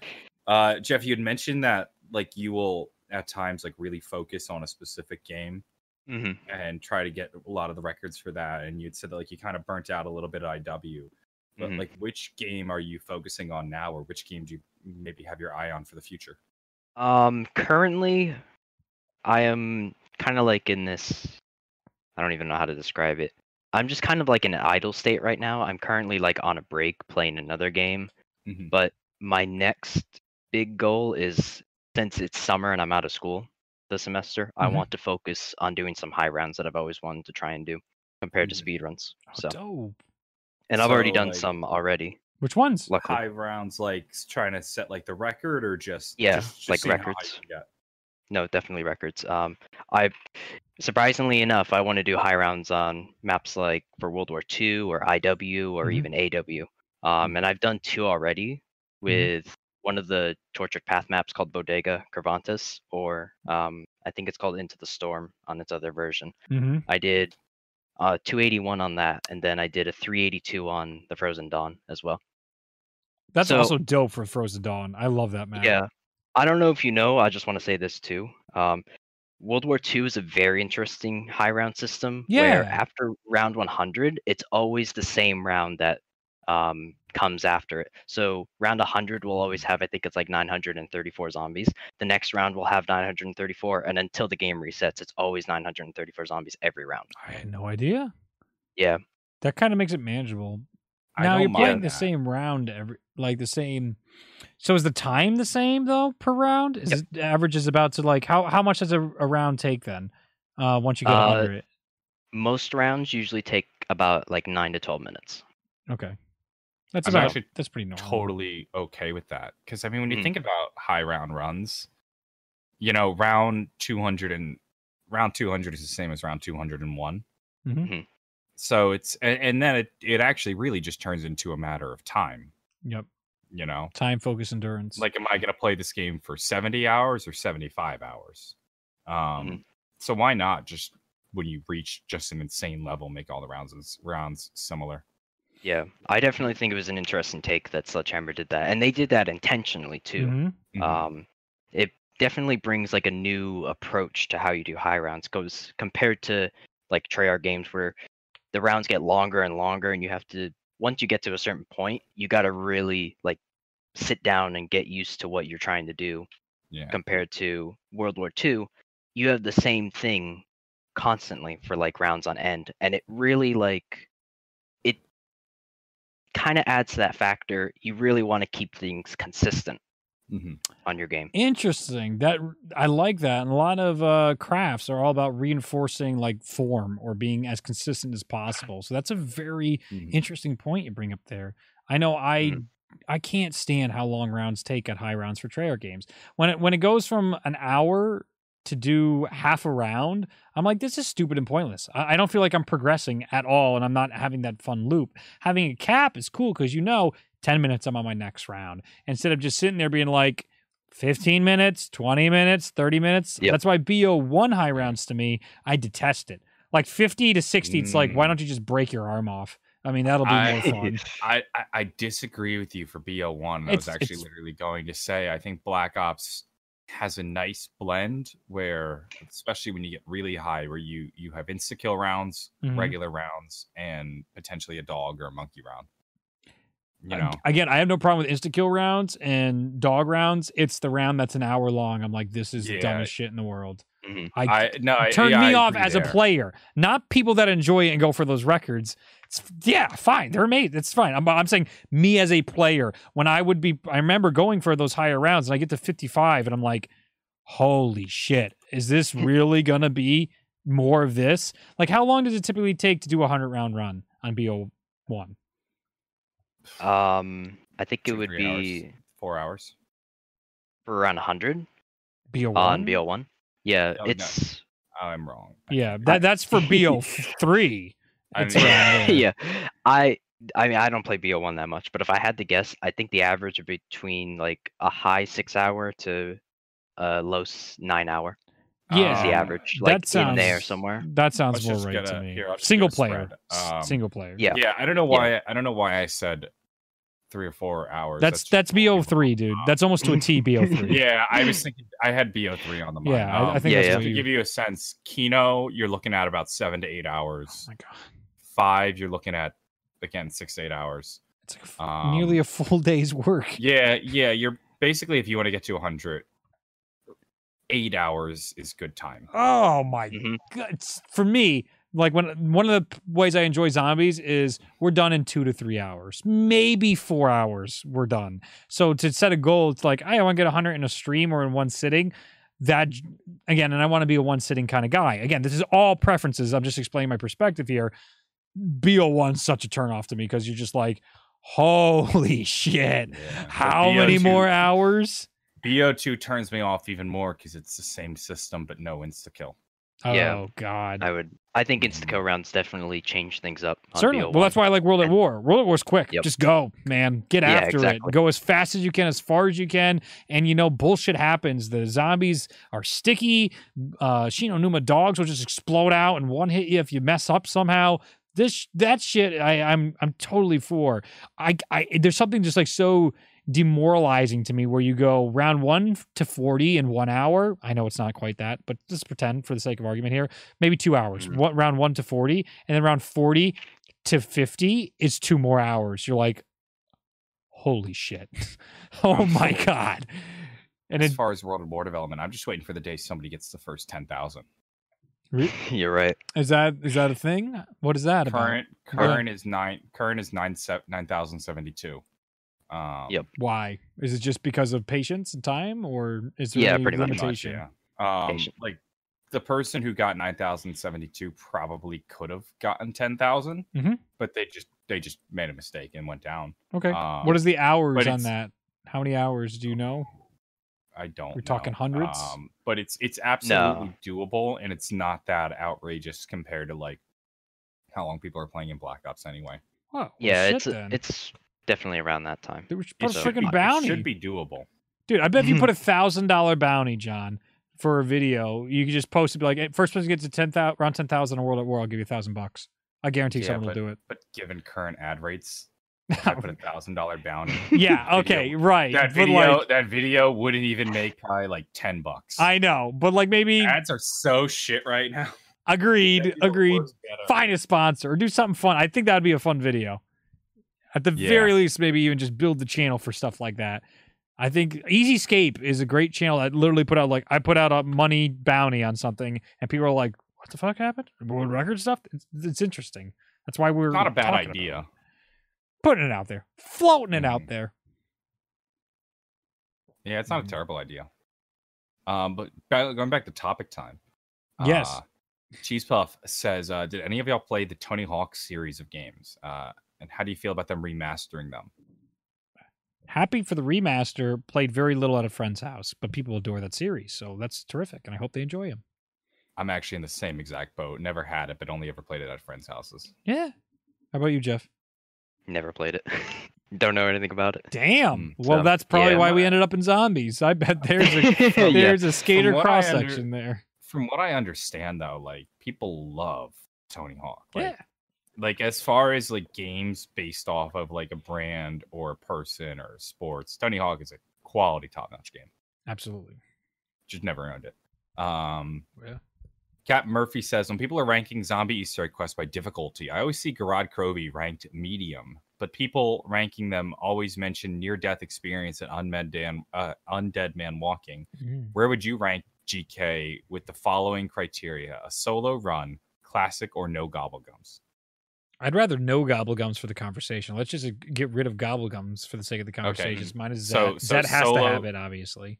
Uh, Jeff, you had mentioned that like you will at times like really focus on a specific game mm-hmm. and try to get a lot of the records for that. And you'd said that like you kind of burnt out a little bit at I W. But mm-hmm. like which game are you focusing on now, or which game do you maybe have your eye on for the future? Um, currently I am kind of like in this, I don't even know how to describe it. I'm just kind of like in an idle state right now. I'm currently like on a break playing another game, mm-hmm. but my next big goal is, since it's summer and I'm out of school this semester, mm-hmm. I want to focus on doing some high rounds that I've always wanted to try and do compared mm-hmm. to speed runs. Oh, so dope. And I've so, already done like, some already. Which ones? Luckily. High rounds, like trying to set like the record, or just yeah, just, just like records. No, definitely records. Um, I surprisingly enough, I want to do high rounds on maps like for World War Two or I W or mm-hmm. even A W. Um, and I've done two already with mm-hmm. one of the Tortured Path maps called Bodega Cervantes, or um, I think it's called Into the Storm on its other version. Mm-hmm. I did uh, two eighty-one on that, and then I did a three eighty-two on the Frozen Dawn as well. That's so, also dope for Frozen Dawn. I love that map. Yeah. I don't know if you know, I just want to say this too. Um, World War Two is a very interesting high round system. Yeah. Where after round one hundred, it's always the same round that um, comes after it. So round one hundred will always have, I think it's like nine hundred thirty-four zombies. The next round will have nine hundred thirty-four. And until the game resets, it's always nine hundred thirty-four zombies every round. I had no idea. Yeah. That kind of makes it manageable. Now you're playing the same round every, like the same. So is the time the same though per round? Is yep. it averages about to like how how much does a, a round take then? Uh, once you get uh, under it, most rounds usually take about like nine to twelve minutes. Okay, that's I'm about that's pretty normal. Totally okay with that, because I mean when you mm. think about high round runs, you know round two hundred and round two hundred is the same as round two hundred and one. Mm-hmm. Mm-hmm. So it's and, and then it, it actually really just turns into a matter of time. Yep. You know, time, focus, endurance. Like, am I going to play this game for seventy hours or seventy-five hours? Um, mm-hmm. So why not just when you reach just an insane level, make all the rounds rounds similar? Yeah, I definitely think it was an interesting take that Sledgehammer did that, and they did that intentionally too. Mm-hmm. Um, it definitely brings like a new approach to how you do high rounds, goes compared to like Treyarch games where the rounds get longer and longer, and you have to, once you get to a certain point, you got to really like sit down and get used to what you're trying to do. Yeah. Compared to World War Two, you have the same thing constantly for like rounds on end, and it really like it kind of adds to that factor. You really want to keep things consistent mm-hmm. on your game. Interesting. That I like that. And a lot of uh, crafts are all about reinforcing like form or being as consistent as possible. So that's a very mm-hmm. interesting point you bring up there. I know I mm-hmm. I can't stand how long rounds take at high rounds for Treyarch games. When it when it goes from an hour to do half a round, I'm like, this is stupid and pointless. I, I don't feel like I'm progressing at all, and I'm not having that fun loop. Having a cap is cool because you know ten minutes, I'm on my next round. Instead of just sitting there being like fifteen minutes, twenty minutes, thirty minutes. Yep. That's why B O one high rounds to me, I detest it. Like fifty to sixty, mm. it's like, why don't you just break your arm off? I mean, that'll be I, more fun. I, I, I disagree with you for B O one. I was actually literally going to say, I think Black Ops has a nice blend where, especially when you get really high, where you, you have insta-kill rounds, mm-hmm. regular rounds, and potentially a dog or a monkey round. You know. Again, I have no problem with insta-kill rounds and dog rounds. It's the round that's an hour long. I'm like, this is yeah. the dumbest shit in the world. Mm-hmm. I, I no, turn yeah, me I off as there. a player, not people that enjoy it and go for those records. It's, yeah, fine. They're made. It's fine. I'm, I'm saying me as a player. When I would be, I remember going for those higher rounds, and I get to fifty-five, and I'm like, holy shit, is this really going to be more of this? Like, how long does it typically take to do a one hundred round run on B O one? Um, I think it would be hours, four hours. for around one hundred. B O one? On B O one. Yeah, oh, it's... No. I'm wrong. Yeah, that that's for B O three. I mean, yeah. yeah, I I mean, I don't play B O one that much, but if I had to guess, I think the average would be between, like, a high six-hour to a low nine-hour. Yeah, um, the average, like, that sounds, in there somewhere. That sounds more right to me. Here, Single player. Um, Single player. Yeah. Yeah, I don't know why, yeah. I don't know why I said... Three or four hours. That's that's, that's B O three, dude. That's almost to a T B O three. Yeah, I was thinking I had B O three on the mind. Yeah, um, I think yeah, that's yeah. What you... To give you a sense, Kino, you're looking at about seven to eight hours. Oh my god. Five, you're looking at again six to eight hours. It's like a full, um, nearly a full day's work. Yeah, yeah. You're basically, if you want to get to a hundred, eight hours is good time. Oh my mm-hmm. god! It's, for me. Like, when one of the ways I enjoy zombies is we're done in two to three hours, maybe four hours. We're done. So to set a goal, it's like, I want to get one hundred in a stream or in one sitting. That again, and I want to be a one sitting kind of guy. Again, this is all preferences. I'm just explaining my perspective here. B O one's such a turnoff to me because you're just like, holy shit, yeah. how many more hours? B O two turns me off even more because it's the same system but no insta kill. Oh yeah. God! I would. I think insta-kill rounds definitely change things up. On Certainly. B O one. Well, that's why I like World at War. World at War's quick. Yep. Just go, man. Get yeah, after exactly. it. Go as fast as you can, as far as you can. And you know, bullshit happens. The zombies are sticky. Uh, Shinonuma dogs will just explode out and one hit you if you mess up somehow. This that shit, I, I'm I'm totally for. I I there's something just like so demoralizing to me where you go round one to forty in one hour. I know it's not quite that, but just pretend for the sake of argument here, maybe two hours. Mm-hmm. What round one to forty, and then round forty to fifty is two more hours. You're like, holy shit, oh my god! And as it, far as World of War development, I'm just waiting for the day somebody gets the first ten thousand. You're right. Is that is that a thing? What is that current, about? Current yeah. is nine. Current is nine nine thousand seventy two. Um, yep. Why is it just because of patience and time, or is there yeah, pretty much, yeah. Um, like the person who got nine thousand seventy-two probably could have gotten ten thousand, mm-hmm. but they just they just made a mistake and went down. Okay. Um, what is the hours on that? How many hours do you know? I don't. We're talking know. hundreds, um, but it's it's absolutely no. doable, and it's not that outrageous compared to like how long people are playing in Black Ops anyway. Oh, well, yeah, shit, it's then. it's. Definitely around that time. There was a freaking bounty. It should be doable. Dude, I bet if you put a one thousand dollar bounty, John, for a video, you could just post it, be like, hey, first person gets to ten thousand, around ten thousand in World at War, I'll give you one thousand bucks. I guarantee yeah, someone but, will do it. But given current ad rates, if I put a one thousand dollar bounty. Yeah, okay, video, right. That video, like, that video wouldn't even make probably like ten bucks. I know, but like maybe... Ads are so shit right now. Agreed, agreed. Find a sponsor or do something fun. I think that would be a fun video. At the yeah. very least, maybe even just build the channel for stuff like that. I think EasyScape is a great channel that literally put out, like, I put out a money bounty on something, and people are like, what the fuck happened? World record stuff? It's, it's interesting. That's why we're not a bad idea. Putting it out there. Floating it mm. out there. Yeah, it's not mm. a terrible idea. Um, but going back to topic time. Yes. Uh, Cheese Puff says, uh, did any of y'all play the Tony Hawk series of games? Uh, And how do you feel about them remastering them? Happy for the remaster. Played very little at a friend's house, but people adore that series, so that's terrific, and I hope they enjoy them. I'm actually in the same exact boat. Never had it, but only ever played it at friends' houses. Yeah. How about you, Jeff? Never played it. Don't know anything about it. Damn. Well, um, that's probably yeah, why we ended up in zombies. I bet there's a there's yeah. a skater cross section there. From what I understand, though, like people love Tony Hawk. Like, yeah. Like, as far as, like, games based off of, like, a brand or a person or sports, Tony Hawk is a quality top-notch game. Absolutely. Just never owned it. Um, yeah. Cap Murphy says, when people are ranking zombie Easter egg quests by difficulty, I always see Gorod Krovi ranked medium, but people ranking them always mention near-death experience and unmed dan, uh, undead man walking. Mm. Where would you rank G K with the following criteria? A solo run, classic, or no gobblegums? I'd rather no gobblegums for the conversation. Let's just get rid of gobblegums for the sake of the conversation. Okay. Mine is Zed. So, Zed so has solo, to have it, obviously.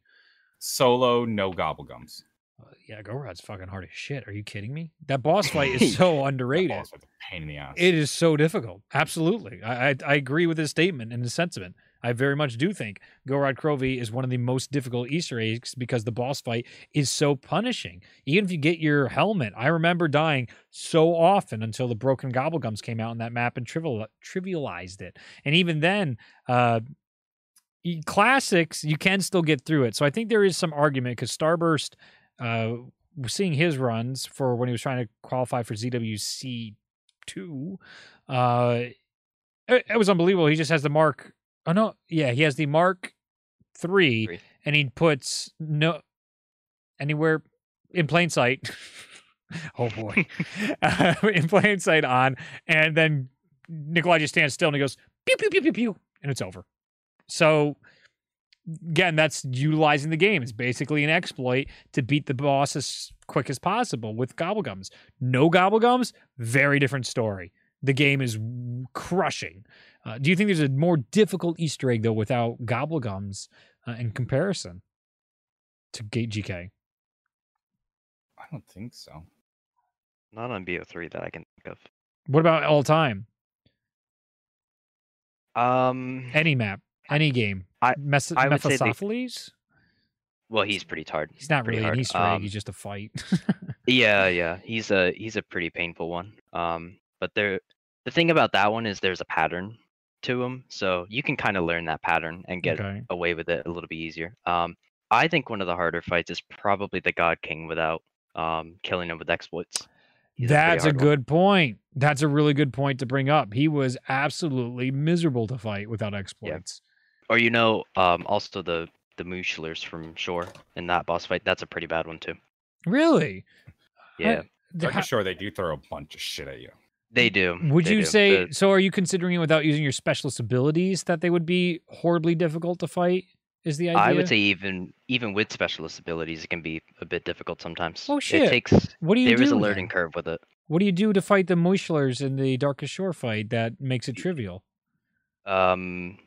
Solo, no gobblegums. Uh, yeah, Gorod's fucking hard as shit. Are you kidding me? That boss fight is so underrated. That boss fight's a pain in the ass. It is so difficult. Absolutely. I, I I agree with his statement and his sentiment. I very much do think Gorod Krovi is one of the most difficult Easter eggs because the boss fight is so punishing. Even if you get your helmet, I remember dying so often until the broken gobblegums came out in that map and trivial trivialized it. And even then, uh, classics, you can still get through it. So I think there is some argument because Starburst, uh, seeing his runs for when he was trying to qualify for Z W C two, uh, it, it was unbelievable. He just has the mark. Oh, no. Yeah, he has the Mark three, three. And he puts no anywhere in plain sight. Oh, boy. uh, in plain sight on. And then Nikolai just stands still and he goes, pew, pew, pew, pew, pew. And it's over. So, again, that's utilizing the game. It's basically an exploit to beat the boss as quick as possible with gobblegums. No gobblegums, very different story. The game is crushing. Uh, do you think there's a more difficult Easter egg, though, without gobblegums uh, in comparison to G K? I don't think so. Not on B O three that I can think of. What about all time? Um, any map, any game. I, Mes- I would Mephistopheles? Say they... Well, he's pretty hard. He's not really hard. An Easter egg. Um, he's just a fight. yeah, yeah. He's a he's a pretty painful one. Um, but there, the thing about that one is there's a pattern to them, so you can kind of learn that pattern and get okay. away with it a little bit easier. Um, I think one of the harder fights is probably the God King without um, killing him with exploits. He's That's a, a good one. point. That's a really good point to bring up. He was absolutely miserable to fight without exploits. Yeah. Or you know, um, also the the Moochlers from Shore in that boss fight. That's a pretty bad one too. Really? Yeah. I, I'm sure they do throw a bunch of shit at you. They do. Would they you do. say, the, so are you considering it without using your specialist abilities that they would be horribly difficult to fight is the idea? I would say even even with specialist abilities, it can be a bit difficult sometimes. Oh, shit. It takes, what do you there do is a learning curve with it. What do you do to fight the Moochlers in the Darkest Shore fight that makes it trivial? Um,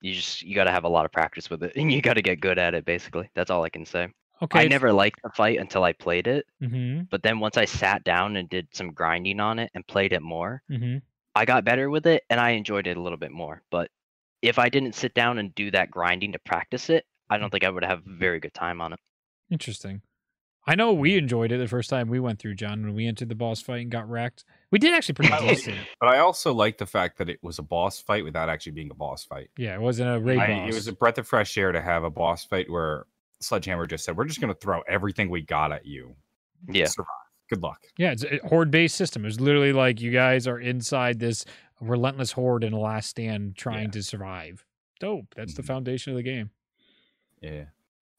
You just, you got to have a lot of practice with it, and you got to get good at it, basically. That's all I can say. Okay. I never liked the fight until I played it, mm-hmm. but then once I sat down and did some grinding on it and played it more, mm-hmm. I got better with it, and I enjoyed it a little bit more. But if I didn't sit down and do that grinding to practice it, I don't think I would have a very good time on it. Interesting. I know we enjoyed it the first time we went through, John, when we entered the boss fight and got wrecked. We did actually pretty much it. But I also like the fact that it was a boss fight without actually being a boss fight. Yeah, it wasn't a raid I, boss. It was a breath of fresh air to have a boss fight where Sledgehammer just said, we're just going to throw everything we got at you. Yeah. Survive. Good luck. Yeah, it's a horde-based system. It's literally like you guys are inside this relentless horde in a last stand trying yeah. to survive. Dope. That's mm-hmm. the foundation of the game. Yeah.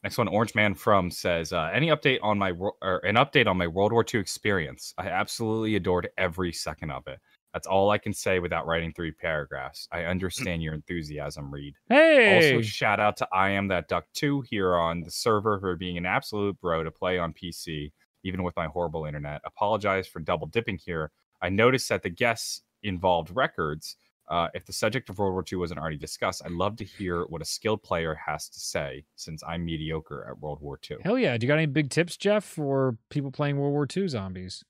Next one, Orange Man From says, uh, any update on my wor- or an update on my World War Two experience? I absolutely adored every second of it. That's all I can say without writing three paragraphs. I understand your enthusiasm, Reed. Hey! Also, shout out to I Am That Duck two here on the server for being an absolute bro to play on P C, even with my horrible internet. Apologize for double dipping here. I noticed that the guests involved records. Uh, if the subject of World War Two wasn't already discussed, I'd love to hear what a skilled player has to say, since I'm mediocre at World War Two. Hell yeah. Do you got any big tips, Jeff, for people playing World War Two zombies?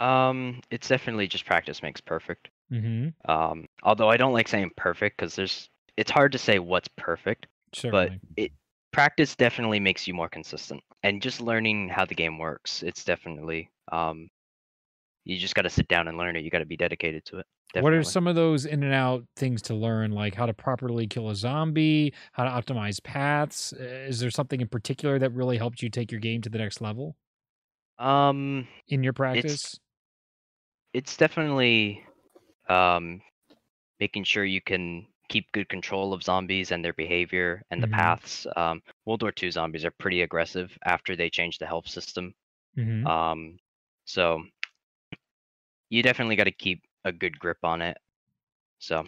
Um, it's definitely just practice makes perfect. Mm-hmm. Um, although I don't like saying perfect because there's, it's hard to say what's perfect. Certainly. But it practice definitely makes you more consistent, and just learning how the game works. It's definitely um, you just got to sit down and learn it. You got to be dedicated to it. Definitely. What are some of those in and out things to learn, like how to properly kill a zombie, how to optimize paths? Is there something in particular that really helped you take your game to the next level? Um, in your practice. It's, It's definitely um, making sure you can keep good control of zombies and their behavior and mm-hmm. the paths. Um, World War Two zombies are pretty aggressive after they changed the health system. Mm-hmm. Um, so you definitely got to keep a good grip on it. So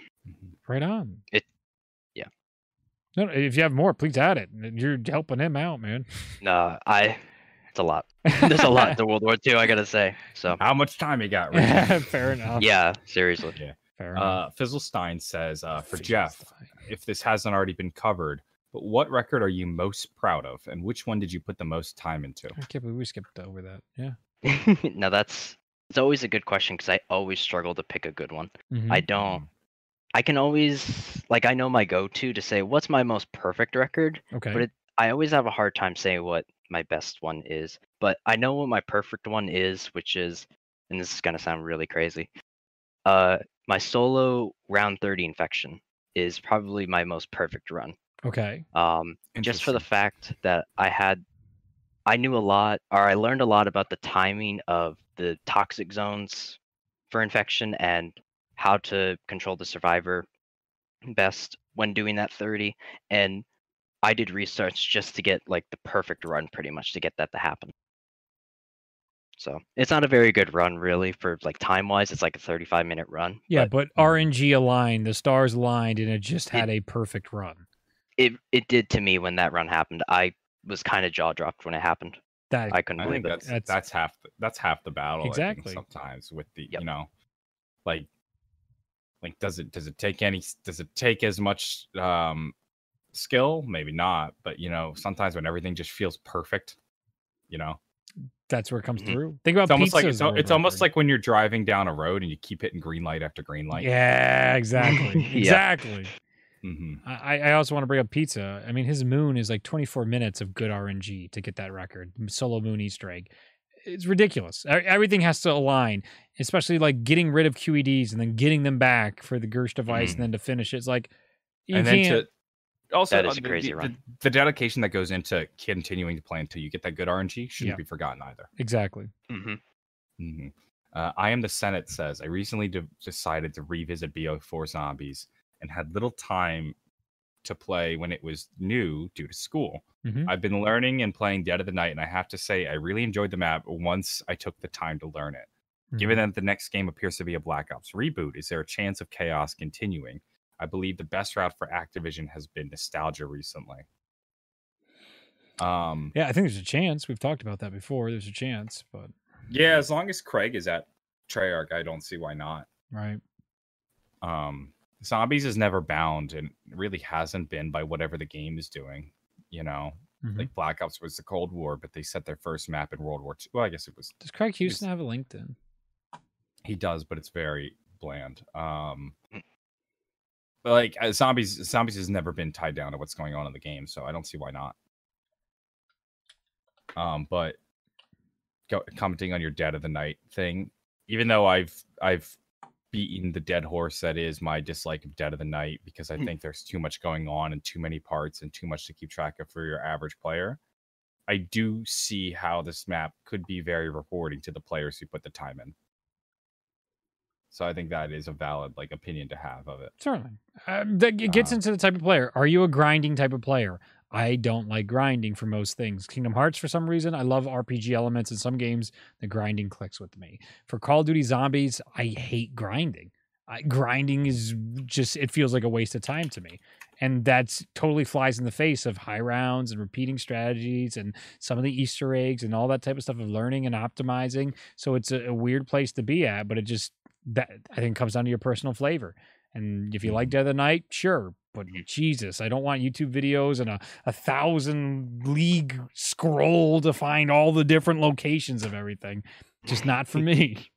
right on. It, yeah. No, if you have more, please add it. You're helping him out, man. No, I... It's a lot. There's a lot to World War Two, I gotta say. So how much time you got, right? Fair enough. Yeah, seriously. Yeah. Fair enough. Uh, Fizzlestein says, uh, for Fizzlestein. Jeff, if this hasn't already been covered, but what record are you most proud of, and which one did you put the most time into? I can't believe we skipped over that. Yeah. No, that's it's always a good question because I always struggle to pick a good one. Mm-hmm. I don't. I can always, like, I know my go-to to say what's my most perfect record. Okay. But it, I always have a hard time saying what my best one is. But I know what my perfect one is, which is, and this is going to sound really crazy, uh, my solo round thirty Infection is probably my most perfect run. Okay. Um, just for the fact that I had, I knew a lot, or I learned a lot about the timing of the toxic zones for Infection and how to control the survivor best when doing that thirty. And I did research just to get like the perfect run, pretty much, to get that to happen. So it's not a very good run, really, for like time wise. It's like a thirty-five minute run. Yeah, but, but R N G aligned, the stars aligned, and it just had it, a perfect run. It it did to me when that run happened. I was kind of jaw dropped when it happened. That, I couldn't I believe think it. That's, that's, that's half the, that's half the battle. Exactly. Sometimes with the yep. you know, like like does it does it take any does it take as much um, skill? Maybe not. But you know, sometimes when everything just feels perfect, you know. That's where it comes through. Think about it's almost like it's, it's almost like when you're driving down a road and you keep hitting green light after green light. Yeah, exactly. yeah. Exactly. Mm-hmm. I, I also want to bring up Pizza. I mean, his moon is like twenty-four minutes of good R N G to get that record. Solo moon Easter egg. It's ridiculous. Everything has to align, especially like getting rid of Q E Ds and then getting them back for the Gersh device mm-hmm. and then to finish it. It's like, you and can't... Then to Also, that is a crazy the, run. The, the dedication that goes into continuing to play until you get that good R N G shouldn't yeah. be forgotten either. Exactly. Mm-hmm. Mm-hmm. Uh, I Am the Senate says, I recently de decided to revisit B O four Zombies and had little time to play when it was new due to school. Mm-hmm. I've been learning and playing Dead of the Night, and I have to say I really enjoyed the map once I took the time to learn it. Mm-hmm. Given that the next game appears to be a Black Ops reboot, is there a chance of chaos continuing? I believe the best route for Activision has been nostalgia recently. Um, yeah, I think there's a chance. We've talked about that before. There's a chance, but yeah, as long as Craig is at Treyarch, I don't see why not. Right. Um, Zombies is never bound, and really hasn't been by whatever the game is doing. You know, mm-hmm. like Black Ops was the Cold War, but they set their first map in World War Two. Well, I guess it was. Does Craig Houston have a LinkedIn? He does, but it's very bland. Um. But like uh, zombies, zombies has never been tied down to what's going on in the game, so I don't see why not. Um, but go, commenting on your Dead of the Night thing, even though I've I've beaten the dead horse that is my dislike of Dead of the Night, because I think there's too much going on and too many parts and too much to keep track of for your average player. I do see how this map could be very rewarding to the players who put the time in. So I think that is a valid like opinion to have of it. Certainly. Uh, that, it gets uh, into the type of player. Are you a grinding type of player? I don't like grinding for most things. Kingdom Hearts, for some reason, I love R P G elements. In some games, the grinding clicks with me. For Call of Duty Zombies, I hate grinding. I, grinding is just, it feels like a waste of time to me. And that's totally flies in the face of high rounds and repeating strategies and some of the Easter eggs and all that type of stuff of learning and optimizing. So it's a, a weird place to be at, but it just, that I think comes down to your personal flavor. And if you like Dead of the Night, sure. But Jesus, I don't want YouTube videos and a, a thousand league scroll to find all the different locations of everything. Just not for me.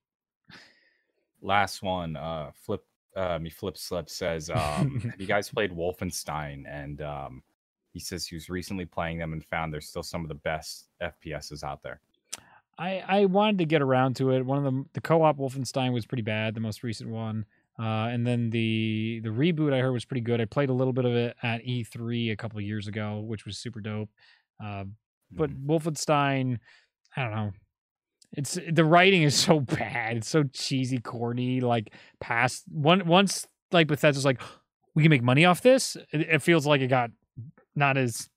Last one, uh, Flip, uh, me Flip Slip says, um, have you guys played Wolfenstein? And um, he says he was recently playing them and found there's still some of the best F P Ss out there. I, I wanted to get around to it. One of the the co-op Wolfenstein was pretty bad, the most recent one. Uh, and then the the reboot I heard was pretty good. I played a little bit of it at E three a couple of years ago, which was super dope. Uh, but mm. Wolfenstein, I don't know. It's the writing is so bad. It's so cheesy, corny. Like past one once like Bethesda's like, we can make money off this. It, it feels like it got not as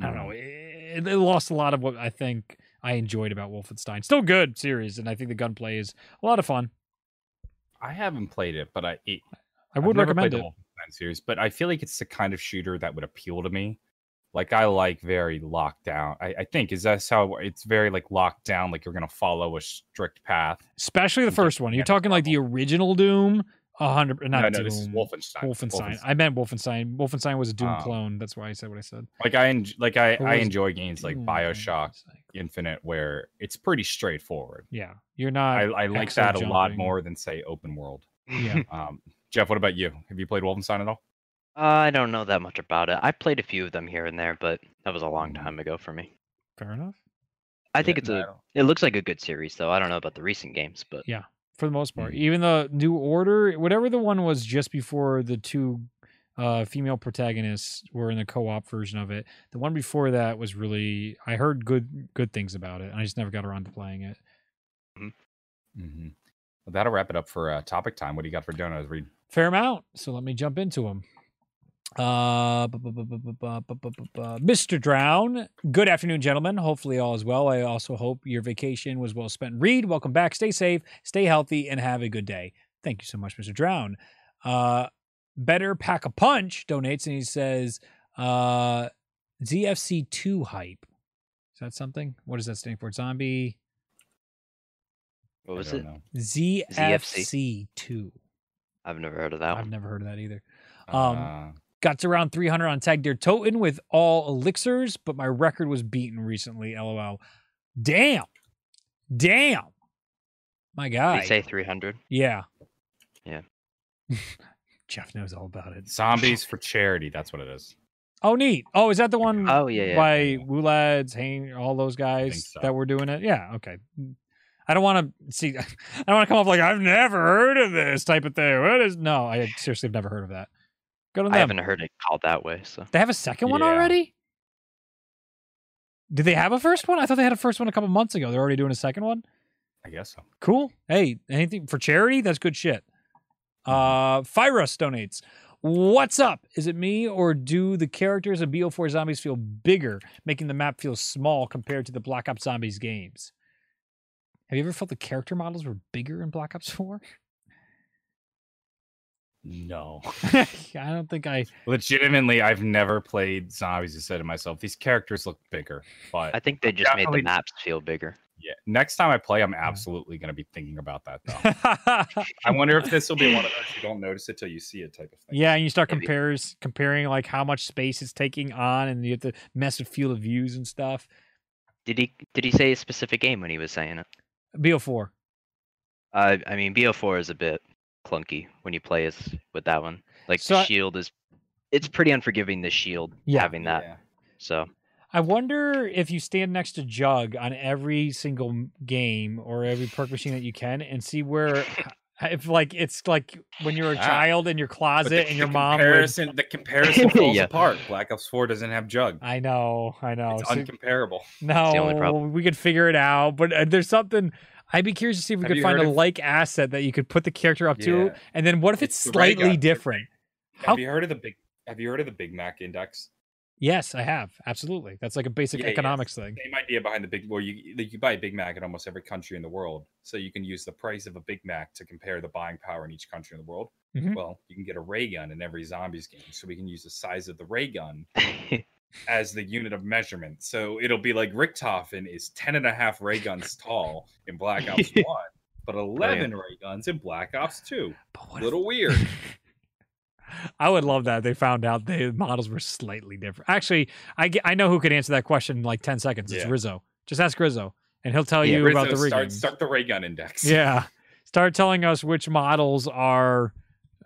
I don't know. It, it lost a lot of what I think I enjoyed about Wolfenstein. Still good series, and I think the gunplay is a lot of fun. I haven't played it, but I it, I would recommend it. Wolfenstein series, but I feel like it's the kind of shooter that would appeal to me. Like I like very locked down. I, I think is that's how it's very like locked down. Like you're gonna follow a strict path, especially the first one. You're talking like the original Doom. A hundred, not no, no, Doom. This is Wolfenstein. Wolfenstein. Wolfenstein. I meant Wolfenstein. Wolfenstein was a Doom um, clone. That's why I said what I said. Like I, like I, I enjoy games like Bioshock Infinite, where it's pretty straightforward. Yeah, you're not. I, I like that a lot more than say open world. Yeah. um, Jeff, what about you? Have you played Wolfenstein at all? Uh, I don't know that much about it. I played a few of them here and there, but that was a long time ago for me. Fair enough. I think yeah, it's a. No. It looks like a good series, though. I don't know about the recent games, but yeah, for the most part, mm-hmm. even the New Order, whatever the one was just before the two uh, female protagonists were in the co-op version of it. The one before that was really. I heard good good things about it, and I just never got around to playing it. Mm-hmm. Mm-hmm. Well, that'll wrap it up for uh, topic time. What do you got for donuts, Reed? Fair amount. So let me jump into them. Uh, Mister Drown, good afternoon, gentlemen. Hopefully all is well. I also hope your vacation was well spent. Reed, welcome back. Stay safe, stay healthy, and have a good day. Thank you so much, Mister Drown. Uh, Better Pack a Punch donates, and he says, uh, Z F C two hype. Is that something? What does that stand for? Zombie? What was it? Z F C two. I've never heard of that one. I've never heard of that either. Um, uh, got to round three hundred on Tag Deer Toten with all elixirs, but my record was beaten recently. L O L. Damn. Damn. My God. They say three hundred. Yeah. Yeah. Jeff knows all about it. Zombies for Charity. That's what it is. Oh, neat. Oh, is that the one oh, yeah, yeah, by yeah. Wulads, Hain, all those guys so. that were doing it? Yeah. Okay. I don't want to see, I don't want to come off like, I've never heard of this type of thing. What is, no, I seriously have never heard of that. Good on them. I haven't heard it called that way. So they have a second one yeah. already? Did they have a first one? I thought they had a first one a couple months ago. They're already doing a second one? I guess so. Cool. Hey, anything for charity? That's good shit. Uh, Fyrus donates. What's up? Is it me or do the characters of B O four Zombies feel bigger, making the map feel small compared to the Black Ops Zombies games? Have you ever felt the character models were bigger in Black Ops four? No. I don't think I... Legitimately, I've never played Zombies and said to myself, these characters look bigger. But I think they just made the maps feel bigger. Yeah. Next time I play, I'm absolutely yeah. going to be thinking about that, though. I wonder if this will be one of those you don't notice it till you see it type of thing. Yeah, and you start compares, comparing like how much space it's taking on, and you have to mess with field of views and stuff. Did he, did he say a specific game when he was saying it? B O four. Uh, I mean, B O four is a bit clunky when you play as with that one. Like so the I, shield is, it's pretty unforgiving. The shield yeah, having that. Yeah. So I wonder if you stand next to Jug on every single game or every perk machine that you can, and see where if like it's like when you're a ah, child in your closet the, and the your mom. Comparison, would... The comparison falls yeah. apart. Black Ops four doesn't have Jug. I know. I know. It's so, uncomparable. No, we could figure it out, but uh, there's something. I'd be curious to see if we have could find a of... like asset that you could put the character up yeah. to, and then what if it's, it's slightly different? Have How... you heard of the big? Have you heard of the Big Mac Index? Yes, I have. Absolutely, that's like a basic yeah, economics yeah. thing. Same idea behind the big. Well, you you buy a Big Mac in almost every country in the world, so you can use the price of a Big Mac to compare the buying power in each country in the world. Mm-hmm. Well, you can get a ray gun in every Zombies game, so we can use the size of the ray gun. As the unit of measurement, so it'll be like Richtofen is ten and a half ray guns tall in Black Ops one, but eleven ray guns in Black Ops two. A little if... weird. I would love that. They found out the models were slightly different. Actually, I I know who could answer that question in like ten seconds. It's yeah. Rizzo. Just ask Rizzo, and he'll tell yeah, you Rizzo, about the ray start, start the ray gun index. Yeah, start telling us which models are.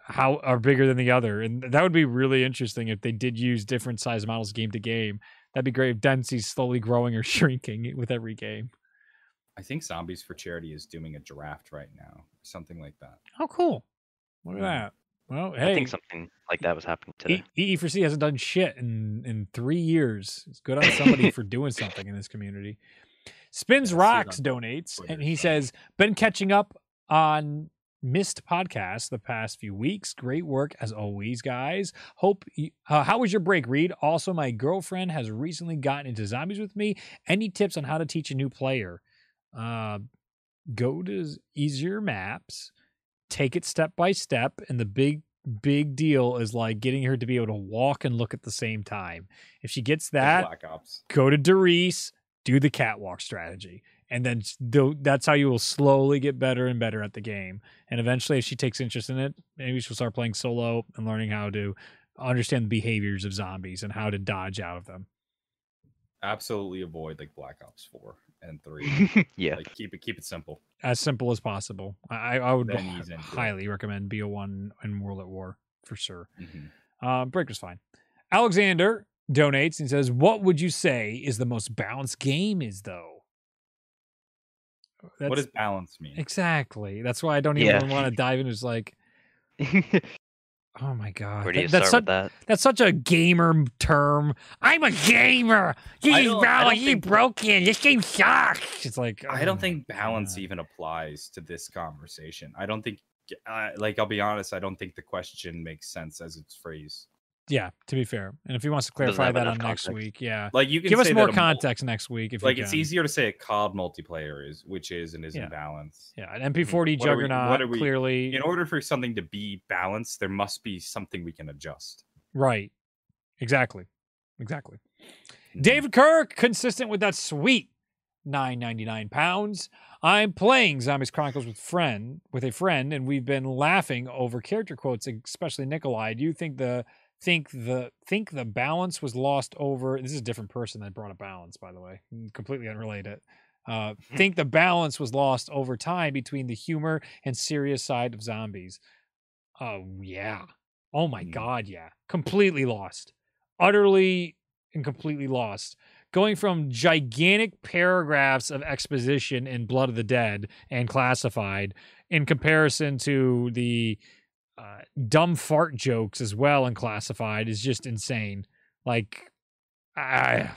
How are bigger than the other, and that would be really interesting if they did use different size models game to game. That'd be great if density's slowly growing or shrinking with every game. I think Zombies for Charity is doing a draft right now, something like that. Oh, cool! Look at that. Well, hey, I think something like that was happening today. E E four C hasn't done shit in in three years. It's good on somebody for doing something in this community. Spins yeah, Rocks donates, Twitter, and he so. says, "Been catching up on." Missed podcast the past few weeks. Great work as always, guys. Hope you, uh, how was your break, Reed? Also, my girlfriend has recently gotten into Zombies with me. Any tips on how to teach a new player? Uh, go to easier maps, take it step by step, and the big big deal is like getting her to be able to walk and look at the same time. If she gets that, Black Ops. Go to Doris, do the catwalk strategy. And then that's how you will slowly get better and better at the game. And eventually, if she takes interest in it, maybe she'll start playing solo and learning how to understand the behaviors of zombies and how to dodge out of them. Absolutely avoid like Black Ops four and three. Yeah. Like keep it keep it simple. as simple as possible. I, I would h- highly recommend B O one and World at War for sure. Mm-hmm. Uh, break was fine. Alexander donates and says, what would you say is the most balanced game is, though? That's, what does balance mean? Exactly. That's why I don't even yeah. want to dive in. It's like, oh my God. Where do you that, that's start such, with that? That's such a gamer term. I'm a gamer. You you broken. This game sucks. It's like, oh I don't think balance God. even applies to this conversation. I don't think, uh, like, I'll be honest, I don't think the question makes sense as it's phrased. Yeah, to be fair. And if he wants to clarify that on next week, yeah. Like you can give us more context next week. If like it's easier to say a C O D multiplayer is, which is and isn't balanced. Yeah, an M P forty juggernaut, clearly. In order for something to be balanced, there must be something we can adjust. Right. Exactly. Exactly. David Kirk, consistent with that sweet nine ninety-nine pounds. I'm playing Zombies Chronicles with friend with a friend, and we've been laughing over character quotes, especially Nikolai. Do you think the think the think the balance was lost over this is a different person that brought a balance, by the way, completely unrelated. Uh think the balance was lost over time between the humor and serious side of Zombies. Oh yeah. Oh my God, yeah. Completely lost. Utterly and completely lost. Going from gigantic paragraphs of exposition in Blood of the Dead and Classified in comparison to the Uh, dumb fart jokes as well and Classified is just insane. Like, I,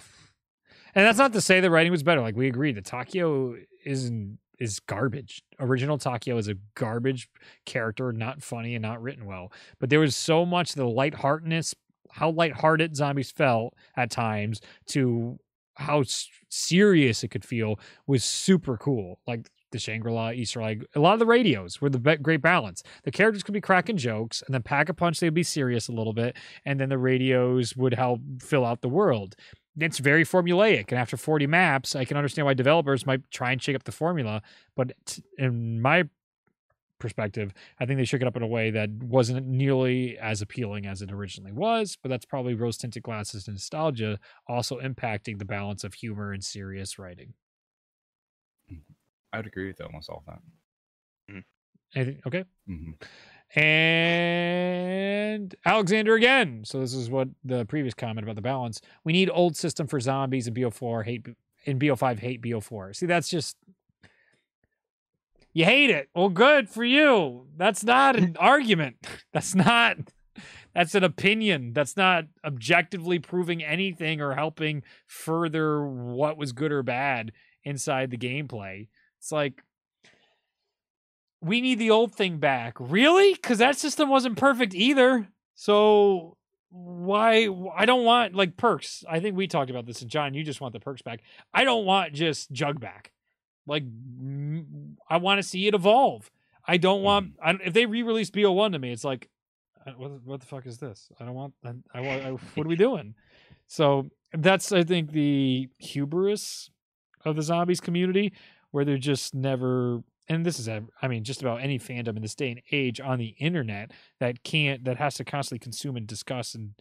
and that's not to say the writing was better. Like we agreed, the Takio isn't is garbage. Original Takio is a garbage character, not funny and not written well. But there was so much the lightheartedness, how lighthearted Zombies felt at times, to how serious it could feel was super cool. Like the Shangri-La Easter egg, a lot of the radios were the be- great balance. The characters could be cracking jokes and then pack a punch. They'd be serious a little bit. And then the radios would help fill out the world. It's very formulaic. And after forty maps, I can understand why developers might try and shake up the formula. But t- in my perspective, I think they shook it up in a way that wasn't nearly as appealing as it originally was, but that's probably rose tinted glasses and nostalgia also impacting the balance of humor and serious writing. I would agree with almost all that. Mm. Anything? Okay. Mm-hmm. And Alexander again. So this is what the previous comment about the balance. We need old system for Zombies and B O four hate and B O five hate B O four. See, that's just, you hate it. Well, good for you. That's not an argument. That's not, that's an opinion. That's not objectively proving anything or helping further what was good or bad inside the gameplay. It's like, we need the old thing back. Really? Because that system wasn't perfect either. So why? I don't want, like, perks. I think we talked about this, and John, you just want the perks back. I don't want just Jug back. Like, I want to see it evolve. I don't want, I, if they re-release B O one to me, it's like, what, what the fuck is this? I don't want, I, I, I, what are we doing? So that's, I think, the hubris of the Zombies community, where they're just never, and this is, I mean, just about any fandom in this day and age on the internet that can't, that has to constantly consume and discuss and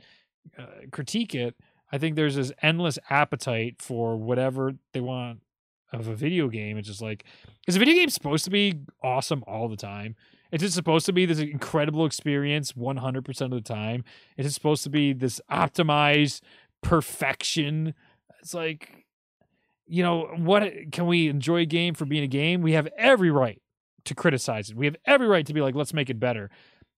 uh, critique it. I think there's this endless appetite for whatever they want of a video game. It's just like, is a video game supposed to be awesome all the time? Is it supposed to be this incredible experience one hundred percent of the time? Is it supposed to be this optimized perfection? It's like, you know, what can we enjoy a game for being a game? We have every right to criticize it. We have every right to be like, let's make it better.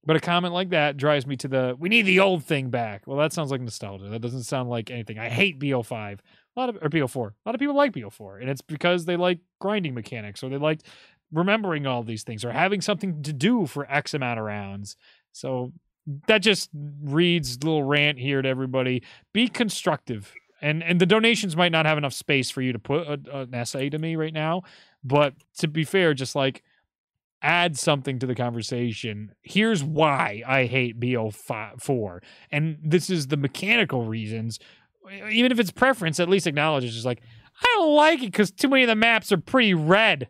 But a comment like that drives me to the, we need the old thing back. Well, that sounds like nostalgia. That doesn't sound like anything. I hate B O five. A lot of, or B O four. A lot of people like B O four. And it's because they like grinding mechanics, or they like remembering all these things, or having something to do for X amount of rounds. So that just reads a little rant here to everybody. Be constructive. And and the donations might not have enough space for you to put a, an essay to me right now. But to be fair, just like add something to the conversation. Here's why I hate B O four. And this is the mechanical reasons. Even if it's preference, at least acknowledge it's just like, I don't like it because too many of the maps are pretty red.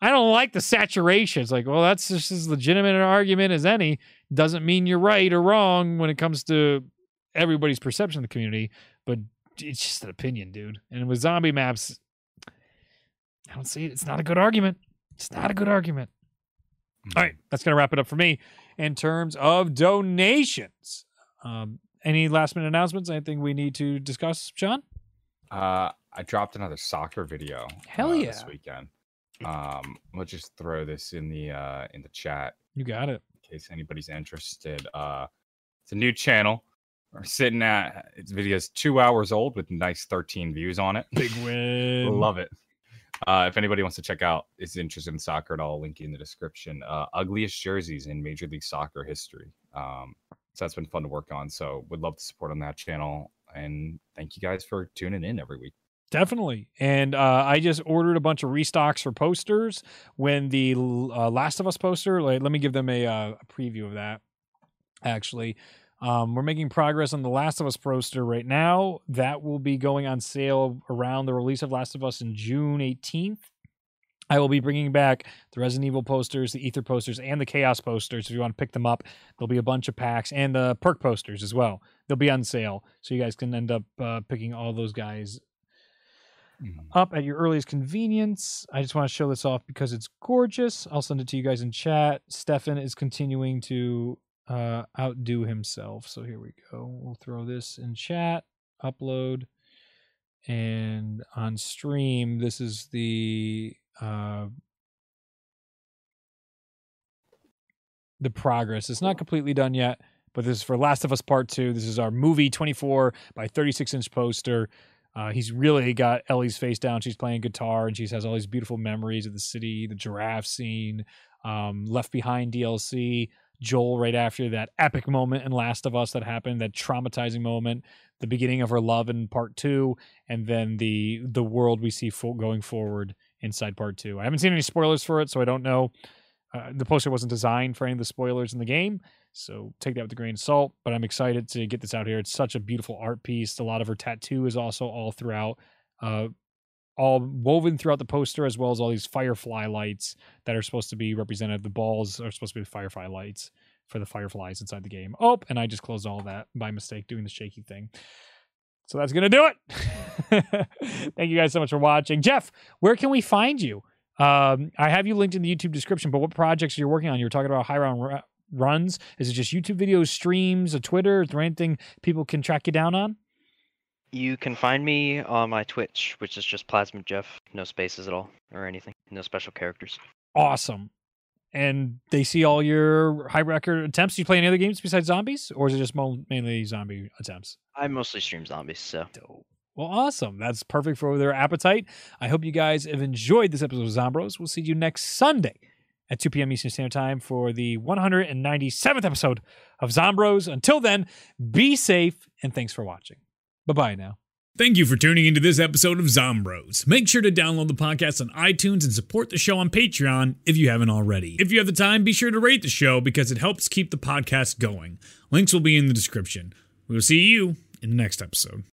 I don't like the saturation. It's like, well, that's just as legitimate an argument as any. Doesn't mean you're right or wrong when it comes to everybody's perception of the community. But it's just an opinion, dude. And with zombie maps, I don't see it. It's not a good argument. It's not a good argument. Mm-hmm. All right, that's going to wrap it up for me in terms of donations. Um, any last minute announcements? Anything we need to discuss, Sean? Uh, I dropped another soccer video. Hell uh, yeah. This weekend. Um, we'll just throw this in the uh, in the chat. You got it. In case anybody's interested. Uh, it's a new channel. We're sitting at, its video's two hours old with nice thirteen views on it. Big win. Love it. Uh, if anybody wants to check out, is interested in soccer at all, link in the description. Uh, ugliest jerseys in Major League Soccer history. Um, so that's been fun to work on. So would love to support on that channel. And thank you guys for tuning in every week. Definitely. And uh, I just ordered a bunch of restocks for posters. When the uh, Last of Us poster, like, let me give them a, uh, a preview of that, actually. Um, we're making progress on the Last of Us poster right now. That will be going on sale around the release of Last of Us in June eighteenth. I will be bringing back the Resident Evil posters, the Ether posters, and the Chaos posters. If you want to pick them up, there'll be a bunch of packs, and the perk posters as well. They'll be on sale, so you guys can end up uh, picking all those guys up at your earliest convenience. I just want to show this off because it's gorgeous. I'll send it to you guys in chat. Stefan is continuing to... uh outdo himself, so here we go. We'll throw this in chat, upload, and on stream. This is the uh the progress. It's not completely done yet, but this is for Last of Us Part Two. This is our movie twenty-four by thirty-six inch poster. Uh, he's really got Ellie's face down. She's playing guitar, and she has all these beautiful memories of the city, the giraffe scene, um Left Behind D L C, Joel right after that epic moment in Last of Us that happened, that traumatizing moment, the beginning of her love in part two, and then the the world we see for going forward inside part two. I haven't seen any spoilers for it, so I don't know. Uh, the poster wasn't designed for any of the spoilers in the game, so take that with a grain of salt, but I'm excited to get this out here. It's such a beautiful art piece. A lot of her tattoo is also all throughout, uh, all woven throughout the poster, as well as all these firefly lights that are supposed to be represented. The balls are supposed to be the firefly lights for the fireflies inside the game. Oh, and I just closed all that by mistake doing the shaky thing. So that's going to do it. Thank you guys so much for watching. Jeff, where can we find you? Um, I have you linked in the YouTube description, but what projects are you working on? You were talking about high round r- runs. Is it just YouTube videos, streams, a Twitter? Is there anything people can track you down on? You can find me on my Twitch, which is just Plasmid Jeff, no spaces at all or anything, no special characters. Awesome. And they see all your high record attempts. Do you play any other games besides zombies, or is it just mainly zombie attempts? I mostly stream zombies, so. Dope. Well, awesome. That's perfect for their appetite. I hope you guys have enjoyed this episode of Zombros. We'll see you next Sunday at two p.m. Eastern Standard Time for the one hundred ninety-seventh episode of Zombros. Until then, be safe, and thanks for watching. Bye-bye now. Thank you for tuning into this episode of Zombros. Make sure to download the podcast on iTunes and support the show on Patreon if you haven't already. If you have the time, be sure to rate the show because it helps keep the podcast going. Links will be in the description. We will see you in the next episode.